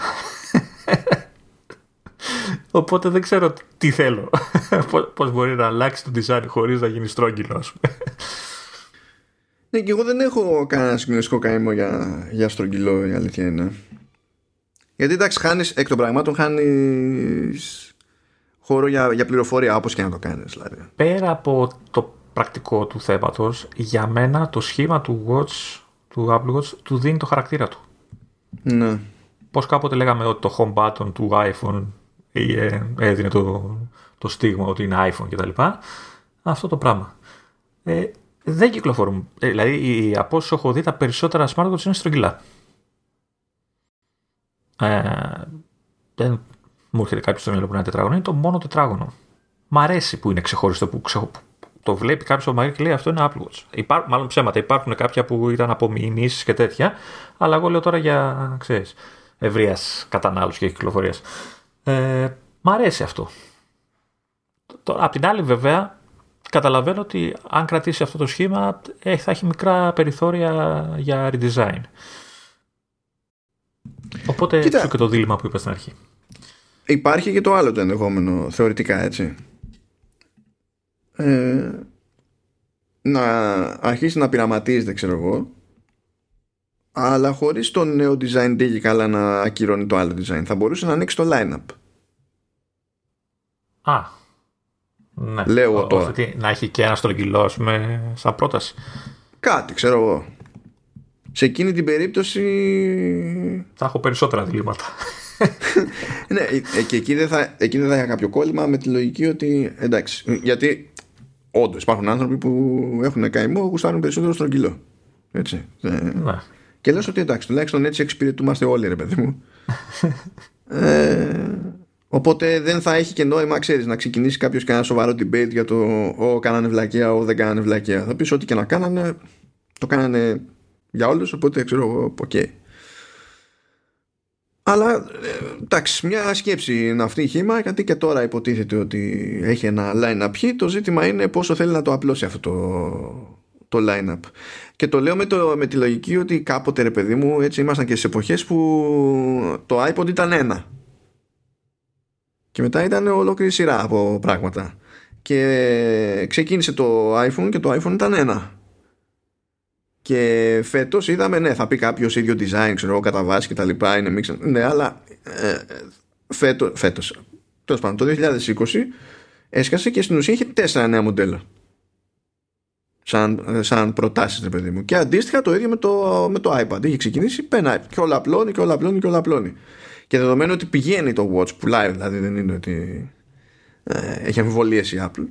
Οπότε δεν ξέρω τι θέλω. Πώς μπορεί να αλλάξει το design χωρίς να γίνει στρόγγυλο, ας πούμε. Ναι, και εγώ δεν έχω κανένα συγκλονιστικό καημό για, για στρογγυλό, η αλήθεια είναι. Γιατί εντάξει, χάνεις, εκ των πραγμάτων χάνεις χώρο για, για πληροφορία, όπως και να το κάνεις. Δηλαδή. Πέρα από το πρακτικό του θέματος, για μένα το σχήμα του Watch, του Apple Watch, του δίνει το χαρακτήρα του. Ναι. Πώς κάποτε λέγαμε ότι το home button του iPhone έδινε το, το στίγμα ότι είναι iPhone κτλ. Αυτό το πράγμα. Ε, δεν κυκλοφορούν. Ε, δηλαδή, από όσο έχω δει, τα περισσότερα smartwatch είναι στρογγυλά. Ε, δεν μου έρχεται κάποιο στο μυαλό που είναι τετράγωνο. Είναι το μόνο τετράγωνο. Μ' αρέσει που είναι ξεχωριστό, που ξεχω... το βλέπει κάποιο στο μαγαζί και λέει αυτό είναι Apple Watch. Υπά... Μάλλον ψέματα. Υπάρχουν κάποια που ήταν από μηνύσεις και τέτοια. Αλλά εγώ λέω τώρα για ευρείας κατανάλωση και κυκλοφορίας. Ε, μ' αρέσει αυτό. Τώρα, απ' την άλλη, βέβαια, καταλαβαίνω ότι αν κρατήσει αυτό το σχήμα ε, θα έχει μικρά περιθώρια για redesign. Οπότε κοίτα, και το δίλημμα που είπα στην αρχή. Υπάρχει και το άλλο το ενδεχόμενο θεωρητικά, έτσι. Ε, να αρχίσει να πειραματίζει, δεν ξέρω εγώ, αλλά χωρίς το νέο design δίγη καλά να ακυρώνει το άλλο design. Θα μπορούσε να ανοίξει το line-up. Α, ναι. Λέω ο, τώρα. Αυτή, να έχει και ένα στρογγυλό με σαν πρόταση. Κάτι, ξέρω εγώ. Σε εκείνη την περίπτωση θα έχω περισσότερα διλήμματα. Ναι, και εκεί δεν θα, εκεί δεν θα είχα κάποιο κόλλημα με τη λογική ότι εντάξει, γιατί όντως υπάρχουν άνθρωποι που έχουν καημό, γουστάρουν περισσότερο στρογγυλό. Έτσι. Ναι. Και λες ότι εντάξει, τουλάχιστον έτσι εξυπηρετούμαστε όλοι, ρε παιδί μου. ε, οπότε δεν θα έχει και νόημα, ξέρεις, να ξεκινήσει κάποιος κανένα σοβαρό debate για το «Ω, κάνανε βλακεία, ω, δεν κάνανε βλακεία». Θα πεις ότι και να κάνανε, το κάνανε για όλους, οπότε ξέρω εγώ, okay. Αλλά εντάξει, μια σκέψη είναι αυτή η χήμα, γιατί και τώρα υποτίθεται ότι έχει ένα line-up hit. Το ζήτημα είναι πόσο θέλει να το απλώσει αυτό το, το line-up. Και το λέω με, το, με τη λογική ότι κάποτε, ρε παιδί μου, έτσι ήμασταν και στις εποχές που το iPod ήταν ένα και μετά ήταν ολόκληρη σειρά από πράγματα. Και ξεκίνησε το iPhone και το iPhone ήταν ένα. Και φέτος είδαμε, ναι, θα πει κάποιος ίδιο design, ξέρω εγώ, κατά βάση και τα λοιπά, είναι mix. Ναι, αλλά ε, φέτο, φέτος, τέλος πάντων, το είκοσι είκοσι έσκασε και στην ουσία είχε τέσσερα νέα μοντέλα. Σαν, σαν προτάσεις, ρε παιδί μου. Και αντίστοιχα το ίδιο με το, με το iPad. Είχε ξεκινήσει, πένα, και όλα απλώνει και όλα απλώνει και όλα απλώνει. Και δεδομένου ότι πηγαίνει το Watch, πουλάει, δηλαδή δεν είναι ότι ε, έχει αμφιβολίες η Apple.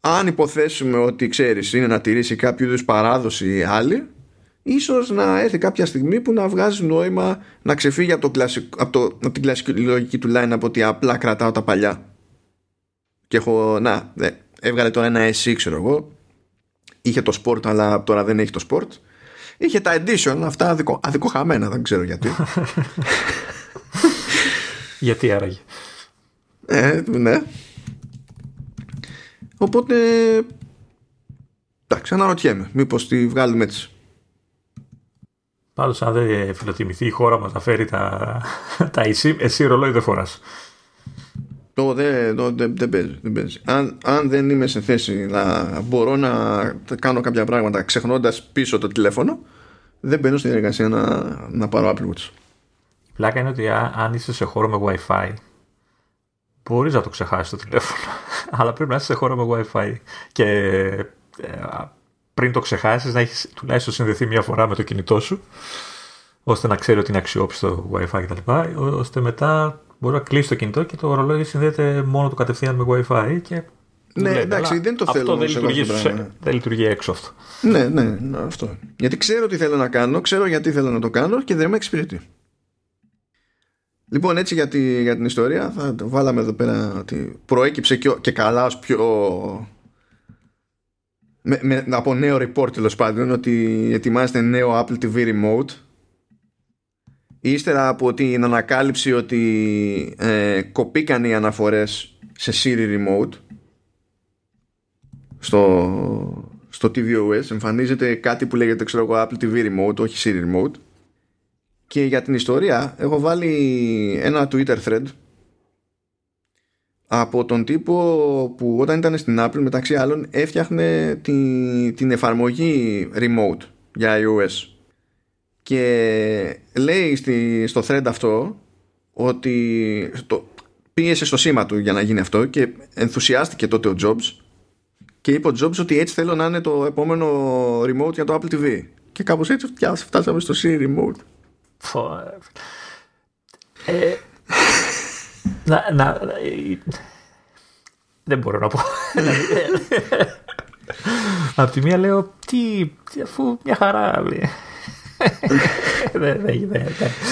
Αν υποθέσουμε ότι, ξέρεις, είναι να τηρήσει κάποιο είδους παράδοση ή άλλη, ίσως να έρθει κάποια στιγμή που να βγάζει νόημα να ξεφύγει από, το κλασικό, από, το, από την κλασική λογική του line-up, ότι απλά κρατάω τα παλιά και έχω, να, δε, έβγαλε τώρα ένα ες ι, ξέρω εγώ, είχε το Sport αλλά τώρα δεν έχει το Sport, είχε τα Edition, αυτά αδικο, αδικοχαμένα, δεν ξέρω γιατί. Γιατί άραγε. Ε, ναι. Οπότε, εντάξει, αναρωτιέμαι μήπως τη βγάλουμε έτσι. Πάντως, αν δεν φιλοτιμηθεί η χώρα μας να φέρει τα, τα εσύ, εσύ ρολόι δεν φοράς. Το δεν δε, δε παίζει, δε παίζει. Αν, αν δεν είμαι σε θέση να μπορώ να κάνω κάποια πράγματα ξεχνώντας πίσω το τηλέφωνο, δεν μπαίνω στη διαδικασία να, να πάρω Apple Watch. Η πλάκα είναι ότι αν είσαι σε χώρο με Wi-Fi, μπορείς να το ξεχάσεις το τηλέφωνο, αλλά πρέπει να είσαι σε χώρο με Wi-Fi και ε, πριν το ξεχάσεις να έχεις τουλάχιστον συνδεθεί μια φορά με το κινητό σου, ώστε να ξέρει ότι είναι αξιόπιστο Wi-Fi κτλ. Ώστε μετά μπορεί να κλείσει το κινητό και το ρολόι συνδέεται μόνο του κατευθείαν με Wi-Fi. Και ναι, λέτε, εντάξει, δεν το αυτό θέλω. Αυτό δεν λειτουργεί, σε, δεν λειτουργεί έξω αυτό. Ναι, ναι, ναι, αυτό. Γιατί ξέρω τι θέλω να κάνω, ξέρω γιατί θέλω να το κάνω και δεν με εξυπηρετεί. Λοιπόν, έτσι για, τη, για την ιστορία θα το βάλαμε εδώ πέρα ότι προέκυψε και, και καλά ως πιο... Με, με, από νέο report, τέλος πάντων, ότι ετοιμάζεται νέο Apple τι βι Remote, ύστερα από την ανακάλυψη ότι ε, κοπήκαν οι αναφορές σε Siri Remote στο, στο τι βι ο ες. Εμφανίζεται κάτι που λέγεται, ξέρω εγώ, Apple τι βι Remote, όχι Siri Remote. Και για την ιστορία έχω βάλει ένα Twitter thread από τον τύπο που όταν ήταν στην Apple, μεταξύ άλλων, έφτιαχνε την, την εφαρμογή Remote για iOS. Και λέει στη, στο thread αυτό ότι το, πίεσε στο σήμα του για να γίνει αυτό, και ενθουσιάστηκε τότε ο Jobs και είπε ο Jobs ότι έτσι θέλω να είναι το επόμενο Remote για το Apple τι βι. Και κάπως έτσι φτάσαμε στο Siri Remote. Ε, να, να, να, δεν μπορώ να πω. Απ' τη μία λέω τι, αφού μια χαρά. δεν, δεν, δεν,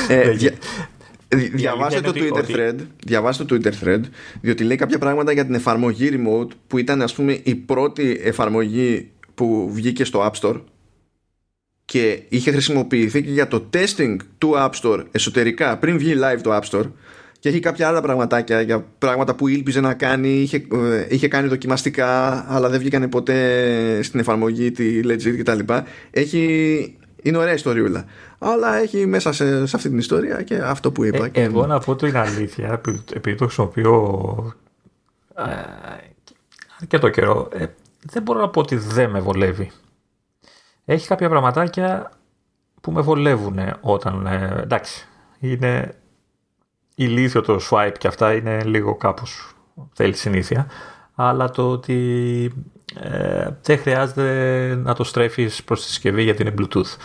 ε, δια, διαβάστε το Twitter ότι... thread, διαβάστε το Twitter thread, διότι λέει κάποια πράγματα για την εφαρμογή Remote που ήταν, ας πούμε, η πρώτη εφαρμογή που βγήκε στο App Store και είχε χρησιμοποιηθεί και για το testing του App Store εσωτερικά πριν βγει live το App Store, και έχει κάποια άλλα πραγματάκια για πράγματα που ήλπιζε να κάνει, είχε, είχε κάνει δοκιμαστικά αλλά δεν βγήκανε ποτέ στην εφαρμογή τη legit κτλ. Έχει... Είναι ωραία ιστοριούλα. Αλλά έχει μέσα σε, σε αυτή την ιστορία και αυτό που είπα. Ε, και... Εγώ να πω την αλήθεια, επειδή το χρησιμοποιώ ε, αρκετό καιρό, ε, δεν μπορώ να πω ότι δεν με βολεύει. Έχει κάποια πραγματάκια που με βολεύουν όταν... Ε, εντάξει, είναι ηλίθιο το swipe και αυτά, είναι λίγο κάπως, θέλει συνήθεια. Αλλά το ότι... Ε, δεν χρειάζεται να το στρέφεις προς τη συσκευή γιατί είναι Bluetooth.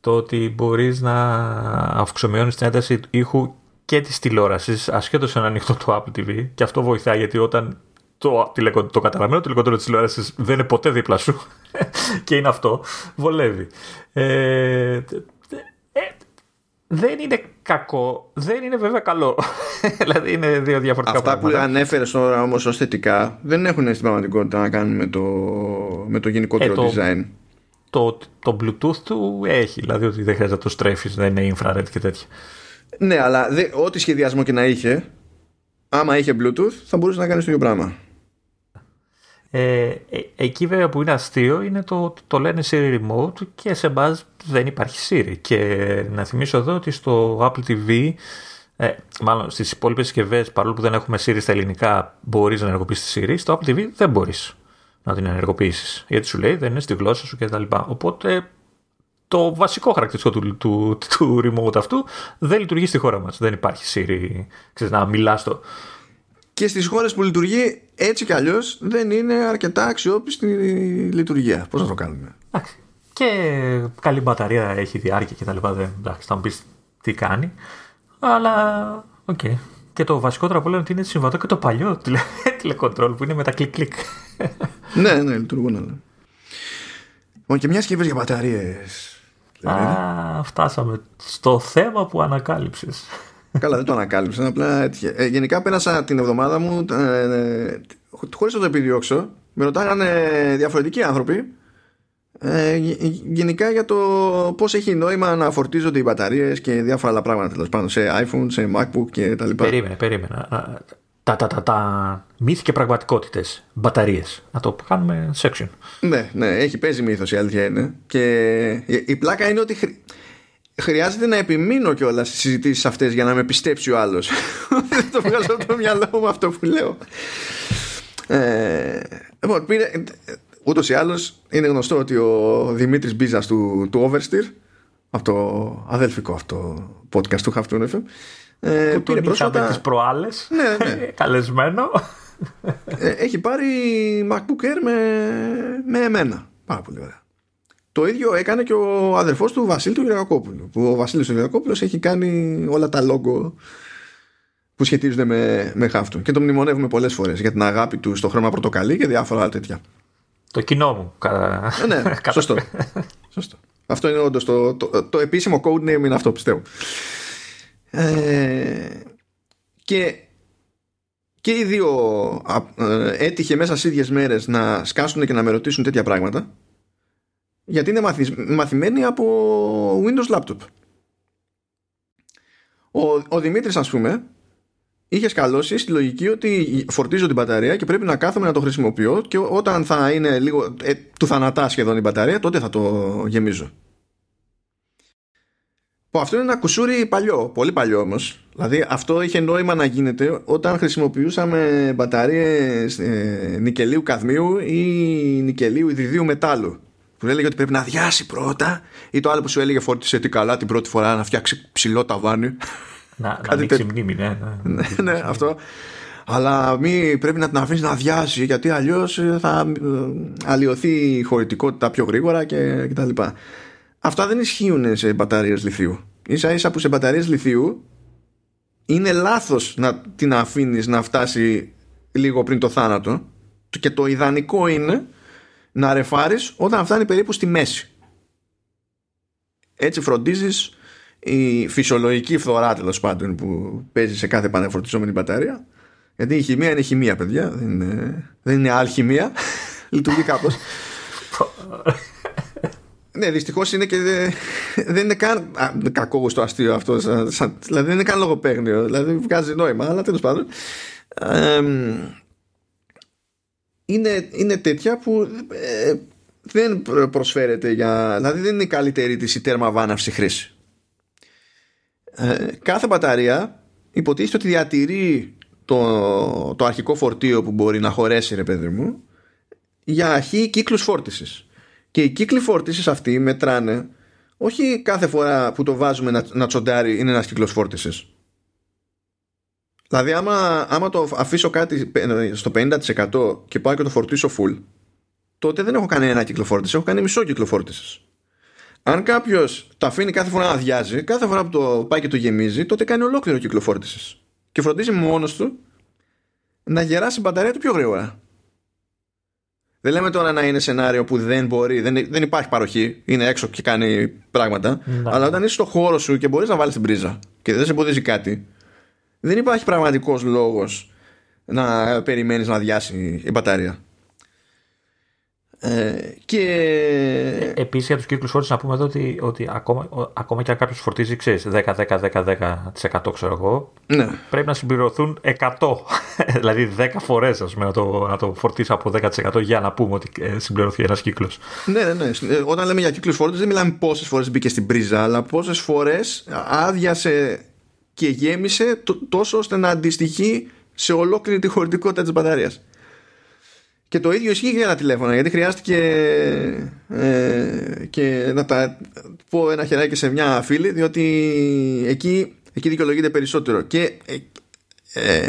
Το ότι μπορείς να αυξομειώνεις την ένταση του ήχου και της τηλεόρασης ασχέτως αν ανοιχτό το Apple τι βι, και αυτό βοηθάει γιατί όταν το, το, το καταλαβαίνω τηλεκοντρόλ της τηλεόρασης δεν είναι ποτέ δίπλα σου και είναι αυτό, βολεύει. Ε, Δεν είναι κακό, δεν είναι βέβαια καλό. Δηλαδή είναι δύο διαφορετικά αυτά πράγματα. Αυτά που ανέφερες τώρα όμως ως θετικά δεν έχουν στην πραγματικότητα να κάνουν με το, με το γενικότερο ε, το, design. Το, το, το Bluetooth του έχει, δηλαδή ότι δεν χρειάζεται να το στρέφεις, δεν είναι infrared και τέτοια. Ναι, αλλά δε, ό,τι σχεδιασμό και να είχε, άμα είχε Bluetooth θα μπορούσε να κάνεις το ίδιο πράγμα. Ε, ε, εκεί βέβαια που είναι αστείο είναι το, το λένε Siri Remote και σε μπάζ δεν υπάρχει Siri. Και να θυμίσω εδώ ότι στο Apple τι βι, ε, μάλλον στις υπόλοιπες συσκευές, παρόλο που δεν έχουμε Siri στα ελληνικά, μπορείς να ενεργοποιήσεις τη Siri. Στο Apple τι βι δεν μπορείς να την ενεργοποιήσεις, γιατί σου λέει δεν είναι στη γλώσσα σου κτλ. Οπότε το βασικό χαρακτηριστικό του, του, του remote αυτού δεν λειτουργεί στη χώρα μας. Δεν υπάρχει Siri, ξέρεις, να μιλάς το. Και στις χώρες που λειτουργεί έτσι κι αλλιώς δεν είναι αρκετά αξιόπιστη λειτουργία. Πώς θα το κάνουμε. Εντάξει. Και καλή μπαταρία έχει, διάρκεια και τα λοιπά. Εντάξει, θα μου πεις τι κάνει. Αλλά οκ. Okay. Και το βασικότερο που λένε ότι είναι συμβατό και το παλιό τηλε... τηλεκοντρόλ που είναι με τα κλικ-κλικ. Ναι, ναι, λειτουργούν όλα. Λοιπόν, και μια σκέψη για μπαταρίες. Α, φτάσαμε στο θέμα που ανακάλυψες. Καλά, δεν το ανακάλυψα, απλά έτυχε. Ε, γενικά πέρασα την εβδομάδα μου, ε, χωρίς να το επιδιώξω, με ρωτάγανε διαφορετικοί άνθρωποι ε, γενικά για το πώς έχει νόημα να φορτίζονται οι μπαταρίες και διάφορα άλλα πράγματα, τέλος πάντων, σε iPhone, σε MacBook και τα λοιπά. Περίμενε, περίμενα. Τα, τα, τα, τα μύθοι και πραγματικότητες, μπαταρίες. Να το κάνουμε section. Ναι, ναι, έχει παίζει μύθος, η αλήθεια είναι. Και η πλάκα είναι ότι... Χρ... Χρειάζεται να επιμείνω κιόλας στις συζητήσεις αυτές για να με πιστέψει ο άλλος. Δεν το βγάζω από το μυαλό μου αυτό που λέω. Ε, λοιπόν, πήρε, ούτως ή άλλως είναι γνωστό ότι ο Δημήτρης Μπίζας του, του Oversteer, από το αδελφικό αυτό podcast του Half Tune εφ εμ, ε, που πήρε πρόσφατα τις προάλλες, ναι, ναι. Καλεσμένο. Ε, έχει πάρει MacBook Air με, με εμένα. Πάρα πολύ ωραία. Το ίδιο έκανε και ο αδερφός του Βασίλη του Λεοκοπούλου, που ο Βασίλης του Λεοκόπουλος έχει κάνει όλα τα logo που σχετίζονται με, με Half Tune, και το μνημονεύουμε πολλές φορές για την αγάπη του στο χρώμα πορτοκαλί και διάφορα άλλα τέτοια. Το κοινό μου κα... Ναι, σωστό. σωστό. Αυτό είναι όντως το, το, το επίσημο codename, είναι αυτό, πιστεύω. ε, και, και οι δύο ε, έτυχε μέσα στις ίδιες μέρες να σκάσουν και να με ρωτήσουν τέτοια πράγματα, γιατί είναι μαθη, μαθημένοι από Windows Laptop. Ο, ο Δημήτρης, ας πούμε, είχε σκαλώσει στη λογική ότι φορτίζω την μπαταρία και πρέπει να κάθομαι να το χρησιμοποιώ, και όταν θα είναι λίγο ε, του θανατά σχεδόν η μπαταρία, τότε θα το γεμίζω. Που αυτό είναι ένα κουσούρι παλιό, πολύ παλιό όμως. Δηλαδή αυτό είχε νόημα να γίνεται όταν χρησιμοποιούσαμε μπαταρίες ε, νικελίου καδμίου ή νικελίου ιδρυδίου μετάλλου. Που έλεγε ότι πρέπει να αδειάσει πρώτα, ή το άλλο που σου έλεγε φόρτισε τι καλά την πρώτη φορά να φτιάξει ψηλό ταβάνι. Να, να ανοίξει μνήμη, ναι. Ναι, ναι, αυτό. Αλλά μη, πρέπει να την αφήνεις να αδειάσει, γιατί αλλιώς θα αλλοιωθεί η χωρητικότητα πιο γρήγορα και, και τα λοιπά. Αυτά δεν ισχύουν σε μπαταρίες λιθίου. Ίσα ίσα που σε μπαταρίες λιθίου είναι λάθος να την αφήνεις να φτάσει λίγο πριν το θάνατο, και το ιδανικό είναι να ρεφάρεις όταν φτάνει περίπου στη μέση. Έτσι φροντίζεις η φυσιολογική φθορά, τέλος πάντων, που παίζει σε κάθε επαναφορτιζόμενη μπαταρία. Γιατί η χημεία είναι χημεία, παιδιά. Δεν είναι, δεν είναι αλχημεία. Λειτουργεί κάπως. Ναι, δυστυχώς είναι και δε, δεν είναι καν κακό στο αστείο αυτό. Σαν, σαν, δηλαδή δεν είναι καν λογοπαίγνιο. Δηλαδή βγάζει νόημα, αλλά τέλος πάντων. Ε, είναι, είναι τέτοια που ε, δεν προσφέρεται για. Δηλαδή δεν είναι η καλύτερη της η τέρμα βάναυση χρήση. Ε, κάθε μπαταρία υποτίθεται ότι διατηρεί το, το αρχικό φορτίο που μπορεί να χωρέσει, ρε παιδί μου, για χι κύκλους φόρτισης. Και οι κύκλοι φόρτισης αυτοί μετράνε όχι κάθε φορά που το βάζουμε να, να τσοντάρει είναι ένας κύκλος φόρτισης. Δηλαδή άμα, άμα το αφήσω κάτι στο πενήντα τοις εκατό και πάω και το φορτίσω full, τότε δεν έχω κάνει ένα κύκλο φόρτισης, έχω κάνει μισό κύκλο φόρτισης. Αν κάποιος το αφήνει κάθε φορά να αδειάζει, κάθε φορά που το πάει και το γεμίζει, τότε κάνει ολόκληρο κύκλο φόρτισης. Και φροντίζει μόνος του να γεράσει η μπαταρία του πιο γρήγορα. Δεν λέμε τώρα να είναι σενάριο που δεν μπορεί, δεν, δεν υπάρχει παροχή, είναι έξω και κάνει πράγματα. Να. Αλλά όταν είσαι στο χώρο σου και μπορείς να βάλεις την πρίζα και δεν σε εμποδίζει κάτι, δεν υπάρχει πραγματικός λόγος να περιμένεις να αδειάσει η μπαταρία. Ε, και... ε, επίσης για τους κύκλους φόρτισης να πούμε εδώ ότι, ότι ακόμα, ακόμα και αν κάποιος φορτίζει, ξέρεις, δέκα δέκα δέκα δέκα τοις εκατό ξέρω εγώ, ναι, πρέπει να συμπληρωθούν εκατό δηλαδή δέκα φορές, ας πούμε, να, το, να το φορτίσει από δέκα τοις εκατό για να πούμε ότι ε, συμπληρωθεί ένας κύκλος. Ναι, ναι, ναι. Όταν λέμε για κύκλους φόρτισης δεν μιλάμε πόσες φορές μπήκε στην πρίζα, αλλά πόσες φορές άδειασε και γέμισε τόσο ώστε να αντιστοιχεί σε ολόκληρη τη χωρητικότητα της μπαταρίας. Και το ίδιο ισχύει για τα τηλέφωνα, γιατί χρειάστηκε ε, και να τα πω ένα χεράκι σε μια φίλη, διότι εκεί, εκεί δικαιολογείται περισσότερο. Και ε,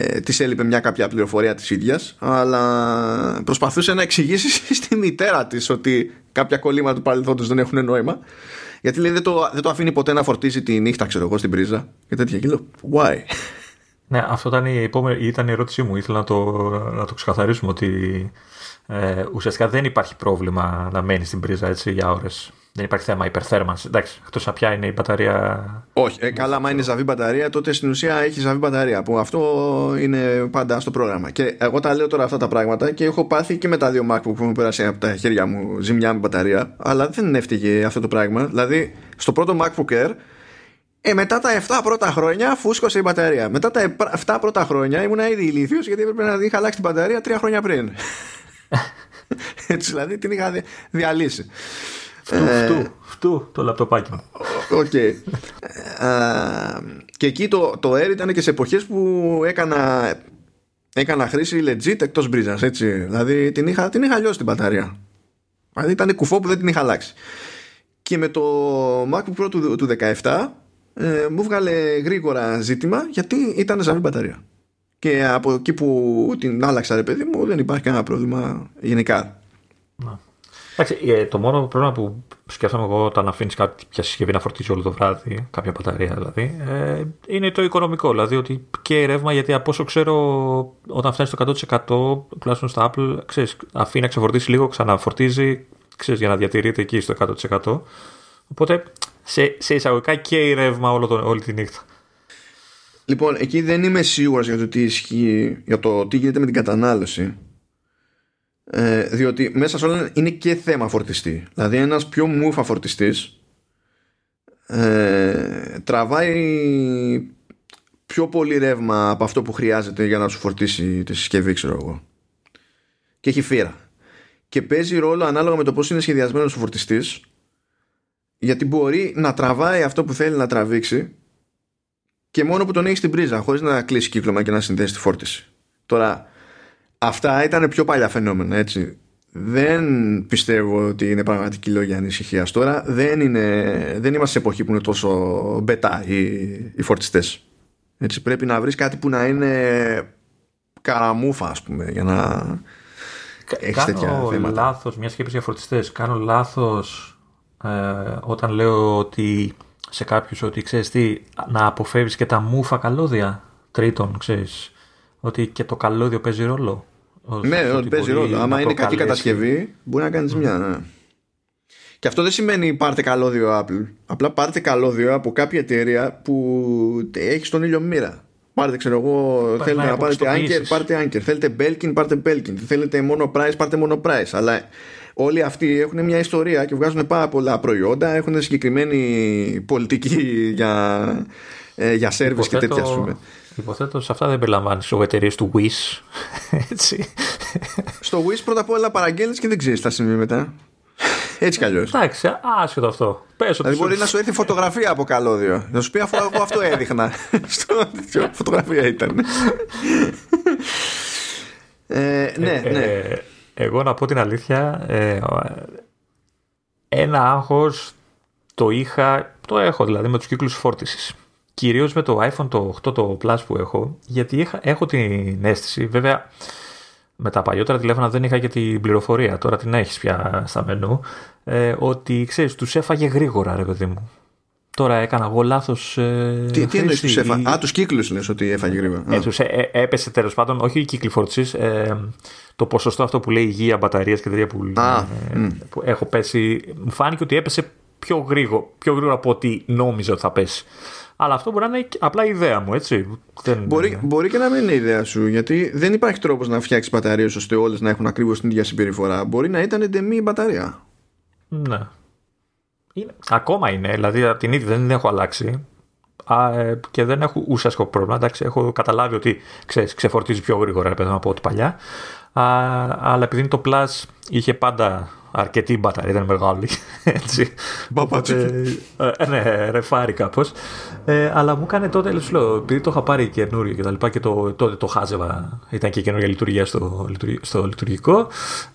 ε, της έλειπε μια κάποια πληροφορία της ίδιας, αλλά προσπαθούσε να εξηγήσει στη μητέρα της ότι κάποια κολλήματα του παρελθόντος δεν έχουν νόημα. Γιατί λέει δεν το, δεν το αφήνει ποτέ να φορτίζει τη νύχτα, ξέρω εγώ, στην πρίζα και τέτοια. Και λέω, why? Ναι, αυτό ήταν η, επόμενη, ήταν η ερώτησή μου. Ήθελα να το, να το ξεκαθαρίσουμε ότι ε, ουσιαστικά δεν υπάρχει πρόβλημα να μένει στην πρίζα, έτσι, για ώρες. Δεν υπάρχει θέμα υπερθέρμανση. Εντάξει, εκτός να πια είναι η μπαταρία. Όχι, ε, καλά, άμα είναι ζαβή μπαταρία, τότε στην ουσία έχει ζαβή μπαταρία. Που αυτό είναι πάντα στο πρόγραμμα. Και εγώ τα λέω τώρα αυτά τα πράγματα και έχω πάθει και με τα δύο MacBook που μου πέρασε από τα χέρια μου ζημιά με μπαταρία. Αλλά δεν έφταιγε αυτό το πράγμα. Δηλαδή, στο πρώτο MacBook Air. Ε, μετά τα εφτά πρώτα χρόνια φούσκωσε η μπαταρία. Μετά τα εφτά πρώτα χρόνια ήμουν ήδη ηλίθιος, γιατί έπρεπε να είχα αλλάξει την μπαταρία τρία χρόνια πριν. Έτσι, δηλαδή την είχα διαλύσει. Φτού, ε, φτού, φτού το λαπτοπάκι μου. Okay. uh, και εκεί το, το Air ήταν και σε εποχές που έκανα, έκανα χρήση legit εκτός μπρίζας. Δηλαδή την είχα, την είχα αλλιώς την μπαταρία. Δηλαδή ήταν κουφό που δεν την είχα αλλάξει. Και με το MacBook Pro του, του δεκαεπτά. Ε, μου βγάλε γρήγορα ζήτημα, γιατί ήταν ζαβή μπαταρία. Και από εκεί που την άλλαξα, ρε παιδί μου, δεν υπάρχει κανένα πρόβλημα γενικά. Να. Εντάξει, το μόνο πρόβλημα που σκέφτομαι εγώ όταν αφήνεις κάποια συσκευή να φορτίζει όλο το βράδυ, κάποια μπαταρία δηλαδή, ε, είναι το οικονομικό. Δηλαδή ότι και ρεύμα, γιατί από όσο ξέρω, όταν φτάνει στο εκατό τοις εκατό τουλάχιστον στα Apple, ξέρεις, αφήνει να ξεφορτίσει λίγο, ξαναφορτίζει, ξέρεις, για να διατηρείται εκεί στο εκατό τοις εκατό. Οπότε. Σε, σε εισαγωγικά και η ρεύμα όλο το, όλη τη νύχτα. Λοιπόν, εκεί δεν είμαι σίγουρος για το τι ισχύει, για το τι γίνεται με την κατανάλωση, ε, διότι μέσα σε όλα είναι και θέμα φορτιστή. Δηλαδή ένας πιο μούφα φορτιστής ε, τραβάει πιο πολύ ρεύμα από αυτό που χρειάζεται για να σου φορτίσει τη συσκευή, ξέρω εγώ, και έχει φύρα. Και παίζει ρόλο ανάλογα με το πώς είναι σχεδιασμένος ο φορτιστής, γιατί μπορεί να τραβάει αυτό που θέλει να τραβήξει και μόνο που τον έχει στην πρίζα, χωρίς να κλείσει κύκλωμα και να συνδέσει τη φόρτιση. Τώρα, αυτά ήταν πιο παλιά φαινόμενα, έτσι. Δεν πιστεύω ότι είναι πραγματική λόγια ανησυχίας τώρα. Δεν, είναι, δεν είμαστε σε εποχή που είναι τόσο μπετά οι, οι φορτιστές. Έτσι, πρέπει να βρεις κάτι που να είναι καραμούφα, ας πούμε, για να Κα, έχεις τέτοια θέματα. Κάνω λάθος, μια σκέψη για φορτιστές. Κάνω λάθος ε, όταν λέω ότι σε κάποιους ότι ξέρεις τι, να αποφεύγεις και τα μούφα καλώδια. Τρίτον, ξέρεις ότι και το καλώδιο παίζει ρόλο. Ναι, ότι παίζει ρόλο. Άμα είναι κακή κατασκευή, μπορεί να κάνεις mm. μια. Ναι. Και αυτό δεν σημαίνει πάρτε καλώδιο Apple. Απλά πάρτε καλώδιο από κάποια εταιρεία που έχει στον ήλιο μοίρα. Πάρτε, ξέρω εγώ, Πα, θέλετε να πάρετε Anker, πάρτε Anker. Θέλετε Belkin, πάρτε Belkin. Θέλετε μόνο price, πάρτε μόνο price. Αλλά όλοι αυτοί έχουν μια ιστορία και βγάζουν πάρα πολλά προϊόντα. Έχουν συγκεκριμένη πολιτική για, ε, για service, υποθέτω, και τέτοια, ας πούμε. Υποθέτω σε αυτά δεν περιλαμβάνει ο εταιρείες του Wish. Έτσι. Στο Wish πρώτα απ' όλα παραγγέλνεις και δεν ξέρεις τι θα συμβεί μετά. Έτσι κι αλλιώς. Εντάξει, άσχετο αυτό. Πες δηλαδή, μπορεί να σου έρθει φωτογραφία από καλώδιο. Να σου πει, αφού εγώ αυτό έδειχνα. Στο φωτογραφία ήταν. ε, ναι, ναι. Ε, ε, εγώ να πω την αλήθεια. Ε, ένα άγχος το είχα, το έχω δηλαδή με τους κύκλους φόρτισης. Κυρίως με το iPhone το οκτώ το Plus που έχω. Γιατί είχα, έχω την αίσθηση, βέβαια. Με τα παλιότερα τηλέφωνα δεν είχα και την πληροφορία, τώρα την έχεις πια στα μενού, ε, ότι ξέρεις, τους έφαγε γρήγορα, ρε παιδί μου. Τώρα έκανα εγώ λάθος. Ε, τι τι εννοείς τους έφαγε? Α, τους κύκλους λες ότι έφαγε γρήγορα. Ε, τους, ε, έπεσε τέλος πάντων, όχι οι κύκλοι φόρτισης, ε, το ποσοστό αυτό που λέει υγεία, μπαταρίες και τέτοια που, α, ε, mm. που έχω πέσει. Μου φάνηκε ότι έπεσε πιο γρήγορα, πιο γρήγορα από ό,τι νόμιζα ότι θα πέσει. Αλλά αυτό μπορεί να είναι απλά ιδέα μου, έτσι. Μπορεί, μπορεί και να μην είναι ιδέα σου, γιατί δεν υπάρχει τρόπος να φτιάξει μπαταρίες ώστε όλες να έχουν ακριβώς την ίδια συμπεριφορά. Μπορεί να ήταν εντεμή η μπαταρία. Ναι. Είναι, ακόμα είναι, δηλαδή από την ίδια δεν έχω αλλάξει. Α, ε, και δεν έχω ουσιαστικό πρόβλημα. Εντάξει, έχω καταλάβει ότι ξέρεις, ξεφορτίζει πιο γρήγορα πέρα, από ό,τι παλιά. Α, αλλά επειδή το Plus είχε πάντα αρκετή μπαταρία, ήταν μεγάλη. Έτσι. Οπότε, ε, ναι, ρεφάρει κάπως. Ε, αλλά μου έκανε τότε, σου λέω, επειδή το είχα πάρει καινούριο και τα λοιπά και το, τότε το χάζευα, ήταν και καινούργια λειτουργία στο, στο λειτουργικό,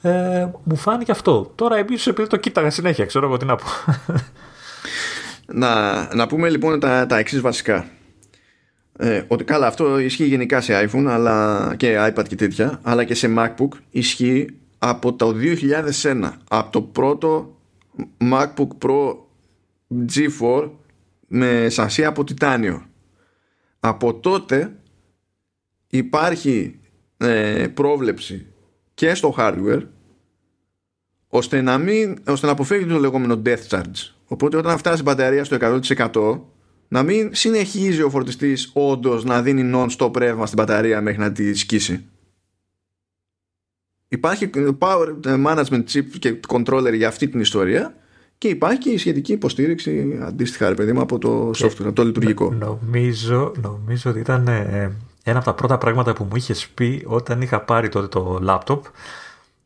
ε, μου φάνηκε αυτό. Τώρα επίσης επειδή το κοίταγα συνέχεια, ξέρω εγώ τι να πω. Να, να πούμε λοιπόν τα, τα εξής βασικά. Ε, ότι καλά, αυτό ισχύει γενικά σε iPhone αλλά και iPad και τέτοια, αλλά και σε MacBook ισχύει από το δύο χιλιάδες ένα, από το πρώτο MacBook Pro τζι φορ με σασί από τιτάνιο. Από τότε υπάρχει ε, πρόβλεψη και στο hardware ώστε να, μην, ώστε να αποφεύγει το λεγόμενο death charge. Οπότε όταν φτάσει η μπαταρία στο εκατό τοις εκατό να μην συνεχίζει ο φορτιστής όντως να δίνει non-stop ρεύμα στην μπαταρία μέχρι να τη σκίσει. Υπάρχει power management chip και controller για αυτή την ιστορία και υπάρχει και η σχετική υποστήριξη αντίστοιχα, ρε παιδί μου, από το software, από το λειτουργικό. Νομίζω, νομίζω ότι ήταν ε, ένα από τα πρώτα πράγματα που μου είχες πει όταν είχα πάρει τότε το laptop,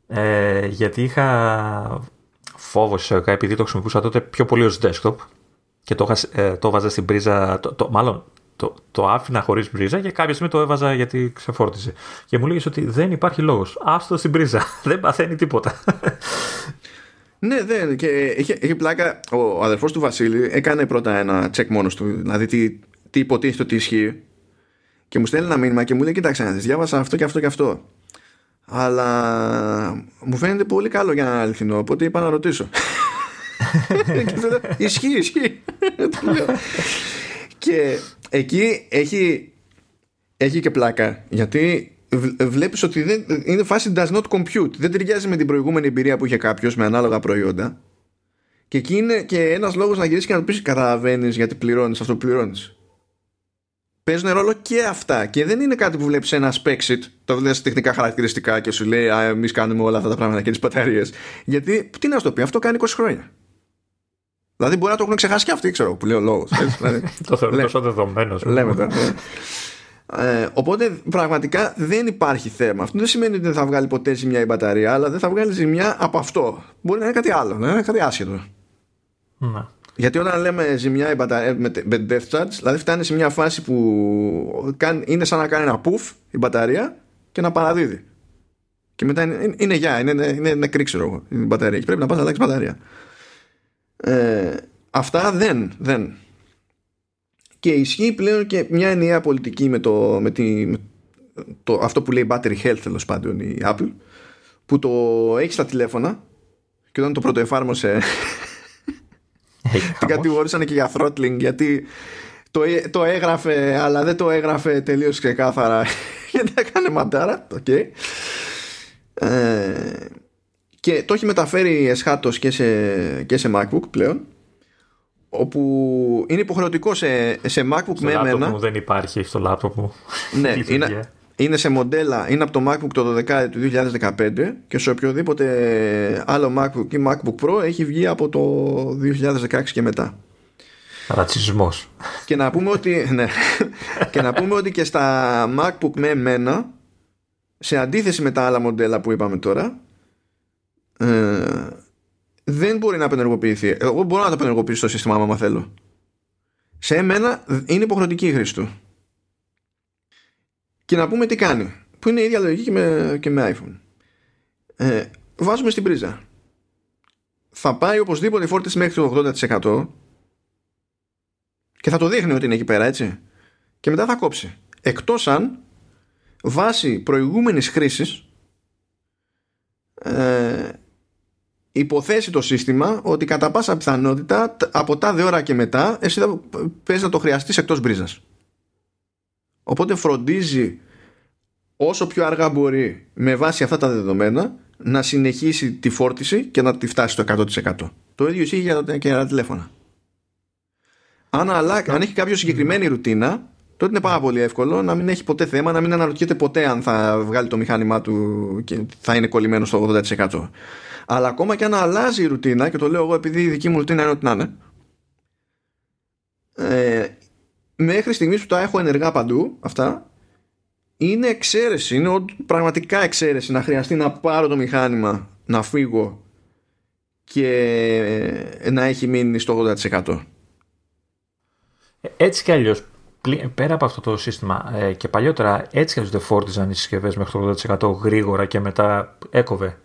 ε, γιατί είχα φόβο εισαγωγικά επειδή το χρησιμοποιούσα τότε πιο πολύ ως desktop και το, ε, το έβαζα στην πρίζα, το, το, μάλλον το, το άφηνα χωρίς πρίζα και κάποια στιγμή το έβαζα γιατί ξεφόρτιζε. Και μου λέγες ότι δεν υπάρχει λόγος. Άστο στην πρίζα. Δεν παθαίνει τίποτα. Ναι, δεν. Και έχει, έχει πλάκα. Ο αδερφός του Βασίλη έκανε πρώτα ένα τσεκ μόνος του. Δηλαδή τι, τι υποτίθεται ότι ισχύει. Και μου στέλνει ένα μήνυμα και μου λέει: κοίταξε να δεις, διάβασα αυτό και αυτό και αυτό. Αλλά μου φαίνεται πολύ καλό για να αληθινό. Οπότε είπα να ρωτήσω. Ισχύει, ισχύει. Και εκεί έχει, έχει και πλάκα, γιατί βλέπεις ότι δεν, είναι φάση does not compute. Δεν ταιριάζει με την προηγούμενη εμπειρία που είχε κάποιος με ανάλογα προϊόντα. Και εκεί είναι και ένας λόγος να γυρίσεις και να του πεις: καταλαβαίνεις γιατί πληρώνεις αυτό που πληρώνεις. παίζουν ρόλο και αυτά. Και δεν είναι κάτι που βλέπεις ένα Spexit, το βλέπεις τεχνικά χαρακτηριστικά και σου λέει «Α, εμείς κάνουμε όλα αυτά τα πράγματα και τις μπαταρίες». Γιατί, τι να σου το πει, αυτό κάνει είκοσι χρόνια. Δηλαδή μπορεί να το έχουν ξεχάσει και αυτοί, ξέρω, που λέει ο λόγος. Το θεωρώ τόσο δεδομένο. Λέμε τώρα. Ε, οπότε πραγματικά δεν υπάρχει θέμα. Αυτό δεν σημαίνει ότι δεν θα βγάλει ποτέ ζημιά η μπαταρία, αλλά δεν θα βγάλει ζημιά από αυτό. Μπορεί να είναι κάτι άλλο, να είναι κάτι άσχετο. Ναι. Γιατί όταν λέμε ζημιά η μπαταρία με death charge, δηλαδή φτάνει σε μια φάση που είναι σαν να κάνει ένα πουφ η μπαταρία και να παραδίδει. Και μετά είναι, είναι γεια, είναι, είναι, είναι νεκρή, ξέρω εγώ, η μπαταρία. Και πρέπει να πας να αλλάξεις μπαταρία. Ε, αυτά δεν, δεν. Και ισχύει πλέον και μια ενιαία πολιτική με το, με τη, με το αυτό που λέει battery health, τέλος πάντων, η Apple, που το έχει στα τηλέφωνα. Και όταν το πρωτοεφάρμοσε την κατηγορήσανε και για throttling, γιατί το, το έγραφε αλλά δεν το έγραφε τελείως ξεκάθαρα γιατί έκανε μαντάρα. Okay. ε, Και το έχει μεταφέρει εσχάτως και σε, και σε MacBook πλέον, όπου είναι υποχρεωτικό σε, σε MacBook στο με laptop εμένα. Μου δεν υπάρχει στο laptop μου. Ναι, είναι, είναι σε μοντέλα, είναι από το MacBook το δώδεκα του δύο χιλιάδες δεκαπέντε και σε οποιοδήποτε άλλο MacBook ή MacBook Pro έχει βγει από το δύο χιλιάδες δεκαέξι και μετά. Ρατσισμός. Και να πούμε ότι, ναι, και, να πούμε ότι και στα MacBook με εμένα, σε αντίθεση με τα άλλα μοντέλα που είπαμε τώρα, ε, δεν μπορεί να απενεργοποιηθεί. Εγώ μπορώ να το απενεργοποιήσω στο σύστημα άμα θέλω. Σε εμένα είναι υποχρεωτική η χρήση του. Και να πούμε τι κάνει, που είναι η ίδια λογική και με, και με iPhone. ε, Βάζουμε στην πρίζα. Θα πάει οπωσδήποτε η φόρτιση μέχρι το ογδόντα τοις εκατό και θα το δείχνει ότι είναι εκεί πέρα, έτσι. Και μετά θα κόψει, εκτός αν βάσει προηγούμενης χρήσης ε, υποθέσει το σύστημα ότι κατά πάσα πιθανότητα από τάδε ώρα και μετά εσύ θα πες να το χρειαστείς εκτός μπρίζας. Οπότε φροντίζει όσο πιο αργά μπορεί με βάση αυτά τα δεδομένα να συνεχίσει τη φόρτιση και να τη φτάσει στο εκατό τοις εκατό. Το ίδιο ισχύει για τα καινούργια τηλέφωνα. Αν, αλλά, αν έχει κάποιο συγκεκριμένη ρουτίνα, τότε είναι πάρα πολύ εύκολο να μην έχει ποτέ θέμα, να μην αναρωτιέται ποτέ αν θα βγάλει το μηχάνημά του και θα είναι κολλημένο στο ογδόντα τοις εκατό. Αλλά ακόμα και αν αλλάζει η ρουτίνα, και το λέω εγώ επειδή η δική μου ρουτίνα είναι ό,τι να είναι, ε, μέχρι στιγμής που τα έχω ενεργά παντού αυτά, είναι εξαίρεση, είναι πραγματικά εξαίρεση να χρειαστεί να πάρω το μηχάνημα, να φύγω και να έχει μείνει στο ογδόντα τοις εκατό. Έτσι κι αλλιώς, πέρα από αυτό το σύστημα και παλιότερα, έτσι κι αλλιώς δεν φόρτιζαν οι συσκευές μέχρι το ογδόντα τοις εκατό γρήγορα και μετά έκοβε.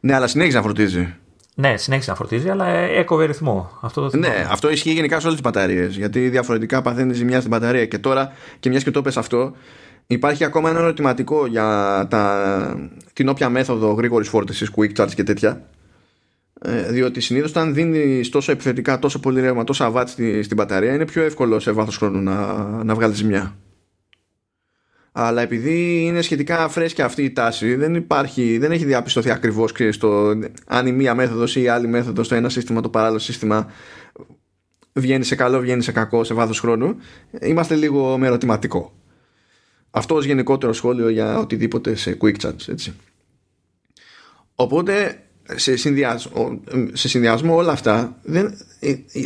Ναι, αλλά συνέχισε να φορτίζει. Ναι, συνέχισε να φορτίζει, αλλά έκοβε ρυθμό. Αυτό το θυμάμαι. Ναι, αυτό ισχύει γενικά σε όλες τις μπαταρίες. Γιατί διαφορετικά παθαίνει ζημιά στην μπαταρία. Και τώρα, και μια και το πες αυτό, υπάρχει ακόμα ένα ερωτηματικό για τα... την όποια μέθοδο γρήγορης φόρτισης, quick charge και τέτοια. Ε, διότι συνήθως όταν δίνεις τόσο επιθετικά, τόσο πολύ ρεύμα, τόσα watt στη, στην μπαταρία, είναι πιο εύκολο σε βάθος χρόνου να, να βγάλει ζημιά. Αλλά επειδή είναι σχετικά φρέσκια αυτή η τάση, δεν, υπάρχει, δεν έχει διαπιστωθεί ακριβώς αν η μία μέθοδος ή η άλλη μέθοδος, το ένα σύστημα, το παράλληλο σύστημα, βγαίνει σε καλό, βγαίνει σε κακό σε βάθος χρόνου. Είμαστε λίγο με ερωτηματικό. Αυτό ως γενικότερο σχόλιο για οτιδήποτε σε quick charge, έτσι. Οπότε σε συνδυασμό, σε συνδυασμό όλα αυτά δεν,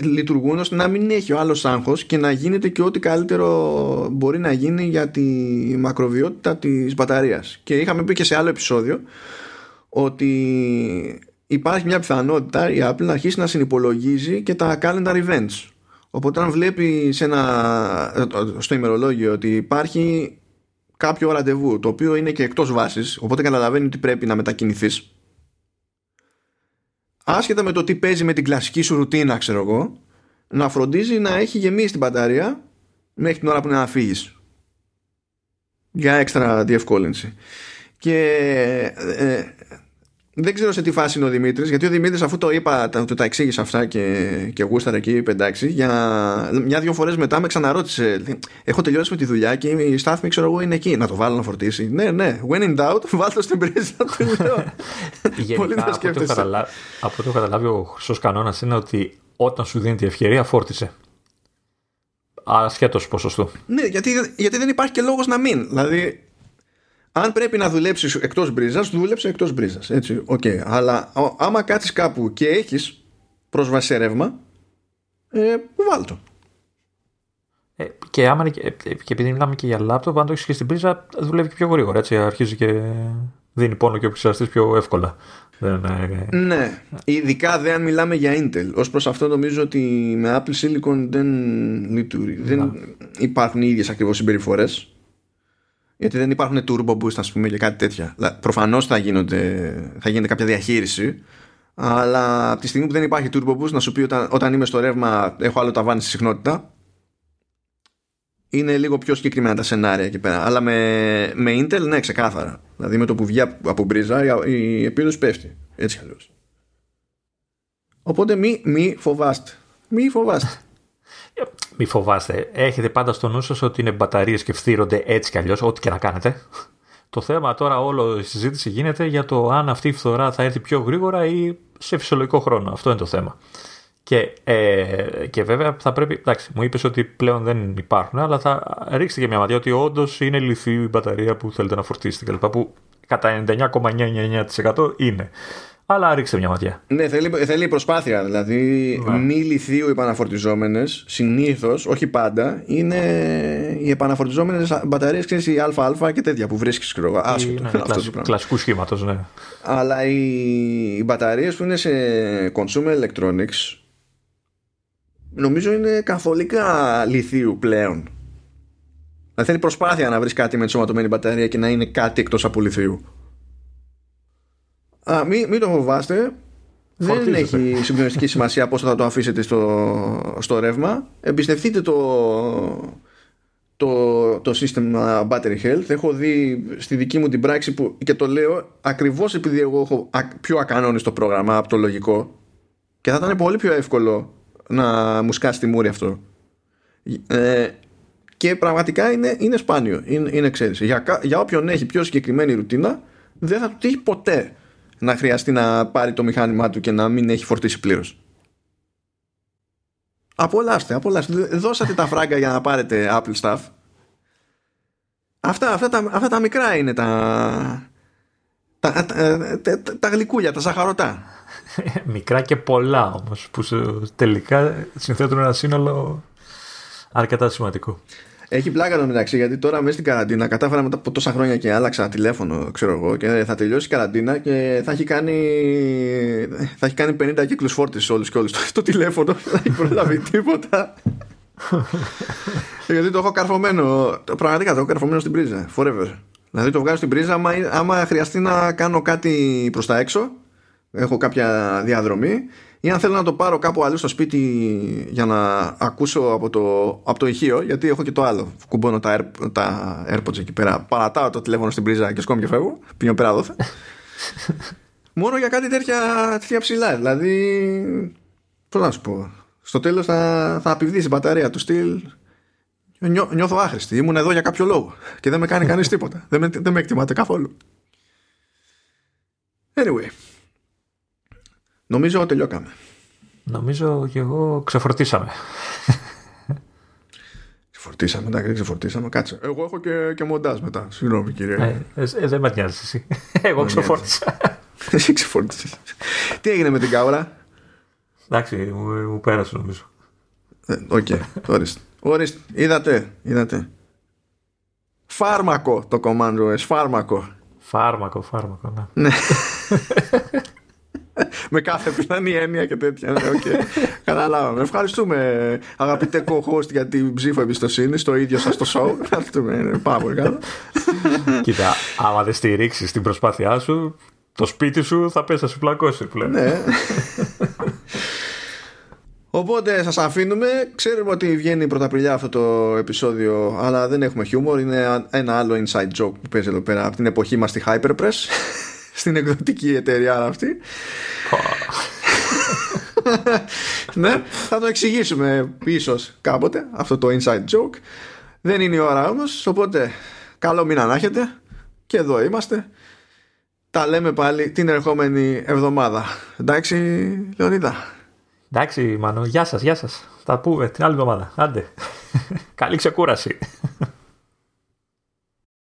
λειτουργούν ώστε να μην έχει ο άλλος άγχος και να γίνεται και ό,τι καλύτερο μπορεί να γίνει για τη μακροβιότητα της μπαταρίας. Και είχαμε πει και σε άλλο επεισόδιο ότι υπάρχει μια πιθανότητα η Apple να αρχίσει να συνυπολογίζει και τα calendar events. Οπότε αν βλέπει σε ένα, στο ημερολόγιο ότι υπάρχει κάποιο ραντεβού το οποίο είναι και εκτός βάσης, οπότε καταλαβαίνει ότι πρέπει να μετακινηθείς, άσχετα με το τι παίζει με την κλασική σου ρουτίνα, ξέρω εγώ, να φροντίζει να έχει γεμίσει την μπαταρία μέχρι την ώρα που είναι να φύγεις, για έξτρα διευκόλυνση. Και ε, ε, δεν ξέρω σε τι φάση είναι ο Δημήτρης, γιατί ο Δημήτρης, αφού το είπα, το τα εξήγησε αυτά και, και γούσταρα και είπε εντάξει, για μια-δυο φορές μετά με ξαναρώτησε. Έχω τελειώσει με τη δουλειά και η στάθμη, ξέρω εγώ, είναι εκεί. Να το βάλω να φορτίσει. Ναι, ναι. When in doubt, βάλω στην πρίζα. Πολύ δεν σκέφτεσαι. Από ό,τι έχω καταλάβει, ο χρυσός κανόνας είναι ότι όταν σου δίνει τη ευκαιρία, φόρτισε. ασχέτως ποσοστού. Ναι, γιατί, γιατί δεν υπάρχει και λόγος να μην. Δηλαδή, αν πρέπει να δουλέψεις εκτός μπρίζας, δούλεψε εκτός μπρίζας. Έτσι, οκ. Okay. Αλλά άμα κάτσεις κάπου και έχεις πρόσβαση σε ρεύμα, ε, βάλ' το. Ε, και, άμα, και, και επειδή μιλάμε και για λάπτοπ, αν το έχεις και στην πρίζα, δουλεύει και πιο γρήγορα. Έτσι, αρχίζει και δίνει πόνο και ο επεξεργαστής πιο εύκολα. Δεν, ε, ναι, ε. Ειδικά δε αν μιλάμε για Intel. Ως προς αυτό νομίζω ότι με Apple Silicon δεν, δεν υπάρχουν οι ίδιες ακριβώς συμπεριφορές. Γιατί δεν υπάρχουν turbo boost, ας πούμε, και κάτι τέτοια. Προφανώς θα, θα γίνεται κάποια διαχείριση. Αλλά από τη στιγμή που δεν υπάρχει turbo boost, να σου πει όταν, όταν είμαι στο ρεύμα, έχω άλλο ταβάνι στη συχνότητα. Είναι λίγο πιο συγκεκριμένα τα σενάρια εκεί πέρα. Αλλά με, με Intel, ναι, ξεκάθαρα. Δηλαδή με το που βγει από μπρίζα, η επίδοση πέφτει. Έτσι αλλιώς. Οπότε μη, μη φοβάστε. Μη φοβάστε. Μη φοβάστε. Έχετε πάντα στο νου σας ότι είναι μπαταρίες και φθύρονται έτσι κι αλλιώς, ό,τι και να κάνετε. Το θέμα τώρα, όλο η συζήτηση γίνεται για το αν αυτή η φθορά θα έρθει πιο γρήγορα ή σε φυσιολογικό χρόνο. Αυτό είναι το θέμα. Και, ε, και βέβαια θα πρέπει. Εντάξει, μου είπες ότι πλέον δεν υπάρχουν, αλλά θα ρίξτε και μια ματιά ότι όντως είναι λιθή η μπαταρία που θέλετε να φορτίσετε κλπ. Που κατά ενενήντα εννιά κόμμα εννιακόσια ενενήντα εννέα τοις εκατό είναι. Αλλά ρίξτε μια ματιά. Ναι, θέλει, θέλει προσπάθεια. Δηλαδή, yeah. μη λιθίου επαναφορτιζόμενες συνήθως, όχι πάντα, είναι οι επαναφορτιζόμενες μπαταρίες, ξέρεις, οι ΑΑ και τέτοια που βρίσκεις. Άσχετο. Ναι, κλασικού σχήματος, ναι. Αλλά οι, οι μπαταρίες που είναι σε consumer electronics, νομίζω είναι καθολικά λιθίου πλέον. Δηλαδή θέλει προσπάθεια να βρεις κάτι με ενσωματωμένη μπαταρία και να είναι κάτι εκτός από λιθίου. Α, μην, μην το φοβάστε. Φορτίζεται. Δεν έχει συμπληρωματική σημασία πόσο θα το αφήσετε στο, στο ρεύμα. Εμπιστευτείτε το, το, το σύστημα battery health. Έχω δει στη δική μου την πράξη που, και το λέω ακριβώς επειδή εγώ έχω πιο ακανόνιστο πρόγραμμα από το λογικό, και θα ήταν πολύ πιο εύκολο να μου σκάσει τη μούρη αυτό, ε, και πραγματικά είναι, είναι σπάνιο, είναι, είναι ξέρεις, για, για όποιον έχει πιο συγκεκριμένη ρουτίνα, δεν θα του τύχει ποτέ να χρειαστεί να πάρει το μηχάνημά του και να μην έχει φορτίσει πλήρως. Απολαύστε, απολαύστε. Δώσατε τα φράγκα για να πάρετε Apple stuff. Αυτά, αυτά, τα, αυτά τα μικρά είναι τα τα, τα, τα, τα, τα γλυκούλια, τα ζαχαρωτά. Μικρά και πολλά όμως, που τελικά συνθέτουν ένα σύνολο αρκετά σημαντικό. Έχει πλάκα το μεταξύ, γιατί τώρα μέσα στην καραντίνα κατάφερα μετά από τόσα χρόνια και άλλαξα τηλέφωνο, ξέρω εγώ, και θα τελειώσει η καραντίνα και θα έχει κάνει, θα έχει κάνει πενήντα κύκλους φόρτισης όλους και όλους το τηλέφωνο, δεν έχει προλάβει τίποτα. Γιατί το έχω καρφωμένο, πραγματικά το έχω καρφωμένο στην πρίζα forever. Δηλαδή το βγάζω στην πρίζα, άμα, άμα χρειαστεί να κάνω κάτι προς τα έξω, έχω κάποια διαδρομή, ή αν θέλω να το πάρω κάπου αλλού στο σπίτι για να ακούσω από το, από το ηχείο, γιατί έχω και το άλλο. Κουμπώνω τα, Air, τα AirPods εκεί πέρα, παρατάω το τηλέφωνο στην πρίζα και σκόμω και φεύγω. Πηγαίνω πέρα δόθε. Μόνο για κάτι τέτοια, τέτοια ψηλά. Δηλαδή, πώς να σου πω, στο τέλος θα, θα απειβδίσει η μπαταρία του στυλ. Νιώ, νιώθω άχρηστη. Ήμουν εδώ για κάποιο λόγο και δεν με κάνει κανείς τίποτα. Δεν με, δεν με εκτιμάται καθόλου. Anyway. Νομίζω τελειώκαμε. Νομίζω και εγώ ξεφορτίσαμε. Ξεφορτίσαμε, εντάξει, ξεφορτίσαμε. Κάτσε. Εγώ έχω και, και μοντάζ μετά. Συγγνώμη, κύριε. Ε, ε, ε, δεν με νοιάζει εσύ. Εγώ ξεφόρτισα. Εσύ ξεφόρτισες. Τι έγινε με την κάουρα? Εντάξει, μου, μου πέρασε νομίζω. Οκ, ε, okay. Ορίστε. Ορίστε. Είδατε, είδατε. Φάρμακο το command. Φάρμακο. Φάρμακο, φάρμακο, ναι. Με κάθε πιθανή έννοια και τέτοια. Okay. Καταλάβαμε. Ευχαριστούμε, αγαπητέ co-host, για την ψήφο εμπιστοσύνη στο ίδιο σας το show. Ευχαριστούμε πάρα πολύ καλά. Κοίτα, άμα δεν στηρίξεις την προσπάθειά σου, το σπίτι σου θα πέσει να σου πλακώσει πλέον. Ναι. Οπότε σας αφήνουμε. Ξέρουμε ότι βγαίνει πρωταπριλιά αυτό το επεισόδιο, αλλά δεν έχουμε χιούμορ. Είναι ένα άλλο inside joke που παίζει εδώ πέρα από την εποχή μας στη Hyperpress, στην εκδοτική εταιρεία αυτή. Ναι, θα το εξηγήσουμε ίσως κάποτε αυτό το inside joke. Δεν είναι η ώρα όμως, οπότε καλό μήνα να έχετε. Και εδώ είμαστε. Τα λέμε πάλι την ερχόμενη εβδομάδα. Εντάξει, Λεωνίδα? Εντάξει, Μάνο, γεια σας, γεια σας. Τα πούμε την άλλη εβδομάδα, άντε. Καλή ξεκούραση.